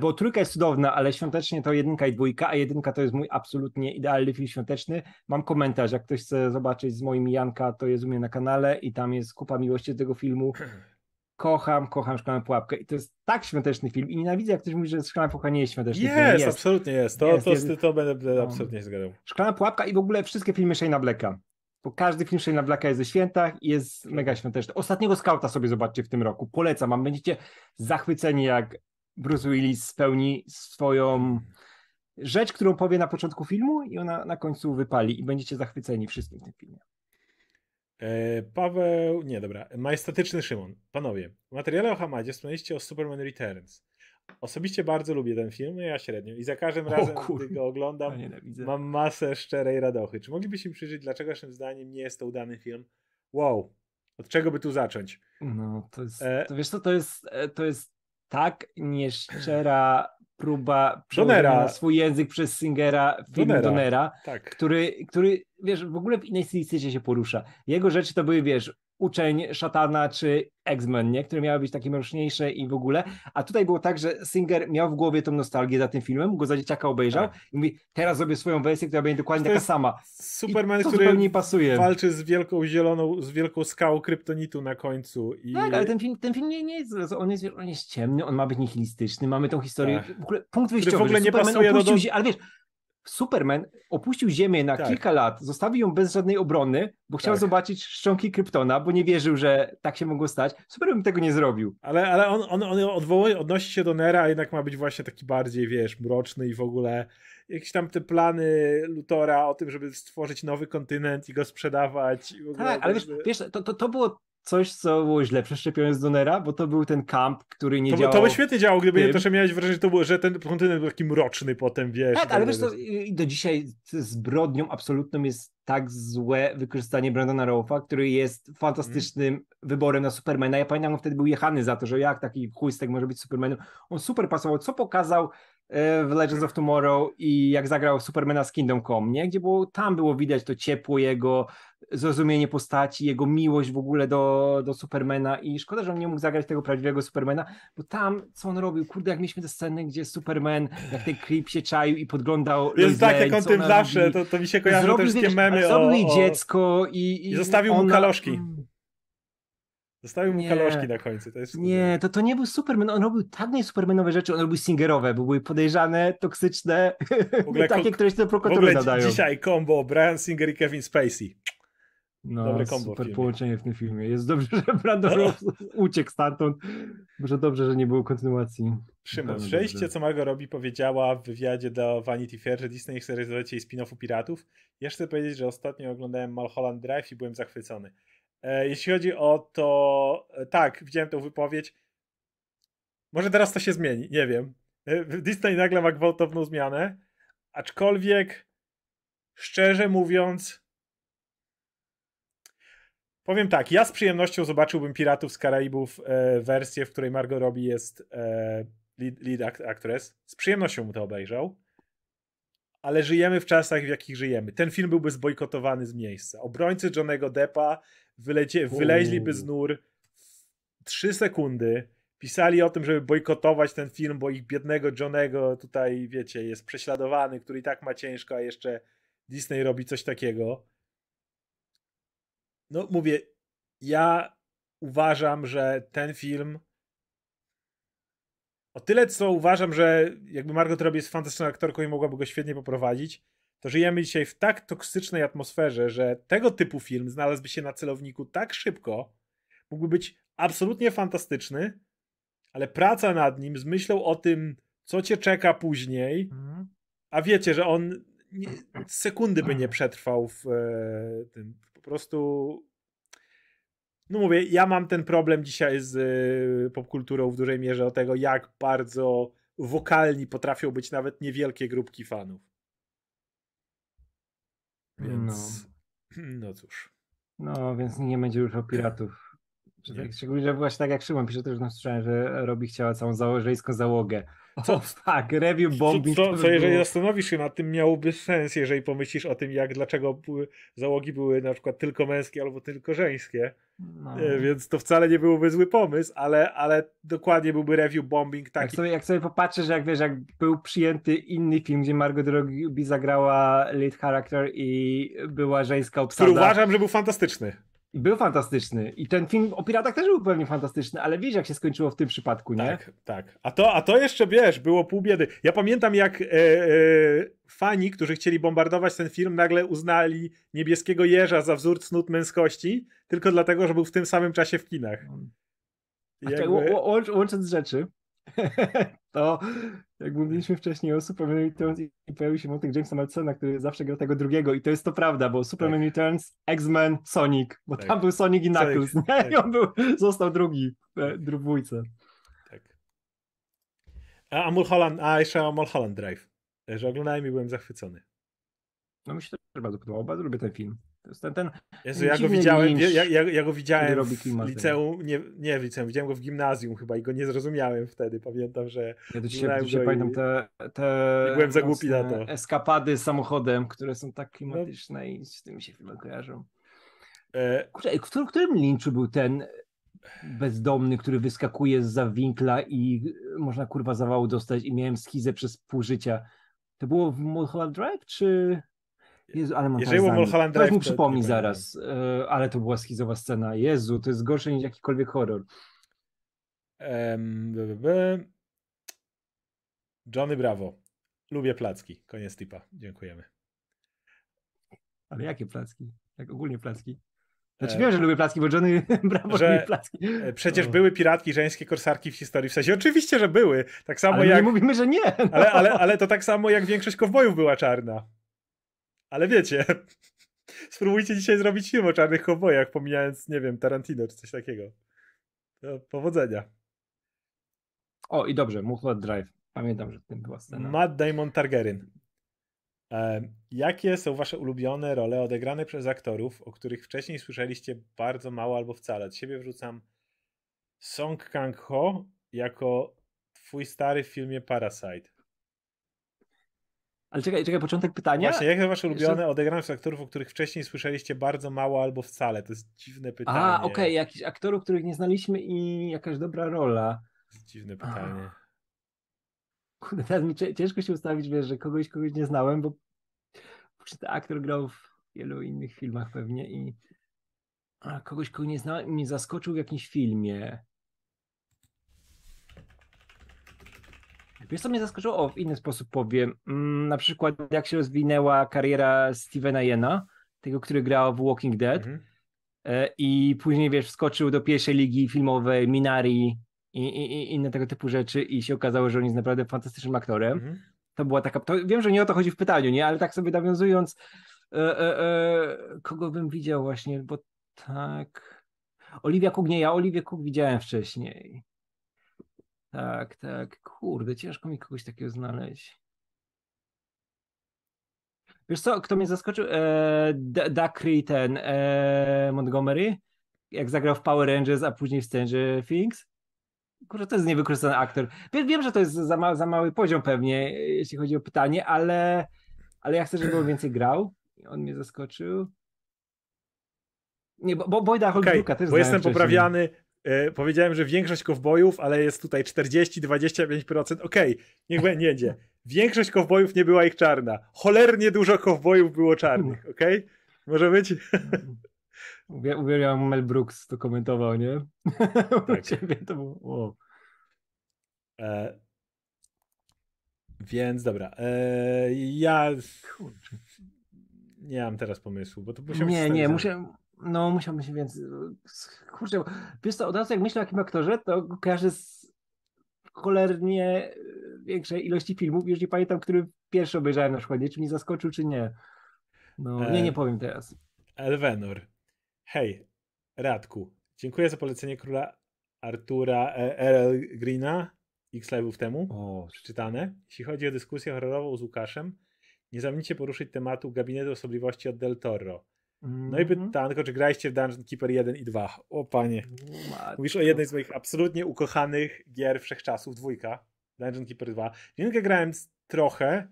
bo trójka jest cudowna, ale świątecznie to jedynka i dwójka, a jedynka to jest mój absolutnie idealny film świąteczny. Mam komentarz, jak ktoś chce zobaczyć z moim Janka, to jest u mnie na kanale i tam jest kupa miłości do tego filmu. Kocham, kocham Szklaną Pułapkę i to jest tak świąteczny film i nienawidzę, jak ktoś mówi, że Szklana Pułapka nie jest świąteczny yes, film. Jest, absolutnie jest, to, jest, to, jest. to, to będę absolutnie zgadzał. Szklana Pułapka i w ogóle wszystkie filmy Shane'a Blacka. Bo każdy film Shane'a Blacka jest ze świętach i jest mega świąteczny. Ostatniego Skauta sobie zobaczcie w tym roku. Polecam wam. Będziecie zachwyceni, jak Bruce Willis spełni swoją rzecz, którą powie na początku filmu i ona na końcu wypali. I będziecie zachwyceni wszystkim w tym filmie. E, Paweł... Nie, dobra. Majestatyczny Szymon. Panowie, w materiale o Hamadzie wspomnieliście o Superman Returns. Osobiście bardzo lubię ten film, no ja średnio. I za każdym razem, gdy go oglądam, mam masę szczerej radochy. Czy moglibyście mi przyjrzeć, dlaczego naszym zdaniem nie jest to udany film? Wow, od czego by tu zacząć? No, to jest, e... to wiesz co, to jest, to jest tak nieszczera próba przełożenia swój język przez Singera, film Donera, Donera tak. który, który, wiesz, w ogóle w innej stylistyce się porusza. Jego rzeczy to były, wiesz, Uczeń Szatana czy X-Men, nie? Które miały być takie mroczniejsze i w ogóle. A tutaj było tak, że Singer miał w głowie tą nostalgię za tym filmem, go za dzieciaka obejrzał tak. I mówi, teraz zrobię swoją wersję, która będzie dokładnie taka sama. Superman, który pasuje. Walczy z wielką zieloną, z wielką skałą kryptonitu na końcu. I... Tak, ale ten film, ten film nie, nie jest, on jest, on jest ciemny, on ma być nihilistyczny, mamy tą historię, tak. w ogóle, punkt wyjściowy, w ogóle nie Superman pasuje opuścił do... się, ale wiesz, Superman opuścił Ziemię na tak. kilka lat, zostawił ją bez żadnej obrony, bo chciał tak. zobaczyć szczątki Kryptona, bo nie wierzył, że tak się mogło stać. Superman tego nie zrobił. Ale, ale on, on, on odwołuje, odnosi się do Nera, a jednak ma być właśnie taki bardziej, wiesz, mroczny i w ogóle jakieś tam te plany Lutora o tym, żeby stworzyć nowy kontynent i go sprzedawać. I w ogóle tak, ale wiesz, wiesz to, to, to było coś, co było źle przeszczepione z Donera, bo to był ten kamp, który nie to, działał. To by świetnie działało, gdyby nie to, że miałeś wrażenie, że, to było, że ten kontynent był taki mroczny potem, wiesz. Tak, ale wiesz co, do dzisiaj zbrodnią absolutną jest tak złe wykorzystanie Brandona Roufa, który jest fantastycznym hmm. wyborem na Supermana. Ja pamiętam, on wtedy był jechany za to, że jak taki chłystek może być Supermanem. On super pasował, co pokazał w Legends of Tomorrow i jak zagrał Supermana z Kingdom Come, nie? Gdzie było, tam było widać to ciepło jego, zrozumienie postaci, jego miłość w ogóle do, do Supermana i szkoda, że on nie mógł zagrać tego prawdziwego Supermana, bo tam, co on robił, kurde, jak mieliśmy te sceny, gdzie Superman, jak ten klip się czaił i podglądał jest tak, jak on tym zawsze, to, to mi się kojarzy te wszystkie memy o... Zrobił dziecko i... I, i zostawił ona... mu kaloszki. Zostawił mu nie, kaloszki na końcu. To jest nie, to, to nie był Superman. On robił tak nie supermanowe rzeczy. On robił Singerowe, bo były podejrzane, toksyczne. W ogóle takie, które się do prokuratury nadają. Dzisiaj kombo Bryan Singer i Kevin Spacey. No, dobre kombo super w połączenie w tym filmie. Jest dobrze, że Brandon no. Ross uciekł stamtąd. Może dobrze, że nie było kontynuacji. Szymon, przejście, co Margot Robbie powiedziała w wywiadzie do Vanity Fair, że Disney chce realizować jej spin-offu Piratów. Ja chcę powiedzieć, że ostatnio oglądałem Mulholland Drive i byłem zachwycony. Jeśli chodzi o to, tak, widziałem tą wypowiedź. Może teraz to się zmieni, nie wiem. Disney nagle ma gwałtowną zmianę, aczkolwiek szczerze mówiąc powiem tak, ja z przyjemnością zobaczyłbym Piratów z Karaibów e, wersję, w której Margot Robbie jest e, lead, lead actress. Z przyjemnością mu to obejrzał. Ale żyjemy w czasach, w jakich żyjemy. Ten film byłby zbojkotowany z miejsca. Obrońcy Johnny'ego Deppa wylecie, wyleźliby z nur w trzy sekundy. Pisali o tym, żeby bojkotować ten film, bo ich biednego Johnny'ego tutaj, wiecie, jest prześladowany, który i tak ma ciężko, a jeszcze Disney robi coś takiego. No mówię, ja uważam, że ten film o tyle, co uważam, że jakby Margot Robbie jest fantastyczną aktorką i mogłaby go świetnie poprowadzić, to żyjemy dzisiaj w tak toksycznej atmosferze, że tego typu film znalazłby się na celowniku tak szybko, mógłby być absolutnie fantastyczny, ale praca nad nim z myślą o tym, co cię czeka później, a wiecie, że on nie, sekundy by nie przetrwał w e, tym. Po prostu... No mówię, ja mam ten problem dzisiaj z y, popkulturą w dużej mierze o tego, jak bardzo wokalni potrafią być nawet niewielkie grupki fanów. Więc... No, no cóż. No, więc nie będzie już o piratów. Szczególnie, że właśnie tak jak Szymon pisze, to już słyszałem, że Robi chciała całą założejską załogę. Co? O, tak, review bombing. Co, co, co jeżeli zastanowisz się nad tym, miałoby sens, jeżeli pomyślisz o tym, jak, dlaczego załogi były na przykład tylko męskie albo tylko żeńskie. No. Więc to wcale nie byłby zły pomysł, ale, ale dokładnie byłby review bombing taki. Jak sobie, jak sobie popatrzysz, jak wiesz, jak był przyjęty inny film, gdzie Margot Robbie zagrała lead character i była żeńska obsada. Który uważam, że był fantastyczny. Był fantastyczny. I ten film o piratach też był pewnie fantastyczny, ale wiesz, jak się skończyło w tym przypadku, nie? Tak, tak. A to, a to jeszcze, wiesz, było pół biedy. Ja pamiętam, jak e, e, fani, którzy chcieli bombardować ten film, nagle uznali Niebieskiego Jeża za wzór cnót męskości, tylko dlatego, że był w tym samym czasie w kinach. Jakby... Tak, łącz, łącząc rzeczy, to jak mówiliśmy wcześniej o Superman Returns i pojawił się wątek Jamesa Madsena, który zawsze grał tego drugiego i to jest to prawda, bo Superman tak. Returns, X-Men, Sonic, bo tak. tam był Sonic i Knuckles, Sonic. Nie? Tak. I on był, został drugi w dwójce. Tak. A, Mulholland, a jeszcze Mulholland Drive, że oglądałem i byłem zachwycony. No mi się też bardzo podobało, bardzo lubię ten film. Ten, ten Jezu, ja go widziałem, ja, ja, ja go widziałem w liceum, nie, nie w liceum, widziałem go w gimnazjum chyba i go nie zrozumiałem wtedy, pamiętam, że ja do dzisiaj, do dzisiaj pamiętam te, te byłem za głupi na to. Eskapady z samochodem, które są tak klimatyczne no. i z tym się chyba kojarzą. E... Kurczę, w którym Lynchu był ten bezdomny, który wyskakuje zza winkla i można kurwa zawału dostać i miałem schizę przez pół życia? To było w Mulholland Drive czy... Jezu, ale mam jeżeli był Mulholland Drive, mi przypomni to, to zaraz, e, ale to była schizowa scena. Jezu, to jest gorsze niż jakikolwiek horror. Um, b, b, b. Johnny Bravo. Lubię placki. Koniec tipa. Dziękujemy. Ale jakie placki? Tak ogólnie placki. Znaczy e... wiem, że lubię placki, bo Johnny Bravo że... lubi placki. Przecież o. były piratki, żeńskie korsarki w historii. W sensie oczywiście, że były. Tak samo ale jak... nie mówimy, że nie. No. Ale, ale, ale to tak samo jak większość kowbojów była czarna. Ale wiecie, spróbujcie dzisiaj zrobić film o czarnych kowbojach, pomijając, nie wiem, Tarantino czy coś takiego. To powodzenia. O i dobrze, Mulholland Drive. Pamiętam, że w tym była scena. Matt Damon Targaryen. E, jakie są wasze ulubione role odegrane przez aktorów, o których wcześniej słyszeliście bardzo mało albo wcale? Od siebie wrzucam Song Kang-ho jako twój stary w filmie Parasite. Ale czekaj, czekaj, początek pytania. Właśnie, jakie są wasze ulubione odegrane przez aktorów, o których wcześniej słyszeliście bardzo mało albo wcale? To jest dziwne pytanie. A, okej, okay. Jakichś aktorów, których nie znaliśmy i jakaś dobra rola. To jest dziwne pytanie. A. Kurde, teraz mi ciężko się ustawić, wiesz, że kogoś, kogoś nie znałem, bo ten aktor grał w wielu innych filmach pewnie i a kogoś, kogo nie znałem, mnie zaskoczył w jakimś filmie. Wiesz co mnie zaskoczyło? O, w inny sposób powiem. Mm, na przykład jak się rozwinęła kariera Stevena Yena, tego, który grał w Walking Dead mm-hmm. e, i później, wiesz, wskoczył do pierwszej ligi filmowej, Minari i, i, i inne tego typu rzeczy i się okazało, że on jest naprawdę fantastycznym aktorem. Mm-hmm. To była taka... To, wiem, że nie o to chodzi w pytaniu, nie? Ale tak sobie nawiązując, e, e, e, kogo bym widział właśnie, bo tak... Olivia Cook, nie, ja Olivię Cook widziałem wcześniej. Tak, tak. Kurde, ciężko mi kogoś takiego znaleźć. Wiesz co, kto mnie zaskoczył? Eee, Dakri ten eee, Montgomery, jak zagrał w Power Rangers, a później w Stranger Things. Kurde, to jest niewykorzystany aktor. Wiem, wiem że to jest za, ma, za mały poziom pewnie, jeśli chodzi o pytanie, ale, ale ja chcę, żeby on więcej grał. On mnie zaskoczył. Nie, bo, bo Boyda Holbrooka okay, też bo jestem wcześniej. Poprawiany. Yy, powiedziałem, że większość kowbojów, ale jest tutaj czterdzieści do dwudziestu pięciu procent. Okej, niech będzie. Większość kowbojów nie była ich czarna. Cholernie dużo kowbojów było czarnych, okej? Może być? Uwielbiam, Mel Brooks to komentował, nie? Tak. U ciebie to było... Wow. E... Więc dobra, e... ja... Kurczę. Nie mam teraz pomysłu, bo to musiał... Nie, nie, za... muszę... No musiałbym się więc... Kurczę, wiesz co, od razu jak myślę o jakim aktorze, to kojarzę z cholernie większej ilości filmów. Już nie pamiętam, który pierwszy obejrzałem na przykład, nie? Czy mnie zaskoczył, czy nie. No, e... nie, nie powiem teraz. Elwenor. Hej, Radku, dziękuję za polecenie Króla Artura R L Greena X live'ów temu, o, przeczytane. Jeśli chodzi o dyskusję horrorową z Łukaszem, nie zamknijcie poruszyć tematu Gabinetu Osobliwości od Del Toro. Mm-hmm. No i pytanko, czy graliście w Dungeon Keeper jeden i dwa? O panie, o, mówisz o jednej z moich absolutnie ukochanych gier wszechczasów, dwójka, Dungeon Keeper dwa. Jedynkę grałem trochę,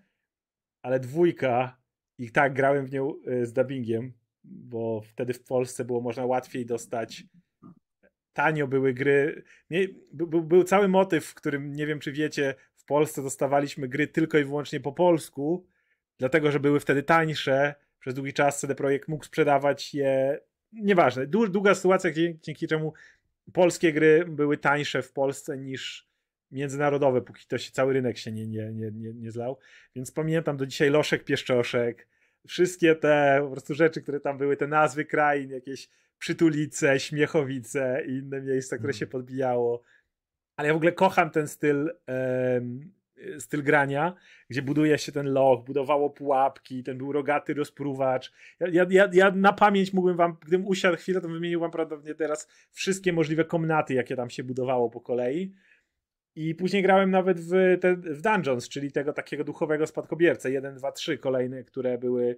ale dwójka i tak grałem w nią z dubbingiem, bo wtedy w Polsce było można łatwiej dostać, tanio były gry, nie, by, by, był cały motyw, w którym, nie wiem czy wiecie, w Polsce dostawaliśmy gry tylko i wyłącznie po polsku, dlatego że były wtedy tańsze, przez długi czas C D Projekt mógł sprzedawać je, nieważne, dłu, długa sytuacja, dzięki czemu polskie gry były tańsze w Polsce niż międzynarodowe, póki to się cały rynek się nie, nie, nie, nie, nie zlał, więc pamiętam do dzisiaj Loszek Pieszczoszek, wszystkie te po prostu rzeczy, które tam były, te nazwy krain, jakieś Przytulice, Śmiechowice i inne miejsca, które się podbijało. Ale ja w ogóle kocham ten styl, um, styl grania, gdzie buduje się ten loch, budowało pułapki, ten był rogaty rozpruwacz. Ja, ja, ja na pamięć mógłbym wam, gdybym usiadł chwilę, to wymienił wam prawdopodobnie teraz wszystkie możliwe komnaty, jakie tam się budowało po kolei. I później grałem nawet w, te, w Dungeons, czyli tego takiego duchowego spadkobiercę. jeden, dwa, trzy kolejne, które były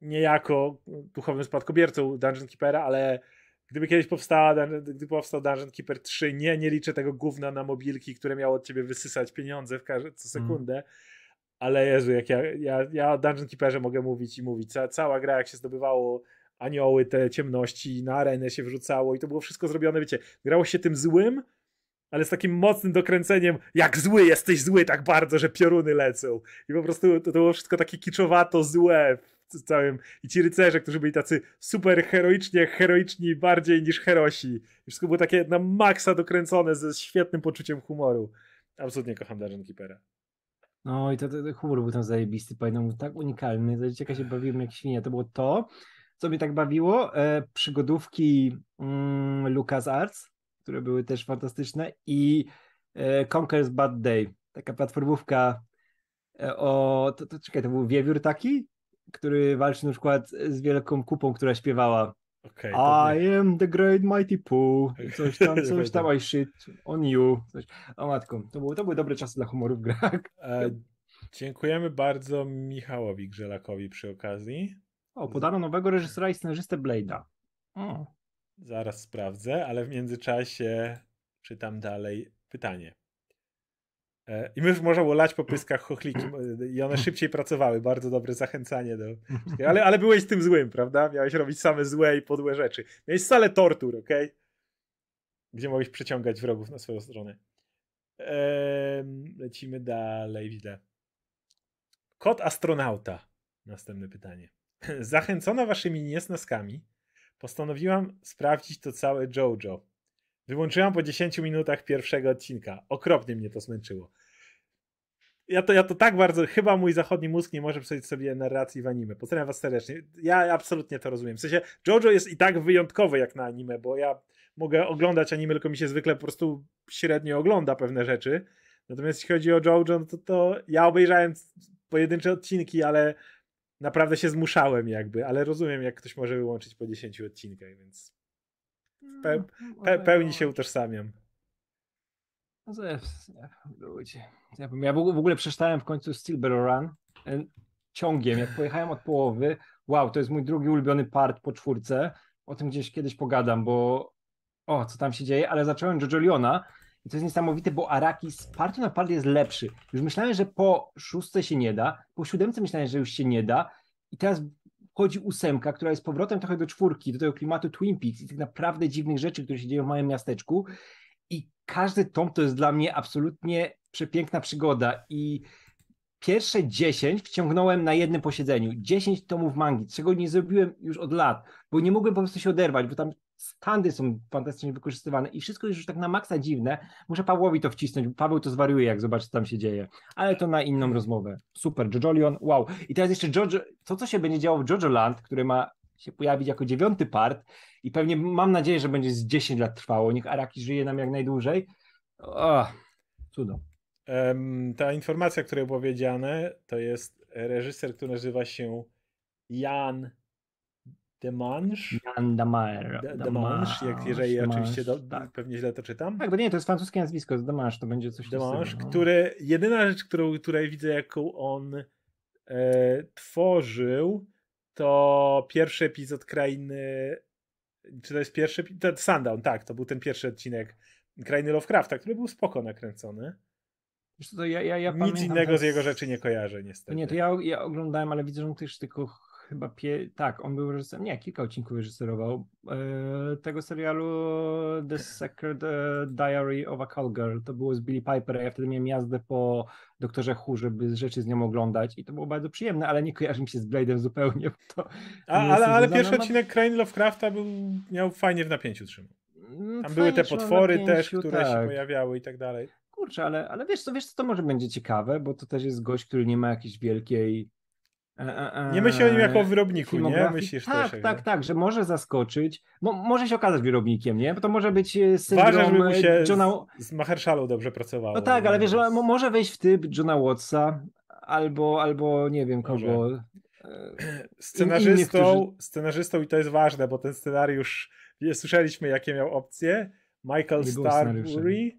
niejako duchowym spadkobiercą Dungeon Keepera, ale gdyby kiedyś powstała, gdy powstał Dungeon Keeper trzy, nie, nie liczę tego gówna na mobilki, które miało od ciebie wysysać pieniądze w każdą sekundę. Mm. Ale Jezu, jak ja, ja, ja o Dungeon Keeperze mogę mówić i mówić. Ca, cała gra, jak się zdobywało anioły, te ciemności, na arenę się wrzucało i to było wszystko zrobione, wiecie, grało się tym złym, ale z takim mocnym dokręceniem, jak zły jesteś zły tak bardzo, że pioruny lecą. I po prostu to, to było wszystko takie kiczowato złe w całym. I ci rycerze, którzy byli tacy super heroicznie, heroiczni bardziej niż herosi. I wszystko było takie na maksa dokręcone ze świetnym poczuciem humoru. Absolutnie kocham Dungeon Keepera. No i to, to, to humor był tam zajebisty, pamiętam, tak unikalny. Za dzieciaka się bawiłem jak świnia. To było to, co mnie tak bawiło. E, przygodówki mm, LucasArts, które były też fantastyczne i e, Conker's Bad Day, taka platformówka e, o, to, to, czekaj, to był wiewiór taki, który walczy na przykład z wielką kupą, która śpiewała okay, I nie. am the great mighty Pooh, coś tam, coś tam, I shit on you, coś. O matko, to, było, to były dobre czasy dla humorów w grach. E, dziękujemy bardzo Michałowi Grzelakowi przy okazji. O, podano nowego reżysera i scenarzystę Blade'a. O. Zaraz sprawdzę, ale w międzyczasie czytam dalej pytanie. E, I my już można było lać po pyskach chochliki i one szybciej pracowały. Bardzo dobre zachęcanie. Do... Ale, ale byłeś tym złym, prawda? Miałeś robić same złe i podłe rzeczy. Miałeś salę tortur, okej? Okay? Gdzie mogłeś przyciągać wrogów na swoją stronę. E, lecimy dalej, widzę. Kot astronauta. Następne pytanie. Zachęcona waszymi niesnaskami postanowiłam sprawdzić to całe JoJo. Wyłączyłam po dziesięciu minutach pierwszego odcinka. Okropnie mnie to zmęczyło. Ja to, ja to tak bardzo... Chyba mój zachodni mózg nie może przejść sobie narracji w anime. Pozdrawiam was serdecznie. Ja absolutnie to rozumiem. W sensie JoJo jest i tak wyjątkowe jak na anime, bo ja mogę oglądać anime, tylko mi się zwykle po prostu średnio ogląda pewne rzeczy. Natomiast jeśli chodzi o JoJo, no to, to ja obejrzałem pojedyncze odcinki, ale... Naprawdę się zmuszałem jakby, ale rozumiem, jak ktoś może wyłączyć po dziesięciu odcinkach, więc pe- pe- pełni się utożsamiam. Ludzie. Ja w ogóle przeczytałem w końcu Silver Run ciągiem, jak pojechałem od połowy. Wow, to jest mój drugi ulubiony part po czwórce. O tym gdzieś kiedyś pogadam, bo o, co tam się dzieje, ale zacząłem JoJo Liona i to jest niesamowite, bo Araki z partu na part jest lepszy. Już myślałem, że po szóstce się nie da, po siódemce myślałem, że już się nie da i teraz chodzi ósemka, która jest powrotem trochę do czwórki, do tego klimatu Twin Peaks i tych naprawdę dziwnych rzeczy, które się dzieją w małym miasteczku i każdy tom to jest dla mnie absolutnie przepiękna przygoda i Pierwsze dziesięć wciągnąłem na jednym posiedzeniu. dziesięć tomów mangi, czego nie zrobiłem już od lat, bo nie mogłem po prostu się oderwać, bo tam standy są fantastycznie wykorzystywane i wszystko jest już tak na maksa dziwne. Muszę Pawłowi to wcisnąć, bo Paweł to zwariuje, jak zobaczy, co tam się dzieje. Ale to na inną rozmowę. Super, Jojolion, wow. I teraz jeszcze Jojo, to, co się będzie działo w Jojoland, które ma się pojawić jako dziewiąty part i pewnie mam nadzieję, że będzie z dziesięć lat trwało. Niech Araki żyje nam jak najdłużej. O, cudo. Ta informacja, która była powiedziane, to jest reżyser, który nazywa się Jan Demange. Jan Demange. Demange, jak jeżeli Demange, oczywiście do, tak. Pewnie źle to czytam. Tak, bo nie, to jest francuskie nazwisko, z Demange to będzie coś. Demange, który, jedyna rzecz, którą której widzę, jaką on e, tworzył, to pierwszy epizod Krainy, czy to jest pierwszy, to Sundown, tak, to był ten pierwszy odcinek Krainy Lovecrafta, który był spoko nakręcony. To ja, ja, ja nic pamiętam, innego z jego rzeczy nie kojarzę niestety. Nie, to ja, ja oglądałem, ale widzę, że on też tylko chyba, pie... tak, on był reżyserem, nie, kilka odcinków reżyserował e, tego serialu The Secret Diary of a Call Girl, to było z Billie Piper, a ja wtedy miałem jazdę po Doktorze Who, żeby rzeczy z nią oglądać i to było bardzo przyjemne, ale nie kojarzy mi się z Blade'em zupełnie. To a, ale ale pierwszy odcinek Krainy Lovecrafta był, miał fajnie w napięciu trzymał. Tam fajnie były te potwory napięciu, też, które tak. się pojawiały i tak dalej. Kurczę, ale, ale wiesz co, wiesz co, to może będzie ciekawe, bo to też jest gość, który nie ma jakiejś wielkiej... E, e, nie myśl o nim jako o wyrobniku, nie? Myślisz tak, też, tak, tak, że może zaskoczyć, bo może się okazać wyrobnikiem, nie? Bo to może być syndrom... Ważne, żeby mu się Johna... z, z Mahershalą dobrze pracowało. No tak, ale wiesz, może wejść w typ Johna Wattsa, albo, albo nie wiem kogo... Może. Scenarzystą, innych, którzy... scenarzystą i to jest ważne, bo ten scenariusz, słyszeliśmy jakie miał opcje, Michael Starbury...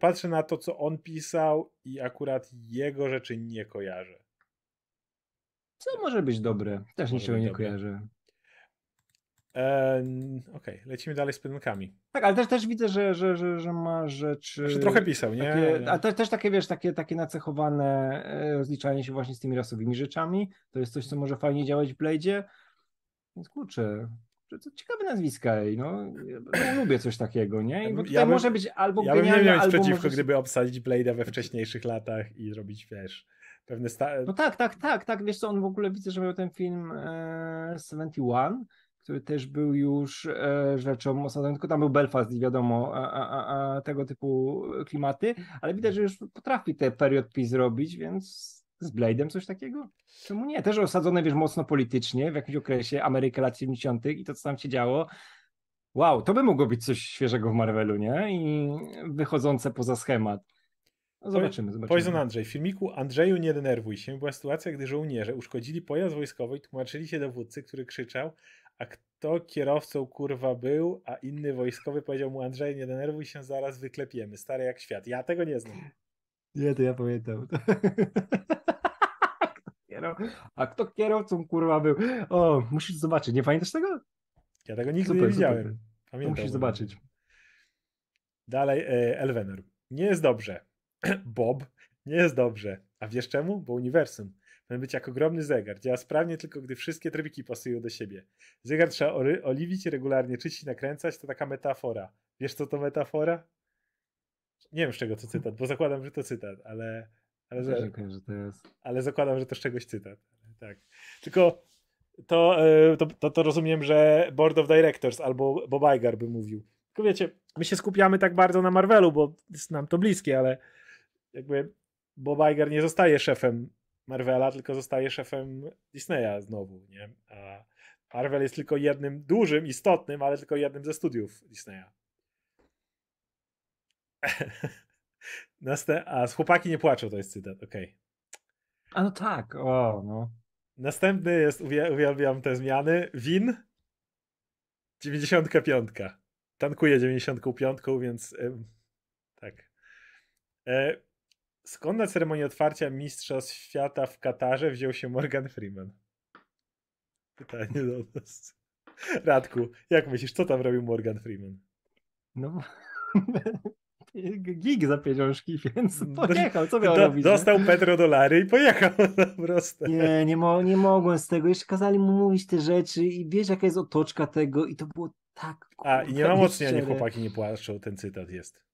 Patrzę na to, co on pisał i akurat jego rzeczy nie kojarzę. Co może być dobre? Też niczego nie kojarzę. Ehm, Okej, okay. Lecimy dalej z pytankami. Tak, ale też, też widzę, że, że, że, że ma rzeczy... Znaczy, trochę pisał, nie? Takie, a te, też takie, wiesz, takie, takie nacechowane rozliczanie się właśnie z tymi rasowymi rzeczami. To jest coś, co może fajnie działać w Blade'zie. Więc kurczę... To ciekawe nazwiska, no. Ja lubię coś takiego, nie? I bo tutaj ja bym, może być albo ja genialne, bym nie miał albo przeciwko, możesz... gdyby obsadzić Blade'a we wcześniejszych latach i robić, wiesz, pewne... Sta... No tak, tak, tak, tak, wiesz co, on w ogóle widzę, że miał ten film e, siedemdziesiąt jeden, który też był już e, rzeczą osadzoną, tylko tam był Belfast i wiadomo, a, a, a, tego typu klimaty, ale widać, że już potrafi ten period piece zrobić, więc... Z Blade'em coś takiego? Czemu nie? Też osadzone, wiesz, mocno politycznie w jakimś okresie Ameryki lat siedemdziesiątych i to, co tam się działo. Wow, to by mogło być coś świeżego w Marvelu, nie? I wychodzące poza schemat. No zobaczymy, zobaczymy. Poison Andrzej. W filmiku Andrzeju nie denerwuj się była sytuacja, gdy żołnierze uszkodzili pojazd wojskowy i tłumaczyli się dowódcy, który krzyczał, a kto kierowcą kurwa był, a inny wojskowy powiedział mu: Andrzej, nie denerwuj się, zaraz wyklepiemy. Stary jak świat. Ja tego nie znam. Nie, to ja pamiętam. A kto kierowcą kurwa był? O, musisz zobaczyć. Nie pamiętasz tego? Ja tego nigdy super, nie widziałem. Pamiętam. Musisz zobaczyć. Dalej, e, Elvenor. Nie jest dobrze. Bob, nie jest dobrze. A wiesz czemu? Bo uniwersum. Powinien być jak ogromny zegar. Działa sprawnie tylko, gdy wszystkie trybiki pasują do siebie. Zegar trzeba oliwić, regularnie czyścić, nakręcać. To taka metafora. Wiesz co to metafora? Nie wiem z czego to cytat, bo zakładam, że to cytat, ale... Ale, że, Rzekam, że to jest. Ale zakładam, że to z czegoś cytat. Tak. Tylko to, to, to, to rozumiem, że Board of Directors albo Bob Iger by mówił. Tylko wiecie, my się skupiamy tak bardzo na Marvelu, bo jest nam to bliskie, ale jakby Bob Iger nie zostaje szefem Marvela, tylko zostaje szefem Disneya znowu, nie? A Marvel jest tylko jednym dużym, istotnym, ale tylko jednym ze studiów Disneya. Nastę... A, z chłopaki nie płaczą, to jest cytat, okej. Okay. A no tak, o no. Następny jest, uwielbiam te zmiany, Win dziewięćdziesiąt pięć. Tankuje dziewięćdziesiąt pięć, więc ym, tak. E, skąd na ceremonii otwarcia Mistrzostw Świata w Katarze wziął się Morgan Freeman? Pytanie do nas. Radku, jak myślisz, co tam robił Morgan Freeman? No... gig za pieniążki, więc pojechał. Co miał do, robić? Dostał petrodolary i pojechał. Proste. Nie, nie, mo nie mogłem z tego. Jeszcze kazali mu mówić te rzeczy i wiesz jaka jest otoczka tego i to było tak... Kurwa, a i nie ma mocniej, ani chłopaki nie płaczą, ten cytat jest.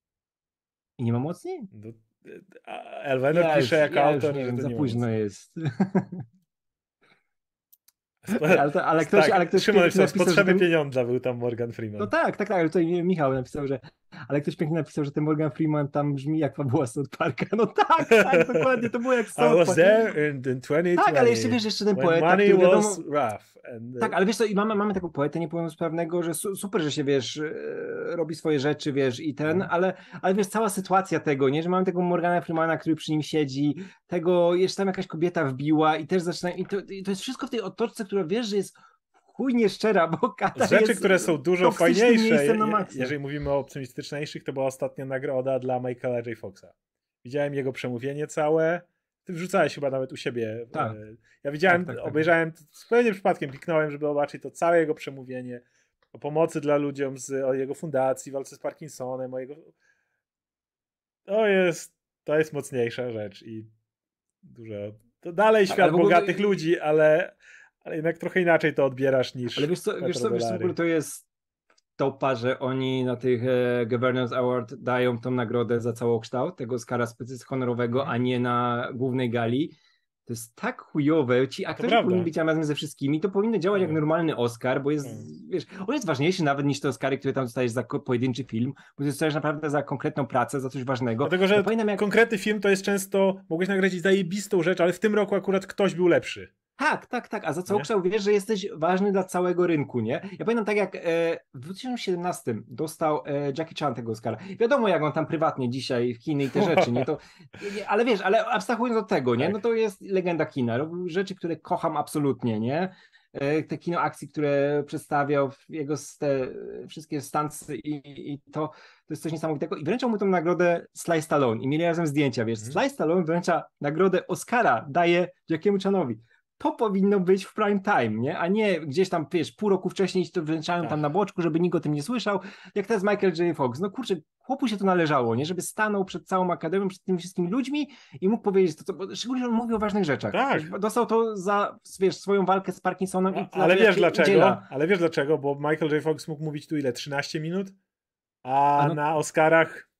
I nie ma mocniej? No, Elwener ja pisze jako ja autor. Nie wiem, za późno jest. Ale, to, ale ktoś, tak, ale ktoś Szymon napisał, z potrzeby ten... pieniądza był tam Morgan Freeman. No tak, tak, tak, ale tutaj Michał napisał, że ale ktoś pięknie napisał, że ten Morgan Freeman tam brzmi jak fabuła South Parka. No tak, tak, dokładnie, to było jak South Park. I was there in, in twenty twenty, tak, ale jeszcze wiesz, jeszcze ten poeta, money który wiadomo... was rough. And the... Tak, ale wiesz co, i mamy, mamy taką poetę niepełnosprawnego, że su, super, że się wiesz, robi swoje rzeczy, wiesz, i ten, mm. ale, ale wiesz, cała sytuacja tego, nie, że mamy tego Morgana Freemana, który przy nim siedzi, tego, jeszcze tam jakaś kobieta wbiła i też zaczyna, i to, i to jest wszystko w tej otoczce, która wiesz, że jest chuj nieszczera, bo Katar rzeczy, jest które są dużo fajniejsze, je, jeżeli mówimy o optymistyczniejszych, to była ostatnia nagroda dla Michaela J. Foxa. Widziałem jego przemówienie całe, ty wrzucałeś chyba nawet u siebie. Tak. Ja widziałem, tak, tak, obejrzałem, tak. Z pewnym przypadkiem kliknąłem, żeby zobaczyć to całe jego przemówienie o pomocy dla ludziom, z, o jego fundacji, walce z Parkinsonem, o jego... To jest, to jest mocniejsza rzecz i dużo... To dalej świat ale bogatych ogóle... ludzi, ale... Ale jednak trochę inaczej to odbierasz niż... Ale wiesz co, wiesz co, wiesz co w ogóle to jest topa, że oni na tych e, Governors Award dają tą nagrodę za całokształt tego Oscara specjalistę honorowego, mm. a nie na głównej gali. To jest tak chujowe. Ci aktorzy powinni być razem ze wszystkimi. To powinno działać mm. jak normalny Oscar, bo jest, mm. wiesz, on jest ważniejszy nawet niż te Oscary, które tam dostajesz za pojedynczy film, bo dostajesz naprawdę za konkretną pracę, za coś ważnego. Dlatego, że pamiętam, jak... konkretny film to jest często, mogłeś nagrać zajebistą rzecz, ale w tym roku akurat ktoś był lepszy. Tak, tak, tak, a za całokształt wiesz, że jesteś ważny dla całego rynku, nie? Ja pamiętam tak jak e, w dwa tysiące siedemnastym dostał e, Jackie Chan tego Oscara. Wiadomo jak on tam prywatnie dzisiaj w kinie i te rzeczy, nie? To, ale wiesz, ale abstrahując od tego, nie? No to jest legenda kina, robił rzeczy, które kocham absolutnie, nie? E, te kino akcji, które przedstawiał, jego te wszystkie stancje i, i to, to jest coś niesamowitego. I wręczał mu tą nagrodę Sly Stallone i mieli razem zdjęcia, wiesz? Sly Stallone wręcza nagrodę Oscara, daje Jackiemu Chanowi. To powinno być w prime time, nie? A nie gdzieś tam, wiesz, pół roku wcześniej to wręczają tak. tam na boczku, żeby nikt o tym nie słyszał, jak teraz Michael J. Fox. No kurczę, chłopu się to należało, nie? Żeby stanął przed całą akademią, przed tymi wszystkimi ludźmi i mógł powiedzieć to, co, bo szczególnie on mówi o ważnych rzeczach. Tak. Dostał to za, wiesz, swoją walkę z Parkinsonem. No, i ale wiesz dlaczego? Udziela. Ale wiesz dlaczego? Bo Michael J. Fox mógł mówić tu ile? trzynaście minut? A, a no... na Oscarach...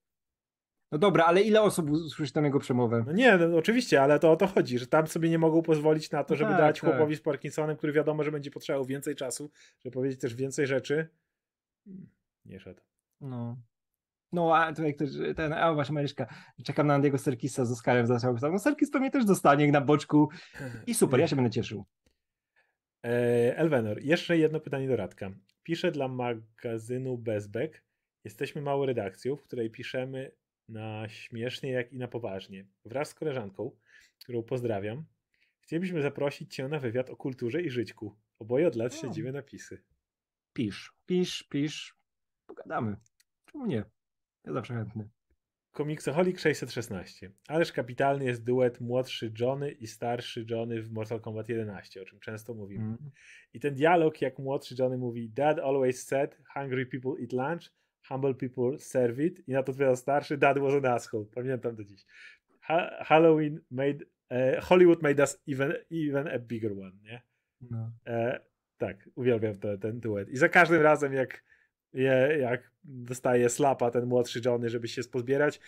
No dobra, ale ile osób usłyszy tam jego przemowę? No nie, no oczywiście, ale to o to chodzi, że tam sobie nie mogą pozwolić na to, żeby tak, dać tak. chłopowi z Parkinsonem, który wiadomo, że będzie potrzebował więcej czasu, żeby powiedzieć też więcej rzeczy. Nie szedł. No. No, a tutaj ktoś, ten, a właśnie Maryszka, czekam na Andiego Serkisa z Oscarem. No Serkis pewnie też dostanie na boczku i super, ja się będę cieszył. Elwenor, jeszcze jedno pytanie do Radka. Piszę dla magazynu Bezbek. Jesteśmy małą redakcją, w której piszemy na śmiesznie, jak i na poważnie. Wraz z koleżanką, którą pozdrawiam, chcielibyśmy zaprosić cię na wywiad o kulturze i żyćku. Oboje od lat no. śledzimy napisy. Pisz, pisz, pisz. Pogadamy. Czemu nie? Ja zawsze chętny. Komiksoholik sześćset szesnaście. Ależ kapitalny jest duet młodszy Johnny i starszy Johnny w Mortal Kombat jedenaście, o czym często mówimy. Mm. I ten dialog, jak młodszy Johnny mówi: Dad always said, hungry people eat lunch, humble people serve it. I na to odpowiada starszy: Dad was an asshole. Pamiętam do dziś. Ha Halloween made... E, Hollywood made us even, even a bigger one, nie? No. E, tak, uwielbiam te, ten duet. I za każdym razem, jak, je, jak dostaje slapa ten młodszy Johnny, żeby się pozbierać,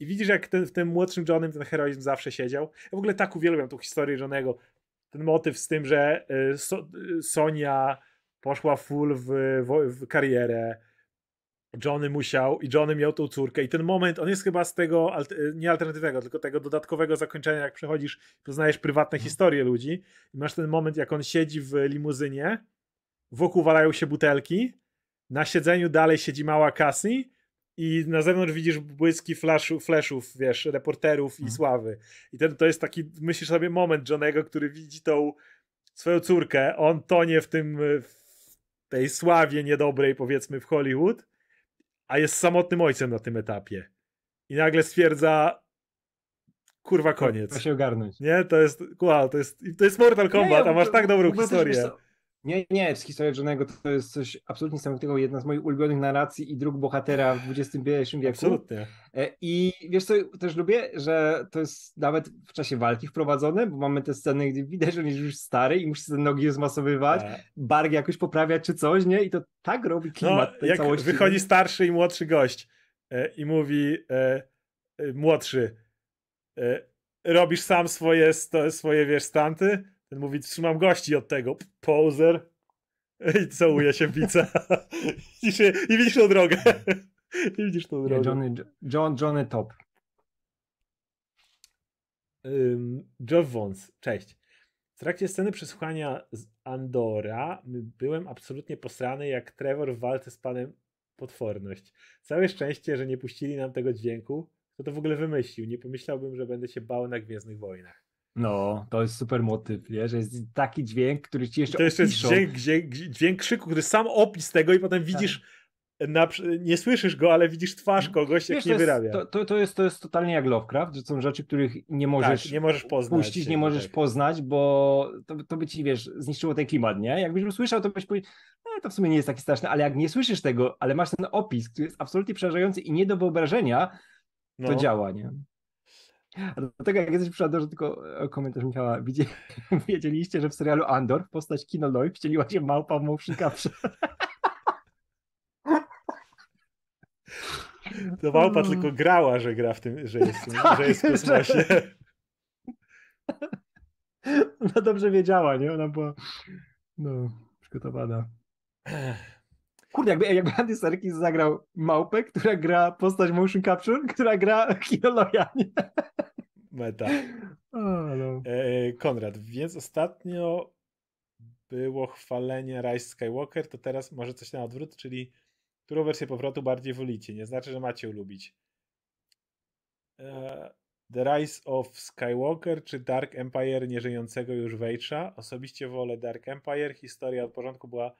i widzisz, jak ten, w tym młodszym Johnnym ten heroizm zawsze siedział. Ja w ogóle tak uwielbiam tą historię Johnnego. Ten motyw z tym, że y, so, y, Sonia poszła full w, w, w karierę, Johnny musiał i Johnny miał tą córkę i ten moment, on jest chyba z tego nie alternatywnego, tylko tego dodatkowego zakończenia, jak przechodzisz, poznajesz prywatne historie ludzi i masz ten moment, jak on siedzi w limuzynie, wokół walają się butelki, na siedzeniu dalej siedzi mała Cassie i na zewnątrz widzisz błyski flashu, flashów, wiesz, reporterów i hmm. sławy. I ten, to jest taki, myślisz sobie, moment Johnnego, który widzi tą swoją córkę, on tonie w tym, w tej sławie niedobrej, powiedzmy, w Hollywood, a jest samotnym ojcem na tym etapie. I nagle stwierdza: kurwa, koniec. Trzeba się ogarnąć. Nie? To jest, wow, to jest, to jest Mortal Kombat, nie, a masz tak dobrą historię. Też, nie, nie, z historii Johnnego to jest coś absolutnie niesamowitego, jedna z moich ulubionych narracji i dróg bohatera w dwudziestym pierwszym wieku. Absolutnie. I wiesz co, też lubię, że to jest nawet w czasie walki wprowadzone, bo mamy te sceny, gdzie widać, że on jest już stary i musi sobie nogi zmasowywać, tak. bark jakoś poprawiać czy coś, nie? I to tak robi klimat no, tej jak całości. Wychodzi starszy i młodszy gość i mówi, e, młodszy: robisz sam swoje, sto, swoje wiesz, stanty. Ten mówi, trzymam gości od tego. Poser. I całuje się pizza. I, się, I widzisz tą drogę. I widzisz tą drogę. Johnny, John, Johnny Top. Um, Joe Wons. Cześć. W trakcie sceny przesłuchania z Andora byłem absolutnie posrany jak Trevor w walce z panem Potworność. Całe szczęście, że nie puścili nam tego dźwięku. Kto to w ogóle wymyślił? Nie pomyślałbym, że będę się bał na Gwiezdnych Wojnach. No, to jest super motyw, nie? Że jest taki dźwięk, który ci jeszcze To jeszcze opiszą. jest dźwięk, dźwięk, dźwięk krzyku, który sam opis tego i potem widzisz, tak. na, nie słyszysz go, ale widzisz twarz kogoś, jak Wiesz, nie to jest, wyrabia. To, to, to, jest, to jest totalnie jak Lovecraft, że są rzeczy, których nie możesz, tak, nie możesz poznać, puścić, się, nie możesz tak. poznać, bo to, to by ci, wiesz, zniszczyło ten klimat, nie? Jakbyś usłyszał, to byś powiedział, no, to w sumie nie jest taki straszny, ale jak nie słyszysz tego, ale masz ten opis, który jest absolutnie przerażający i nie do wyobrażenia, no. to działa, nie? A do tego, jak jesteś przy Andorze, tylko komentarz Michała, wiedzieliście, że w serialu Andor w postać Kinoloi wcieliła się małpa mążnika. To małpa tylko grała, że gra w tym, że jest, tak, że jest w kosmosie. Że... Ona dobrze wiedziała, nie? Ona była no, przygotowana. Kurde, jakby, jakby Andy Serkis zagrał małpę, która gra postać motion capture, która gra kinoloja. Meta. Oh, no. e, Konrad, więc ostatnio było chwalenie Rise Skywalker, to teraz może coś na odwrót, czyli którą wersję powrotu bardziej wolicie? Nie znaczy, że macie ulubić. E, The Rise of Skywalker czy Dark Empire nieżyjącego już Vade'a? Osobiście wolę Dark Empire. Historia od początku była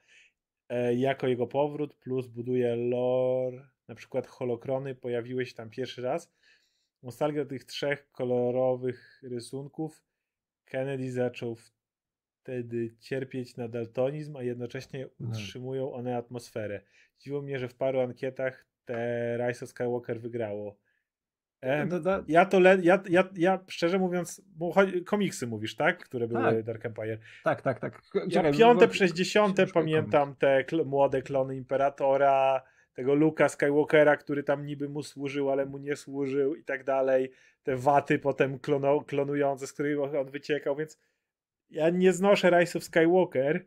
jako jego powrót, plus buduje lore, na przykład Holokrony pojawiły się tam pierwszy raz. Nostalgia do tych trzech kolorowych rysunków. Kennedy zaczął wtedy cierpieć na daltonizm, a jednocześnie utrzymują one atmosferę. Dziwiło mnie, że w paru ankietach te Rise of Skywalker wygrało. E, ja to le, ja, ja, ja szczerze mówiąc, bo komiksy mówisz, tak? Które były tak. Dark Empire. Tak, tak, tak. Czekaj, ja piąte, sześćdziesiąte pamiętam te kl, młode klony Imperatora, tego Luka Skywalkera, który tam niby mu służył, ale mu nie służył i tak dalej. Te waty potem klono, klonujące, z których on wyciekał, więc ja nie znoszę Rise of Skywalker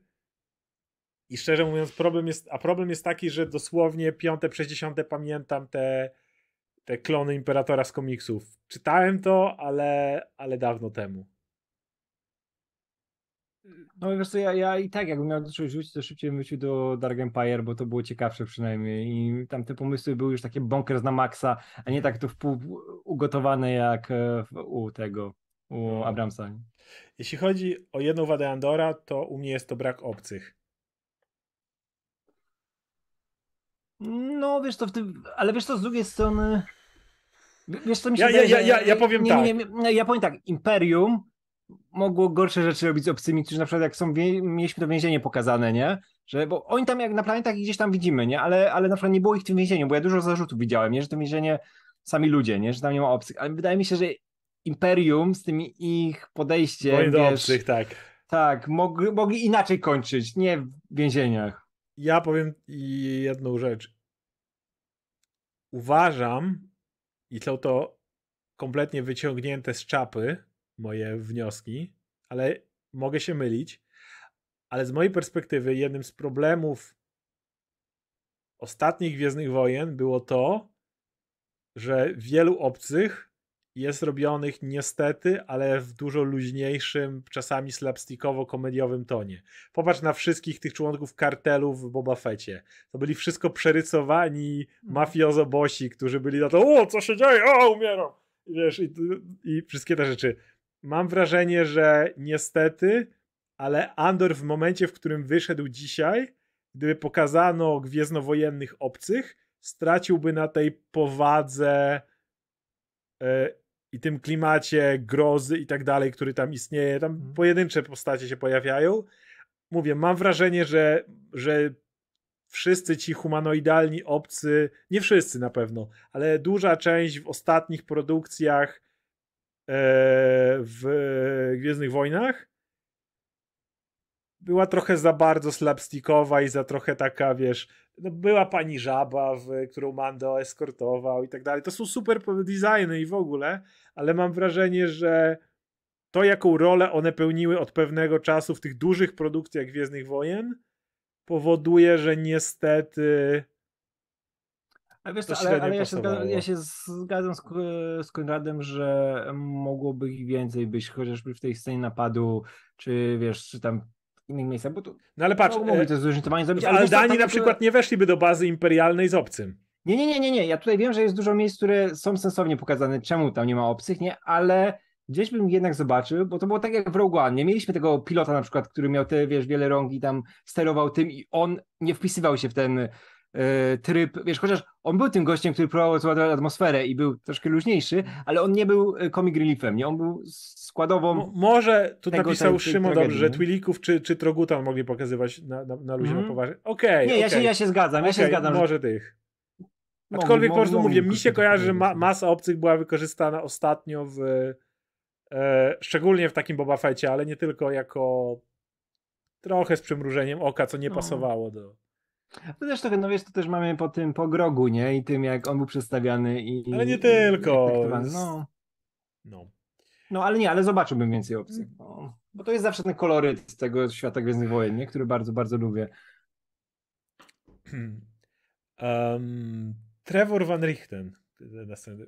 i szczerze mówiąc problem jest, a problem jest taki, że dosłownie piąte, sześćdziesiąte pamiętam te Te klony Imperatora z komiksów. Czytałem to, ale, ale dawno temu. No wiesz co, ja, ja i tak jakbym miał do czegoś rzucić, to szybciej bym wrócił do Dark Empire, bo to było ciekawsze przynajmniej i tam te pomysły były już takie bonkers na maksa, a nie tak to wpół ugotowane jak u tego, u Abramsa. Jeśli chodzi o jedną wadę Andora, to u mnie jest to brak obcych. No wiesz to w tym, ale wiesz to z drugiej strony wiesz co mi się ja, wydaje, ja, ja, ja powiem nie, tak nie, nie, ja powiem tak, Imperium mogło gorsze rzeczy robić z obcymi, którzy na przykład jak są, mieliśmy to więzienie pokazane, nie? Że, bo oni tam jak na planetach gdzieś tam widzimy, nie? Ale, ale na przykład nie było ich w tym więzieniu, bo ja dużo zarzutów widziałem, nie? Że to więzienie sami ludzie, nie? Że tam nie ma obcych, ale wydaje mi się, że Imperium z tym ich podejściem wiesz, do obcych, tak, tak mogli, mogli inaczej kończyć, nie w więzieniach. Ja powiem jedną rzecz. Uważam, i są to kompletnie wyciągnięte z czapy moje wnioski, ale mogę się mylić, ale z mojej perspektywy jednym z problemów ostatnich Gwiezdnych Wojen było to, że wielu obcych jest robionych niestety, ale w dużo luźniejszym, czasami slapstickowo-komediowym tonie. Popatrz na wszystkich tych członków kartelu w Boba Fecie. To byli wszystko przerysowani mafiozo-bosi, którzy byli na to, o, co się dzieje, o, umieram. Wiesz, i, i wszystkie te rzeczy. Mam wrażenie, że niestety, ale Andor w momencie, w którym wyszedł dzisiaj, gdyby pokazano gwiezdnowojennych obcych, straciłby na tej powadze y, i tym klimacie grozy i tak dalej, który tam istnieje. Tam hmm. pojedyncze postacie się pojawiają. Mówię, mam wrażenie, że, że wszyscy ci humanoidalni obcy, nie wszyscy na pewno, ale duża część w ostatnich produkcjach e, w Gwiezdnych Wojnach była trochę za bardzo slapstickowa i za trochę taka, wiesz, no, była pani żaba, w, którą Mando eskortował i tak dalej. To są super designy i w ogóle, ale mam wrażenie, że to, jaką rolę one pełniły od pewnego czasu w tych dużych produkcjach Gwiezdnych Wojen, powoduje, że niestety... A wiesz co, ale, ale ja, się zgadzam, ja się zgadzam z, z Konradem, że mogłoby ich więcej być, chociażby w tej scenie napadu, czy wiesz, czy tam w innych miejscach. Bo to, no ale patrz, e, to zróżnicowanie zrobić, ale, ale Danii tam, na przykład to... nie weszliby do bazy imperialnej z obcym. Nie, nie, nie, nie, nie. Ja tutaj wiem, że jest dużo miejsc, które są sensownie pokazane, czemu tam nie ma obcych, nie, ale gdzieś bym jednak zobaczył, bo to było tak jak w Rogue One. Nie mieliśmy tego pilota na przykład, który miał te, wiesz, wiele rąk i tam sterował tym i on nie wpisywał się w ten... tryb, wiesz, chociaż on był tym gościem, który próbował zładować atmosferę i był troszkę luźniejszy, ale on nie był comic reliefem, nie? On był składową... M- może, tu tego, napisał tej, tej Szymon tragedii, dobrze, że Twilików czy, czy Trogutan mogli pokazywać na, na, na luzie, mm-hmm. na poważnie. Okej, okay, Nie, okay. Ja, się, ja się zgadzam, ja okay, się zgadzam. Może że... tych. Aczkolwiek mogli, po prostu mówię, mi się kojarzy, że ma, masa obcych była wykorzystana ostatnio w... E, szczególnie w takim Boba Fetcie, ale nie tylko, jako trochę z przymrużeniem oka, co nie no. pasowało do... To też trochę, no wiesz, to też mamy po tym, po Grogu, nie? I tym, jak on był przedstawiany i... Ale nie i, tylko. I no. no. No, ale nie, ale zobaczyłbym więcej opcji. No. Bo to jest zawsze ten koloryt tego świata Gwiezdnych Wojen, nie? Który bardzo, bardzo lubię. Um, Trevor Van Richten.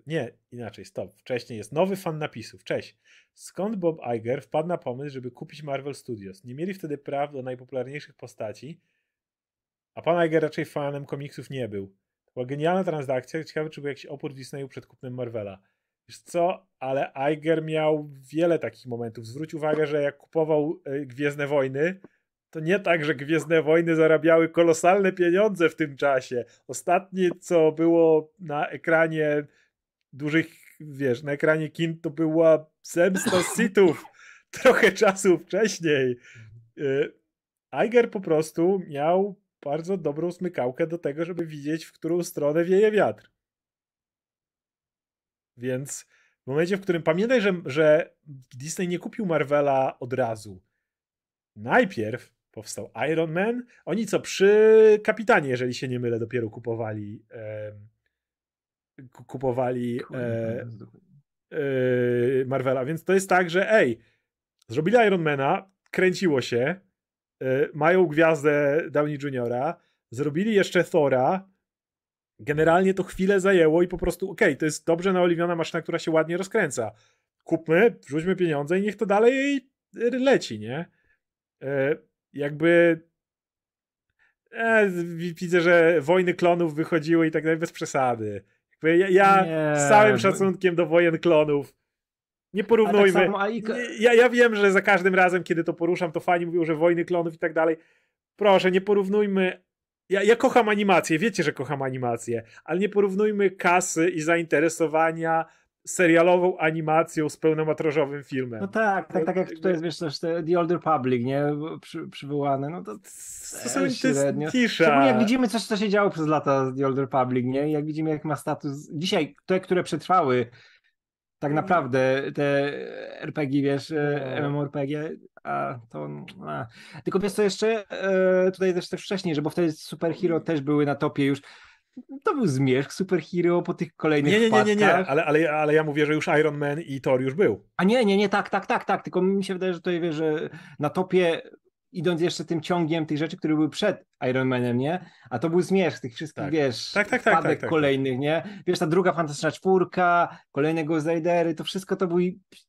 Nie, inaczej, stop. Wcześniej jest nowy fan napisów. Cześć. Skąd Bob Iger wpadł na pomysł, żeby kupić Marvel Studios? Nie mieli wtedy praw do najpopularniejszych postaci, a pan Iger raczej fanem komiksów nie był. To była genialna transakcja. Ciekawe, czy był jakiś opór Disneyu przed kupnem Marvela. Wiesz co? Ale Iger miał wiele takich momentów. Zwróć uwagę, że jak kupował Gwiezdne Wojny, to nie tak, że Gwiezdne Wojny zarabiały kolosalne pieniądze w tym czasie. Ostatnie, co było na ekranie dużych, wiesz, na ekranie kin, to była zemsta Sithów. Trochę czasu wcześniej. Iger po prostu miał bardzo dobrą smykałkę do tego, żeby widzieć, w którą stronę wieje wiatr. Więc w momencie, w którym... Pamiętaj, że, że Disney nie kupił Marvela od razu. Najpierw powstał Iron Man. Oni co, przy Kapitanie, jeżeli się nie mylę, dopiero kupowali e, kupowali e, e, Marvela. Więc to jest tak, że ej, zrobili Ironmana, kręciło się, mają Gwiazdę Downey Juniora, zrobili jeszcze Thora, generalnie to chwilę zajęło i po prostu okej, okay, to jest dobrze naoliwiona maszyna, która się ładnie rozkręca. Kupmy, wrzućmy pieniądze i niech to dalej leci, nie? E, jakby e, widzę, że Wojny Klonów wychodziły i tak dalej, bez przesady. Jakby ja ja nie, z całym szacunkiem do Wojen Klonów nie porównujmy. Tak samo, i... ja, ja wiem, że za każdym razem, kiedy to poruszam, to fani mówią, że Wojny Klonów i tak dalej. Proszę, nie porównujmy. Ja, ja kocham animację, wiecie, że kocham animację, ale nie porównujmy kasy i zainteresowania serialową animacją z pełnomatrażowym filmem. No tak, tak, tak jak tutaj jest, wiesz, też The Old Republic, nie? Przy, przywołane, no to... To jest cisza. Szczególnie jak widzimy coś, co się działo przez lata z The Old Republic, nie? Jak widzimy, jak ma status... Dzisiaj te, które przetrwały, tak naprawdę te R P G, wiesz, MMORPG, a to... A. Tylko wiesz co jeszcze, tutaj też, też wcześniej, że bo wtedy superhero też były na topie już. To był zmierzch superhero po tych kolejnych nie, nie, wpadkach. Nie, nie, nie, ale, ale, ale ja mówię, że już Iron Man i Thor już był. A nie, nie, nie, tak, tak, tak, tak, tylko mi się wydaje, że tutaj, wiesz, że na topie, idąc jeszcze tym ciągiem tych rzeczy, które były przed Iron Manem, nie? A to był zmierzch tych wszystkich, tak. wiesz, tak, tak, tak, wpadek tak, tak, kolejnych, nie? Wiesz, ta druga fantastyczna czwórka, kolejne Ghost Ridery, to wszystko to był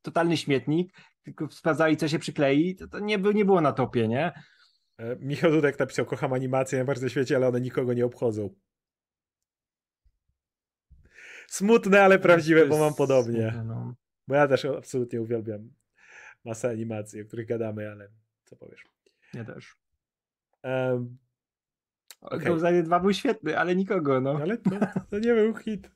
totalny śmietnik, tylko sprawdzali, co się przyklei, to, to nie, nie było na topie, nie? E, Michał Dudek napisał, kocham animację na bardzo świecie, ale one nikogo nie obchodzą. Smutne, ale prawdziwe, bo mam podobnie. Smutne, no. Bo ja też absolutnie uwielbiam masę animacji, o których gadamy, ale co powiesz? Ja też. Um, okay. Ghost dwa był świetny, ale nikogo, no. Ale to, to nie był hit.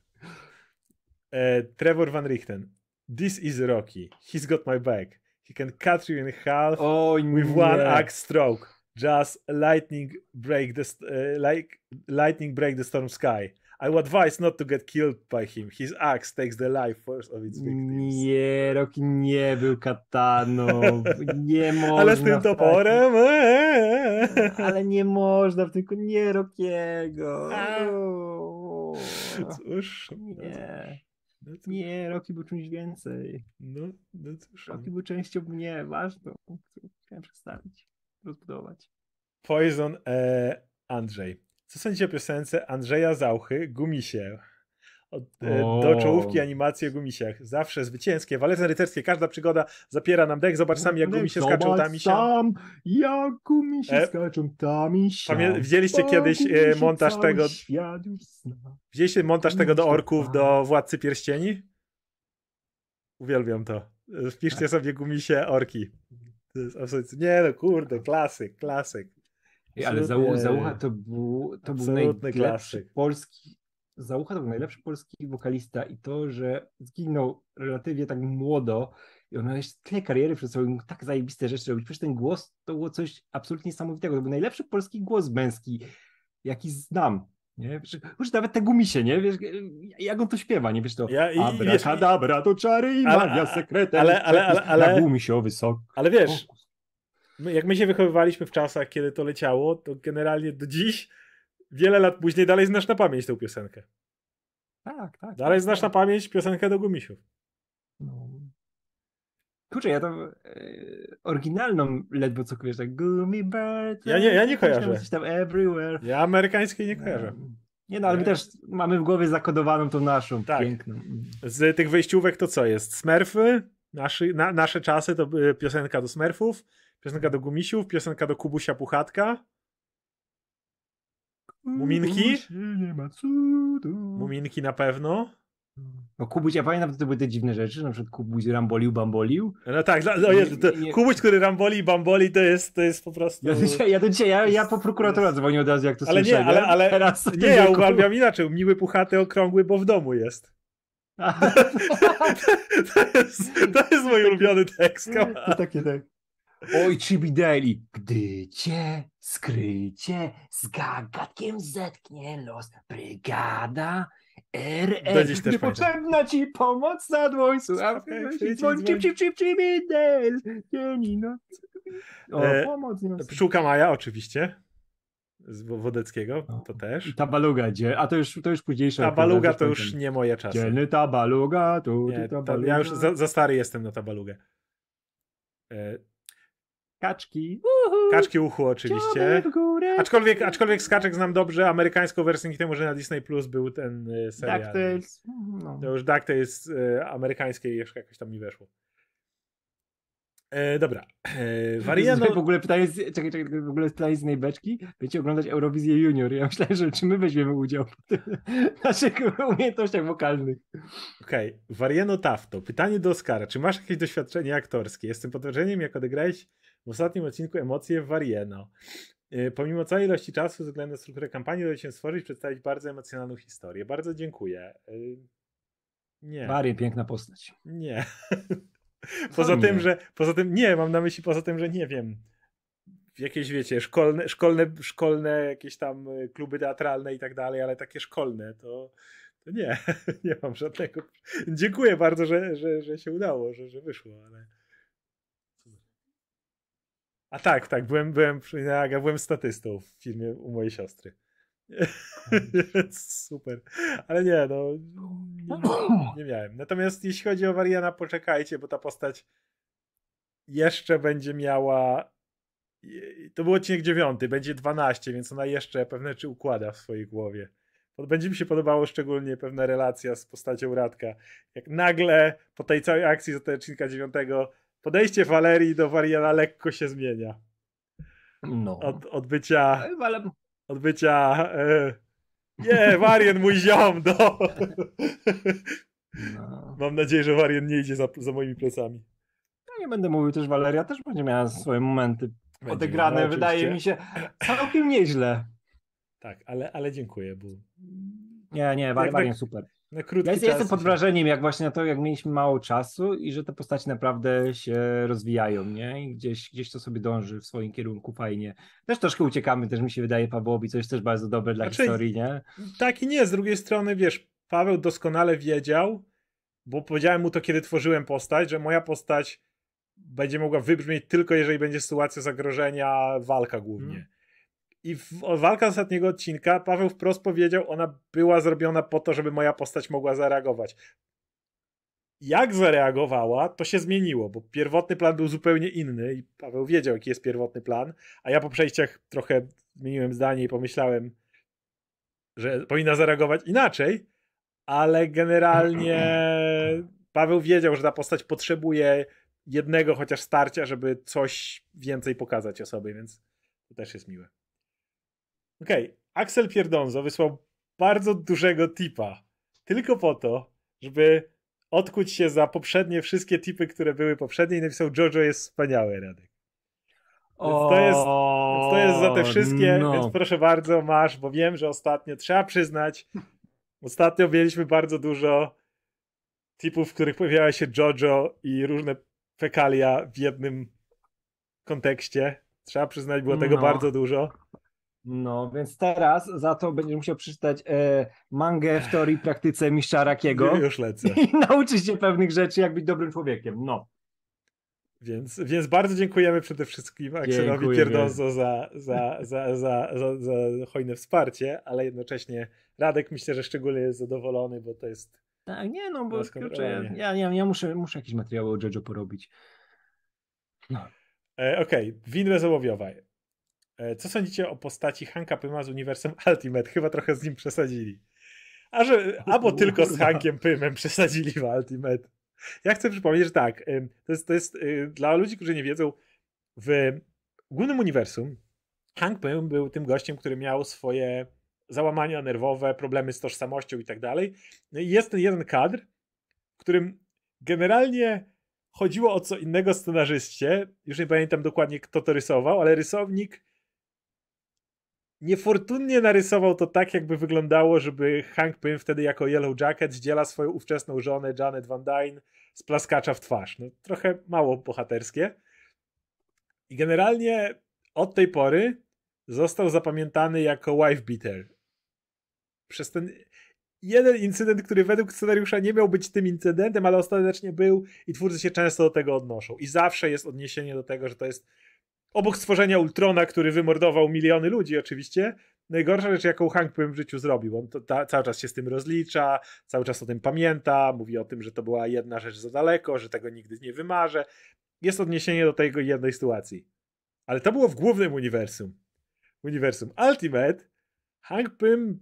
E, Trevor Van Richten. This is Rocky. He's got my back. He can cut you in half o, with nie. one axe stroke. Just lightning break the, uh, like, lightning break the storm sky. I would advise not to get killed by him. His axe takes the life force of its victims. Nie, Rocky nie był kataną. Nie można. Ale z tym toporem. Taki... Ale nie można, w tylko nie Rockiego. Cóż. Nie. No to... Nie, Rocky był czymś więcej. No, no cóż. Rocky był częścią mnie ważną, którą chciałem przedstawić, rozbudować. Poison e, Andrzej. Co sądzicie o piosence Andrzeja Zauchy Gumisie? Od, e, do czołówki animacji o gumisiach. Zawsze zwycięskie, walece rycerskie, każda przygoda zapiera nam dech. Zobacz sam, jak gumisie skaczą tam i siam. Jak gumisie e, skaczą tam i siam. Pamię- widzieliście kiedyś e, montaż tego... Widzieliście montaż tego do orków, do Władcy Pierścieni? Uwielbiam to. Wpiszcie sobie gumisie orki. To jest absolutnie... Nie no, kurde, klasyk, klasyk. Ej, ale Zau- Zaucha to był, to był najlepszy klasyk. Polski... Zaucha to był najlepszy polski wokalista i to, że zginął relatywnie tak młodo i on miał jeszcze tyle kariery przed sobą, tak zajebiste rzeczy robić. Przecież ten głos to było coś absolutnie niesamowitego. To był najlepszy polski głos męski, jaki znam. Nie? Przecież, już nawet te gumisie, nie? Wiesz, jak on to śpiewa, nie? Wiesz to ja, i, abra, wiesz, kadabra, to czary i magia, sekretem. Ale, ale, ale, ale, gumisio wysoko. Ale wiesz, my, jak my się wychowywaliśmy w czasach, kiedy to leciało, to generalnie do dziś wiele lat później dalej znasz na pamięć tę piosenkę. Tak, tak. Dalej tak, znasz tak. na pamięć piosenkę do gumisiów. No. Kurczę, ja tam y, oryginalną ledwo co kojarzę. Gummy bird. Ja nie, ja nie kojarzę. Tam everywhere. Ja amerykańskiej nie kojarzę. No. Nie no, ale nie. My też mamy w głowie zakodowaną tą naszą tak. piękną. Z tych wejściówek to co jest? Smurfy, naszy, na, nasze czasy to piosenka do Smurfów, piosenka do gumisiów, piosenka do Kubusia Puchatka. Muminki? Muminki na pewno. No Kubuś, ja pamiętam, to były te dziwne rzeczy, na przykład Kubuś rambolił, bambolił. No tak, no jest, to Kubuś, który ramboli i bamboli, to jest, to jest po prostu... Ja, ja, ja to dzisiaj, ja, ja po prokuratora dzwonię od razu, jak to ale słyszę. Nie, ale, ale teraz nie, ja uważam inaczej, miły, puchaty, okrągły, bo w domu jest. A, to, to, jest to jest mój ulubiony tekst. To takie tak. Oj, Chibi Daily, gdy cię skrycie z gagatkiem zetknie los brygada R R. Gdy potrzebna ci pomoc na dłoń, słuchawkę dzwoń, chip, chip, chip, Chibi Daily, dzień i noc. O, e, pomoc. Pszczółka Maja oczywiście, z Wodeckiego, o, to też. I ta baluga, gdzie? A to już, to już późniejsze. Ta baluga to już nie moje czasy. Dzielny ta baluga, tu, nie, ta baluga. Ja już za, za stary jestem na ta balugę. E, Kaczki. Uhu. Kaczki uchu oczywiście. Aczkolwiek, aczkolwiek z kaczek znam dobrze amerykańską wersję, temu, że na Disney Plus był ten y, serial. DuckTales. No. To już DuckTales y, amerykańskiej jeszcze jakoś tam mi weszło. E, dobra. E, Wariano... W ogóle pytanie z... Czekaj, czekaj, w ogóle pytanie z najbeczki. Będziecie oglądać Eurowizję Junior. Ja myślałem, że czy my weźmiemy udział w naszych umiejętnościach wokalnych. Okej. Okay. Wariano Tafto. Pytanie do Oskara. Czy masz jakieś doświadczenie aktorskie? Jestem potwierdzeniem, jak odegrałeś w ostatnim odcinku emocje w Warieno. Yy, pomimo całej ilości czasu, ze względu na strukturę kampanii, udało się stworzyć, przedstawić bardzo emocjonalną historię. Bardzo dziękuję. Yy, nie. Warię, piękna postać. Nie. poza nie? tym, że... Poza tym, nie, mam na myśli poza tym, że nie wiem. Jakieś, wiecie, szkolne, szkolne, szkolne jakieś tam kluby teatralne i tak dalej, ale takie szkolne, to, to nie. nie mam żadnego... Dziękuję bardzo, że, że, że się udało, że, że wyszło, ale... A tak, tak, byłem, byłem, ja byłem statystą w filmie u mojej siostry. Super. Ale nie, no nie, nie miałem. Natomiast jeśli chodzi o Wariana, poczekajcie, bo ta postać jeszcze będzie miała, to był odcinek dziewiąty, będzie dwanaście, więc ona jeszcze pewne rzeczy układa w swojej głowie. Będzie mi się podobało szczególnie pewna relacja z postacią Radka. Jak nagle po tej całej akcji z odcinka dziewiątego podejście Walerii do Wariana lekko się zmienia. No. Od, od bycia... Od bycia... E, nie, Warian mój ziom, do. No. Mam nadzieję, że Warian nie idzie za, za moimi plecami. Ja nie będę mówił też, Waleria też będzie miała swoje momenty będzie odegrane. Miała, wydaje mi się całkiem nieźle. Tak, ale, ale dziękuję, bo... Nie, nie, Warian tak, super. Na krótki ja czas. Jestem pod wrażeniem, jak właśnie na to, jak mieliśmy mało czasu i że te postacie naprawdę się rozwijają, nie? I gdzieś, gdzieś to sobie dąży w swoim kierunku fajnie. Też troszkę uciekamy, też mi się wydaje, Pawłowi, coś też bardzo dobre dla znaczy, historii, nie? Tak i nie, z drugiej strony, wiesz, Paweł doskonale wiedział, bo powiedziałem mu to, kiedy tworzyłem postać, że moja postać będzie mogła wybrzmieć tylko, jeżeli będzie sytuacja zagrożenia, walka głównie. Hmm. I walka ostatniego odcinka, Paweł wprost powiedział, ona była zrobiona po to, żeby moja postać mogła zareagować. Jak zareagowała, to się zmieniło, bo pierwotny plan był zupełnie inny i Paweł wiedział, jaki jest pierwotny plan, a ja po przejściach trochę zmieniłem zdanie i pomyślałem, że powinna zareagować inaczej, ale generalnie Paweł wiedział, że ta postać potrzebuje jednego chociaż starcia, żeby coś więcej pokazać o sobie, więc to też jest miłe. Okej, okay. Axel Pierdonzo wysłał bardzo dużego tipa tylko po to, żeby odkuć się za poprzednie wszystkie tipy, które były poprzednie i napisał Jojo jest wspaniały, Radek. O, to, jest, to jest za te wszystkie, no. Więc proszę bardzo, masz, bo wiem, że ostatnio, trzeba przyznać, ostatnio mieliśmy bardzo dużo tipów, w których pojawiała się Jojo i różne fekalia w jednym kontekście. Trzeba przyznać, było tego no. bardzo dużo. No, więc teraz za to będziesz musiał przeczytać e, mangę w teorii i praktyce mistrza Rakiego. Już lecę. I nauczyć się pewnych rzeczy, jak być dobrym człowiekiem. No. Więc, więc bardzo dziękujemy przede wszystkim Axelowi Pierdonzo za, za, za, za, za, za hojne wsparcie, ale jednocześnie Radek myślę, że szczególnie jest zadowolony, bo to jest... Tak, nie no, bo kurczę, ja, ja, ja muszę, muszę jakieś materiały o JoJo porobić. No. E, Okej, okay. Winre Załowiowej. Co sądzicie o postaci Hanka Pyma z uniwersum Ultimate? Chyba trochę z nim przesadzili. A że, albo tylko z Hankiem Pymem przesadzili w Ultimate. Ja chcę przypomnieć, że tak, to jest, to jest dla ludzi, którzy nie wiedzą, w głównym uniwersum Hank Pym był tym gościem, który miał swoje załamania nerwowe, problemy z tożsamością i tak dalej. Jest ten jeden kadr, w którym generalnie chodziło o co innego scenarzyście. Już nie pamiętam dokładnie, kto to rysował, ale rysownik niefortunnie narysował to tak, jakby wyglądało, żeby Hank Pym wtedy jako Yellow Jacket zdziela swoją ówczesną żonę Janet Van Dyne z plaskacza w twarz. No, trochę mało bohaterskie. I generalnie od tej pory został zapamiętany jako wife beater. Przez ten jeden incydent, który według scenariusza nie miał być tym incydentem, ale ostatecznie był i twórcy się często do tego odnoszą. I zawsze jest odniesienie do tego, że to jest obok stworzenia Ultrona, który wymordował miliony ludzi oczywiście, najgorsza rzecz, jaką Hank Pym w życiu zrobił. On to, ta, cały czas się z tym rozlicza, cały czas o tym pamięta, mówi o tym, że to była jedna rzecz za daleko, że tego nigdy nie wymarzę. Jest odniesienie do tej jednej sytuacji. Ale to było w głównym uniwersum. W uniwersum Ultimate Hank Pym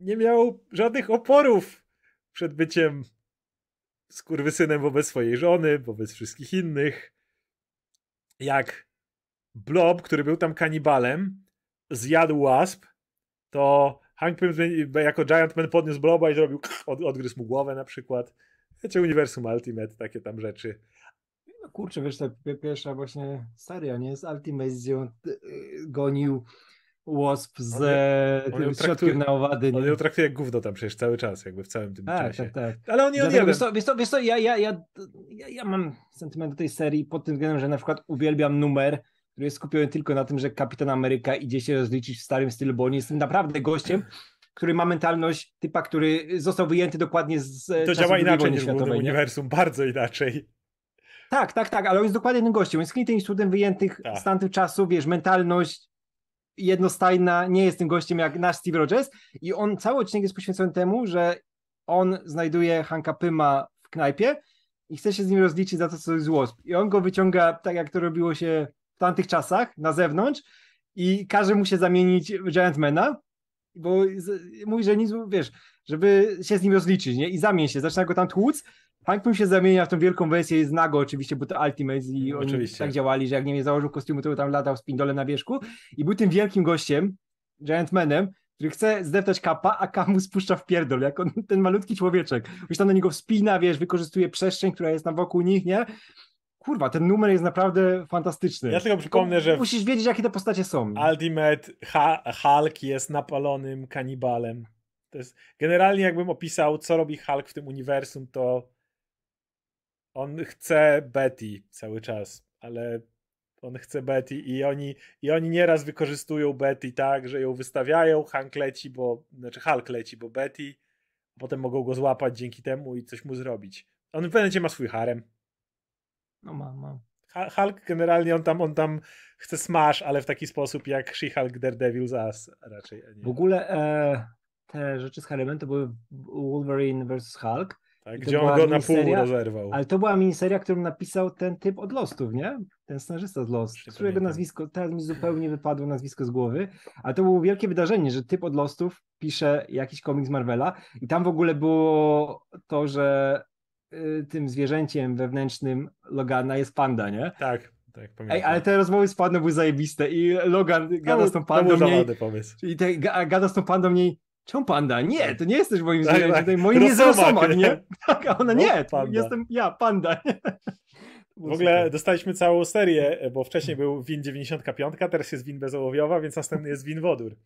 nie miał żadnych oporów przed byciem skurwysynem wobec swojej żony, wobec wszystkich innych. Jak Blob, który był tam kanibalem, zjadł łasp, to Hank Pym jako Giant Man podniósł Bloba i zrobił od, odgryzł mu głowę na przykład. Wiecie, uniwersum Ultimate, takie tam rzeczy. No kurczę, wiesz, ta pierwsza właśnie seria, nie? Z Ultimate, gdzie on gonił łosp z on ją, on środkiem traktuje, na owady. Nie? On ją traktuje jak gówno tam przecież cały czas, jakby w całym tym A, czasie. Tak, tak. Ale on nie odjadł. Wiesz co, wiesz co, wiesz co ja, ja, ja, ja, ja mam sentyment do tej serii pod tym względem, że na przykład uwielbiam numer, który jest skupiony tylko na tym, że Kapitan Ameryka idzie się rozliczyć w starym stylu, bo on jest tym naprawdę gościem, który ma mentalność typa, który został wyjęty dokładnie z to działa inaczej niż w uniwersum, bardzo inaczej. Tak, tak, tak, ale on jest dokładnie tym gościem. On jest klinicznym studem wyjętych tak. z tamtych czasów, wiesz, mentalność jednostajna, nie jest tym gościem jak nasz Steve Rogers i on cały odcinek jest poświęcony temu, że on znajduje Hanka Pyma w knajpie i chce się z nim rozliczyć za to, co jest łosp. I on go wyciąga tak, jak to robiło się w tamtych czasach, na zewnątrz i każe mu się zamienić w Giantmana, bo mówi, że nic, wiesz, żeby się z nim rozliczyć, nie? I zamień się, zaczyna go tam tłuc. Hank Pym się zamienia w tą wielką wersję, jest nago oczywiście, bo to Ultimate i oni oczywiście. Tak działali, że jak nie założył kostiumu, to tam latał z pindolem na wierzchu i był tym wielkim gościem, Giantmanem, który chce zdeptać Kapa, a Kamu spuszcza w pierdol, jak on, ten malutki człowieczek. Już tam do niego wspina, wiesz, wykorzystuje przestrzeń, która jest tam wokół nich, nie? Kurwa, ten numer jest naprawdę fantastyczny. Ja tylko przypomnę, tylko że... Musisz wiedzieć, jakie te postacie są. Nie? Ultimate Hulk jest napalonym kanibalem. To jest, generalnie jakbym opisał, co robi Hulk w tym uniwersum, to on chce Betty cały czas, ale on chce Betty i oni, i oni nieraz wykorzystują Betty tak, że ją wystawiają, Hank leci, bo, znaczy Hulk leci, bo Betty, a potem mogą go złapać dzięki temu i coś mu zrobić. On w pewnym momencie ma swój harem. No ma, ma. Hulk generalnie, on tam, on tam chce smash, ale w taki sposób jak She-Hulk, Daredevil, Zas raczej. Nie. W ogóle e, te rzeczy z haremem to były Wolverine versus. Hulk. Tak, gdzie on go na pół rozerwał. Ale to była miniseria, którą napisał ten typ od Lostów, nie? Ten scenarzysta z Lost, którego nazwisko, teraz mi zupełnie wypadło nazwisko z głowy, ale to było wielkie wydarzenie, że typ od Lostów pisze jakiś komiks Marvela i tam w ogóle było to, że tym zwierzęciem wewnętrznym Logana jest panda, nie? Tak, tak, pamiętam. Ej, ale te rozmowy z pandą były zajebiste i Logan gada to, z tą pandą mniej, i te, gada z tą pandą mniej, czemu panda? Nie, to nie jesteś moim zwierzęciem, tak, tak. Moim jest rosomak, nie? Tak, a ona no, nie, jestem ja, panda. Nie? W ogóle dostaliśmy całą serię, bo wcześniej był Win dziewięćdziesiąt pięć, teraz jest Win bezołowiowa, więc następny jest Win wodór.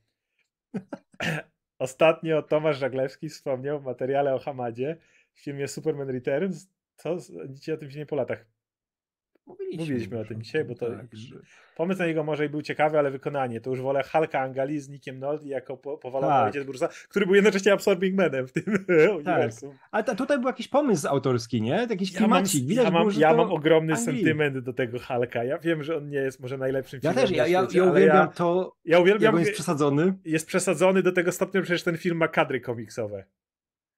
Ostatnio Tomasz Żaglewski wspomniał w materiale o Hamadzie, w filmie Superman Returns, to dzisiaj o tym filmie po latach. Mówiliśmy, Mówiliśmy o tym dzisiaj, bo to tak, że... pomysł na niego może i był ciekawy, ale wykonanie. To już wolę Hulka Angali z Nickiem Nolte jako po, powalony tak. ojciec Bruce'a, który był jednocześnie Absorbing Manem w tym tak. uniwersum. Ale ta, tutaj był jakiś pomysł autorski, nie? Jakiś klimacik. Ja, Widać ja, było, mam, ja mam ogromny Anglii. sentyment do tego Hulka. Ja wiem, że on nie jest może najlepszym filmem. Ja też, ja, ja, świecie, ja uwielbiam ja, to, ja uwielbiam, jest przesadzony. Jest przesadzony do tego stopnia, przecież ten film ma kadry komiksowe.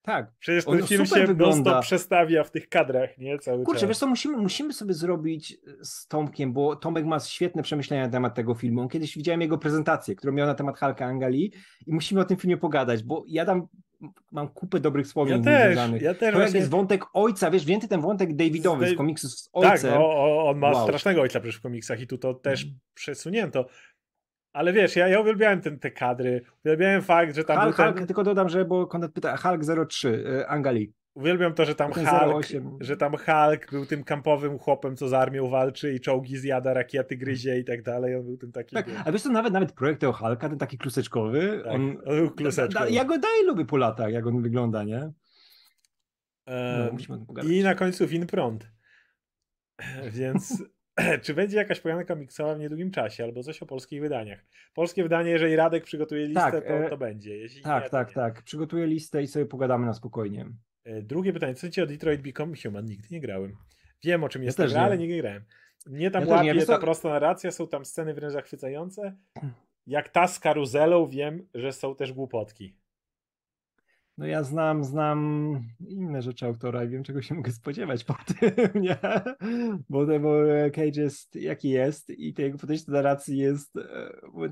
Tak. Przecież ten film się non-stop przestawia w tych kadrach, nie? Cały Kurczę, czas. wiesz co, musimy, musimy sobie zrobić z Tomkiem, bo Tomek ma świetne przemyślenia na temat tego filmu. Kiedyś widziałem jego prezentację, którą miał na temat Hulka Angali i musimy o tym filmie pogadać, bo ja tam mam kupę dobrych wspomnień. Ja też, ja też. To jak jest wątek ojca, wiesz, więcej ten wątek Davidowy z komiksu z ojcem. Tak, no, on ma wow. strasznego ojca przecież w komiksach i tu to też mm. przesunięto. Ale wiesz, ja, ja uwielbiałem ten, te kadry, uwielbiałem fakt, że tam... Hulk, ten... Hulk, tylko dodam, że bo Konrad pyta, Hulk zero trzy, y, Angali. Uwielbiam to, że tam Hulk, że tam Hulk był tym kampowym chłopem, co z armią walczy i czołgi zjada, rakiety gryzie i tak dalej. On był tym takim... Tak, a wiesz co, nawet, nawet projekt o Hulka, ten taki kluseczkowy, tak, on... on kluseczkowy. Da, da, ja go dalej lubię po latach, jak on wygląda, nie? E, no, musimy pogadać. I na końcu Win Prąd. Więc... Czy będzie jakaś pojana komiksowa w niedługim czasie, albo coś o polskich wydaniach? Polskie wydanie, jeżeli Radek przygotuje listę, tak, to, to będzie. Jeśli tak, nie, tak, nie. tak. Przygotuję listę i sobie pogadamy na spokojnie. Drugie pytanie. Co sądzicie o Detroit Become Human? Nigdy nie grałem. Wiem, o czym jest ja ta gra, ale nigdy nie grałem. Mnie tam ja łapie ta to... prosta narracja, są tam sceny wręcz zachwycające. Jak ta z karuzelą, wiem, że są też głupotki. No ja znam, znam inne rzeczy autora i wiem, czego się mogę spodziewać po tym, nie? Bo, bo Cage jest jaki jest i to jego podejście do narracji jest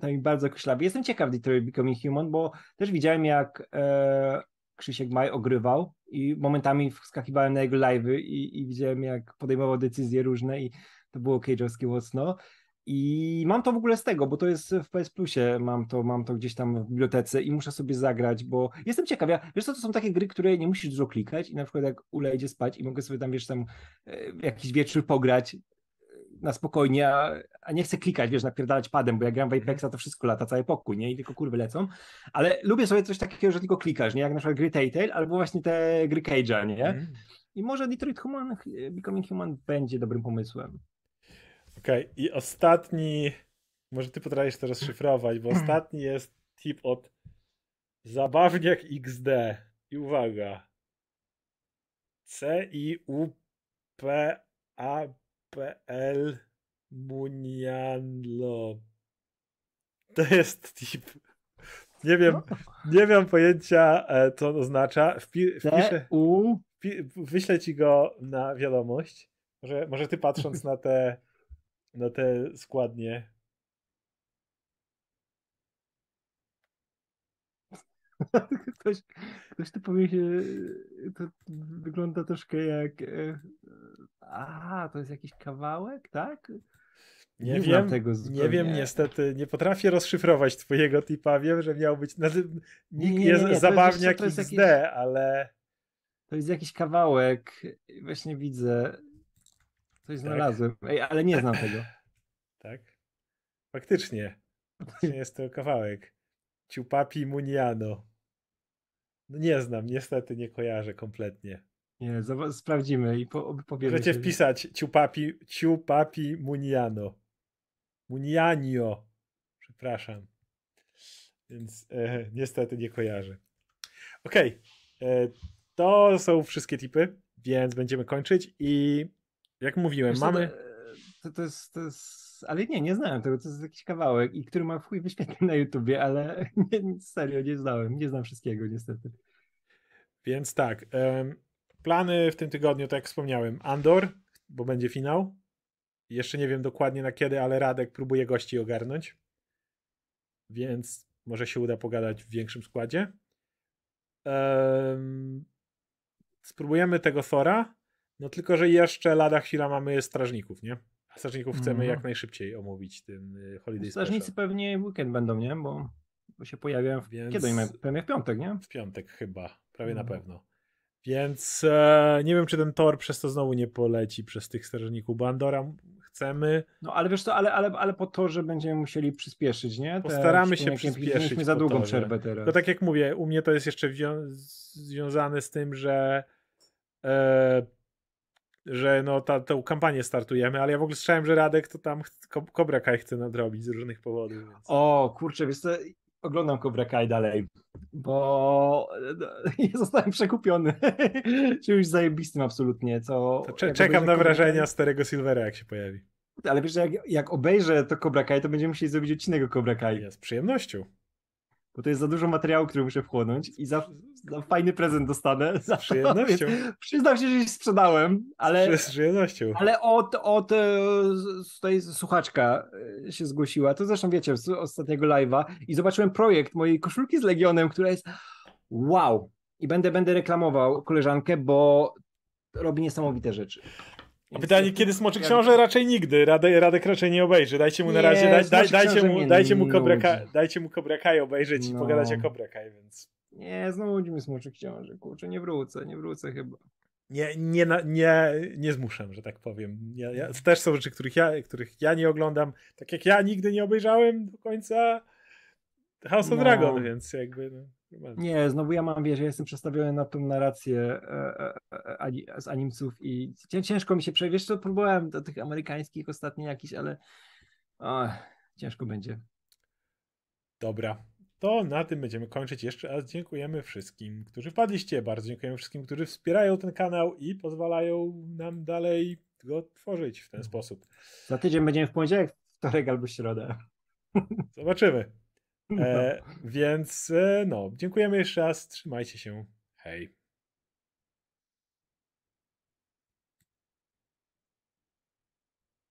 tam bardzo koślawe. Jestem ciekaw Detroit Becoming Human, bo też widziałem, jak e, Krzysiek Maj ogrywał i momentami wskakiwałem na jego live'y i, i widziałem, jak podejmował decyzje różne i to było Cage'owskie mocno. I mam to w ogóle z tego, bo to jest w P S Plusie, mam to, mam to gdzieś tam w bibliotece i muszę sobie zagrać, bo jestem ciekaw, ja, wiesz co, to są takie gry, które nie musisz dużo klikać i na przykład jak Ula idzie spać i mogę sobie tam, wiesz, tam jakiś wieczór pograć na spokojnie, a, a nie chcę klikać, wiesz, napierdalać padem, bo jak gram w Apexa, to wszystko lata, cały pokój, nie? I tylko kurwy lecą, ale lubię sobie coś takiego, że tylko klikasz, nie? Jak na przykład gry Telltale albo właśnie te gry Cage'a, nie? I może Detroit Human, Becoming Human będzie dobrym pomysłem. Okej, okay. I ostatni, może ty potrafisz to rozszyfrować, bo ostatni jest tip od Zabawniak X D. I uwaga. C I U P A P L Munianlo. To jest tip. Nie wiem, no. nie wiem pojęcia, co on oznacza. Wpi- wpiszę, wpi- wyślę ci go na wiadomość. Może, może ty patrząc na te na te składnie. Ktoś, ktoś tu powie się, to wygląda troszkę jak... A, to jest jakiś kawałek, tak? Nie, nie wiem, tego nie wiem niestety, nie potrafię rozszyfrować twojego tipa, wiem, że miał być... Nikt nie, nie, nie, jest nie, nie. Zabawniak to jest, to jest X D, jakiś, ale... To jest jakiś kawałek, właśnie widzę... Coś znalazłem, tak. Ej, ale nie znam tego. Tak? Faktycznie. Faktycznie jest to kawałek. Ciupapi Muniano. Nie znam, niestety nie kojarzę kompletnie. Nie, sprawdzimy i po, powiemy. Możecie wpisać Ciupapi, Ciupapi Muniano. Munianio. Przepraszam. Więc e, niestety nie kojarzę. Okej. Okay. To są wszystkie tipy, więc będziemy kończyć i jak mówiłem, wiesz, mamy... To, to, jest, to jest... Ale nie, nie znałem tego. To jest jakiś kawałek, i który ma w chuj wyświetleń na YouTubie, ale nie, serio, nie znałem. Nie znam wszystkiego, niestety. Więc tak... Um... Plany w tym tygodniu, tak jak wspomniałem, Andor, bo będzie finał. Jeszcze nie wiem dokładnie na kiedy, ale Radek próbuje gości ogarnąć. Więc może się uda pogadać w większym składzie. Um, spróbujemy tego Thora, no tylko, że jeszcze lada chwila mamy Strażników, nie? A Strażników mm. chcemy jak najszybciej omówić tym Holiday Special. Strażnicy pewnie w weekend będą, nie? Bo, bo się pojawiają w... Więc... Kiedy? Pewnie w piątek, nie? W piątek chyba, prawie mm. na pewno. Więc e, nie wiem, czy ten Thor przez to znowu nie poleci przez tych strażników, bo Andora chcemy. No ale wiesz co, ale, ale, ale po to, że będziemy musieli przyspieszyć, nie? Te, Postaramy się przyspieszyć. Mieliśmy za długą przerwę teraz. No tak jak mówię, u mnie to jest jeszcze wią- związane z tym, że e, że no ta, tą kampanię startujemy, ale ja w ogóle słyszałem, że Radek to tam ch- Cobra Kai chce nadrobić z różnych powodów. Więc... O kurczę, wiesz co, oglądam Cobra Kai dalej, bo ja zostałem przekupiony czymś zajebistym absolutnie. Co... Cze- czekam na wrażenia starego Silvera, jak się pojawi. Ale wiesz, jak, jak obejrzę to Cobra Kai, to będziemy musieli zrobić odcinek o Cobra Kai. Ja z przyjemnością. Bo to jest za dużo materiału, który muszę wchłonąć i za, za fajny prezent dostanę. Z przyjemnością. To, przyznam się, że się sprzedałem, ale... Z przyjemnością. Ale od, od tutaj słuchaczka się zgłosiła, to zresztą wiecie, z ostatniego live'a i zobaczyłem projekt mojej koszulki z Legionem, która jest wow. I będę, będę reklamował koleżankę, bo robi niesamowite rzeczy. A pytanie, kiedy Smoczy Książę? Raczej nigdy. Radek, Radek raczej nie obejrzy. Dajcie mu na razie, nie, daj, daj, dajcie, mu, dajcie, mu Cobra Kai, dajcie mu Cobra Kai obejrzeć no. i pogadać o Cobra Kai, więc... Nie, znowu będziemy Smoczy Książę, kurczę, nie wrócę, nie wrócę chyba. Nie, nie, nie, nie zmuszam, że tak powiem. Ja, ja, też są rzeczy, których ja, których ja nie oglądam, tak jak ja nigdy nie obejrzałem do końca House of no. Dragon, więc jakby... No. Nie, znowu ja mam, wiesz, ja jestem przestawiony na tą narrację e, e, ani, z animców i ciężko mi się przejść, to próbowałem do tych amerykańskich ostatnich jakichś, ale o, ciężko będzie. Dobra, to na tym będziemy kończyć. Jeszcze raz dziękujemy wszystkim, którzy wpadliście, bardzo dziękujemy wszystkim, którzy wspierają ten kanał i pozwalają nam dalej go tworzyć w ten sposób. Za tydzień będziemy w poniedziałek, wtorek albo środę. Zobaczymy. No. E, więc e, no, dziękujemy jeszcze raz, trzymajcie się, hej.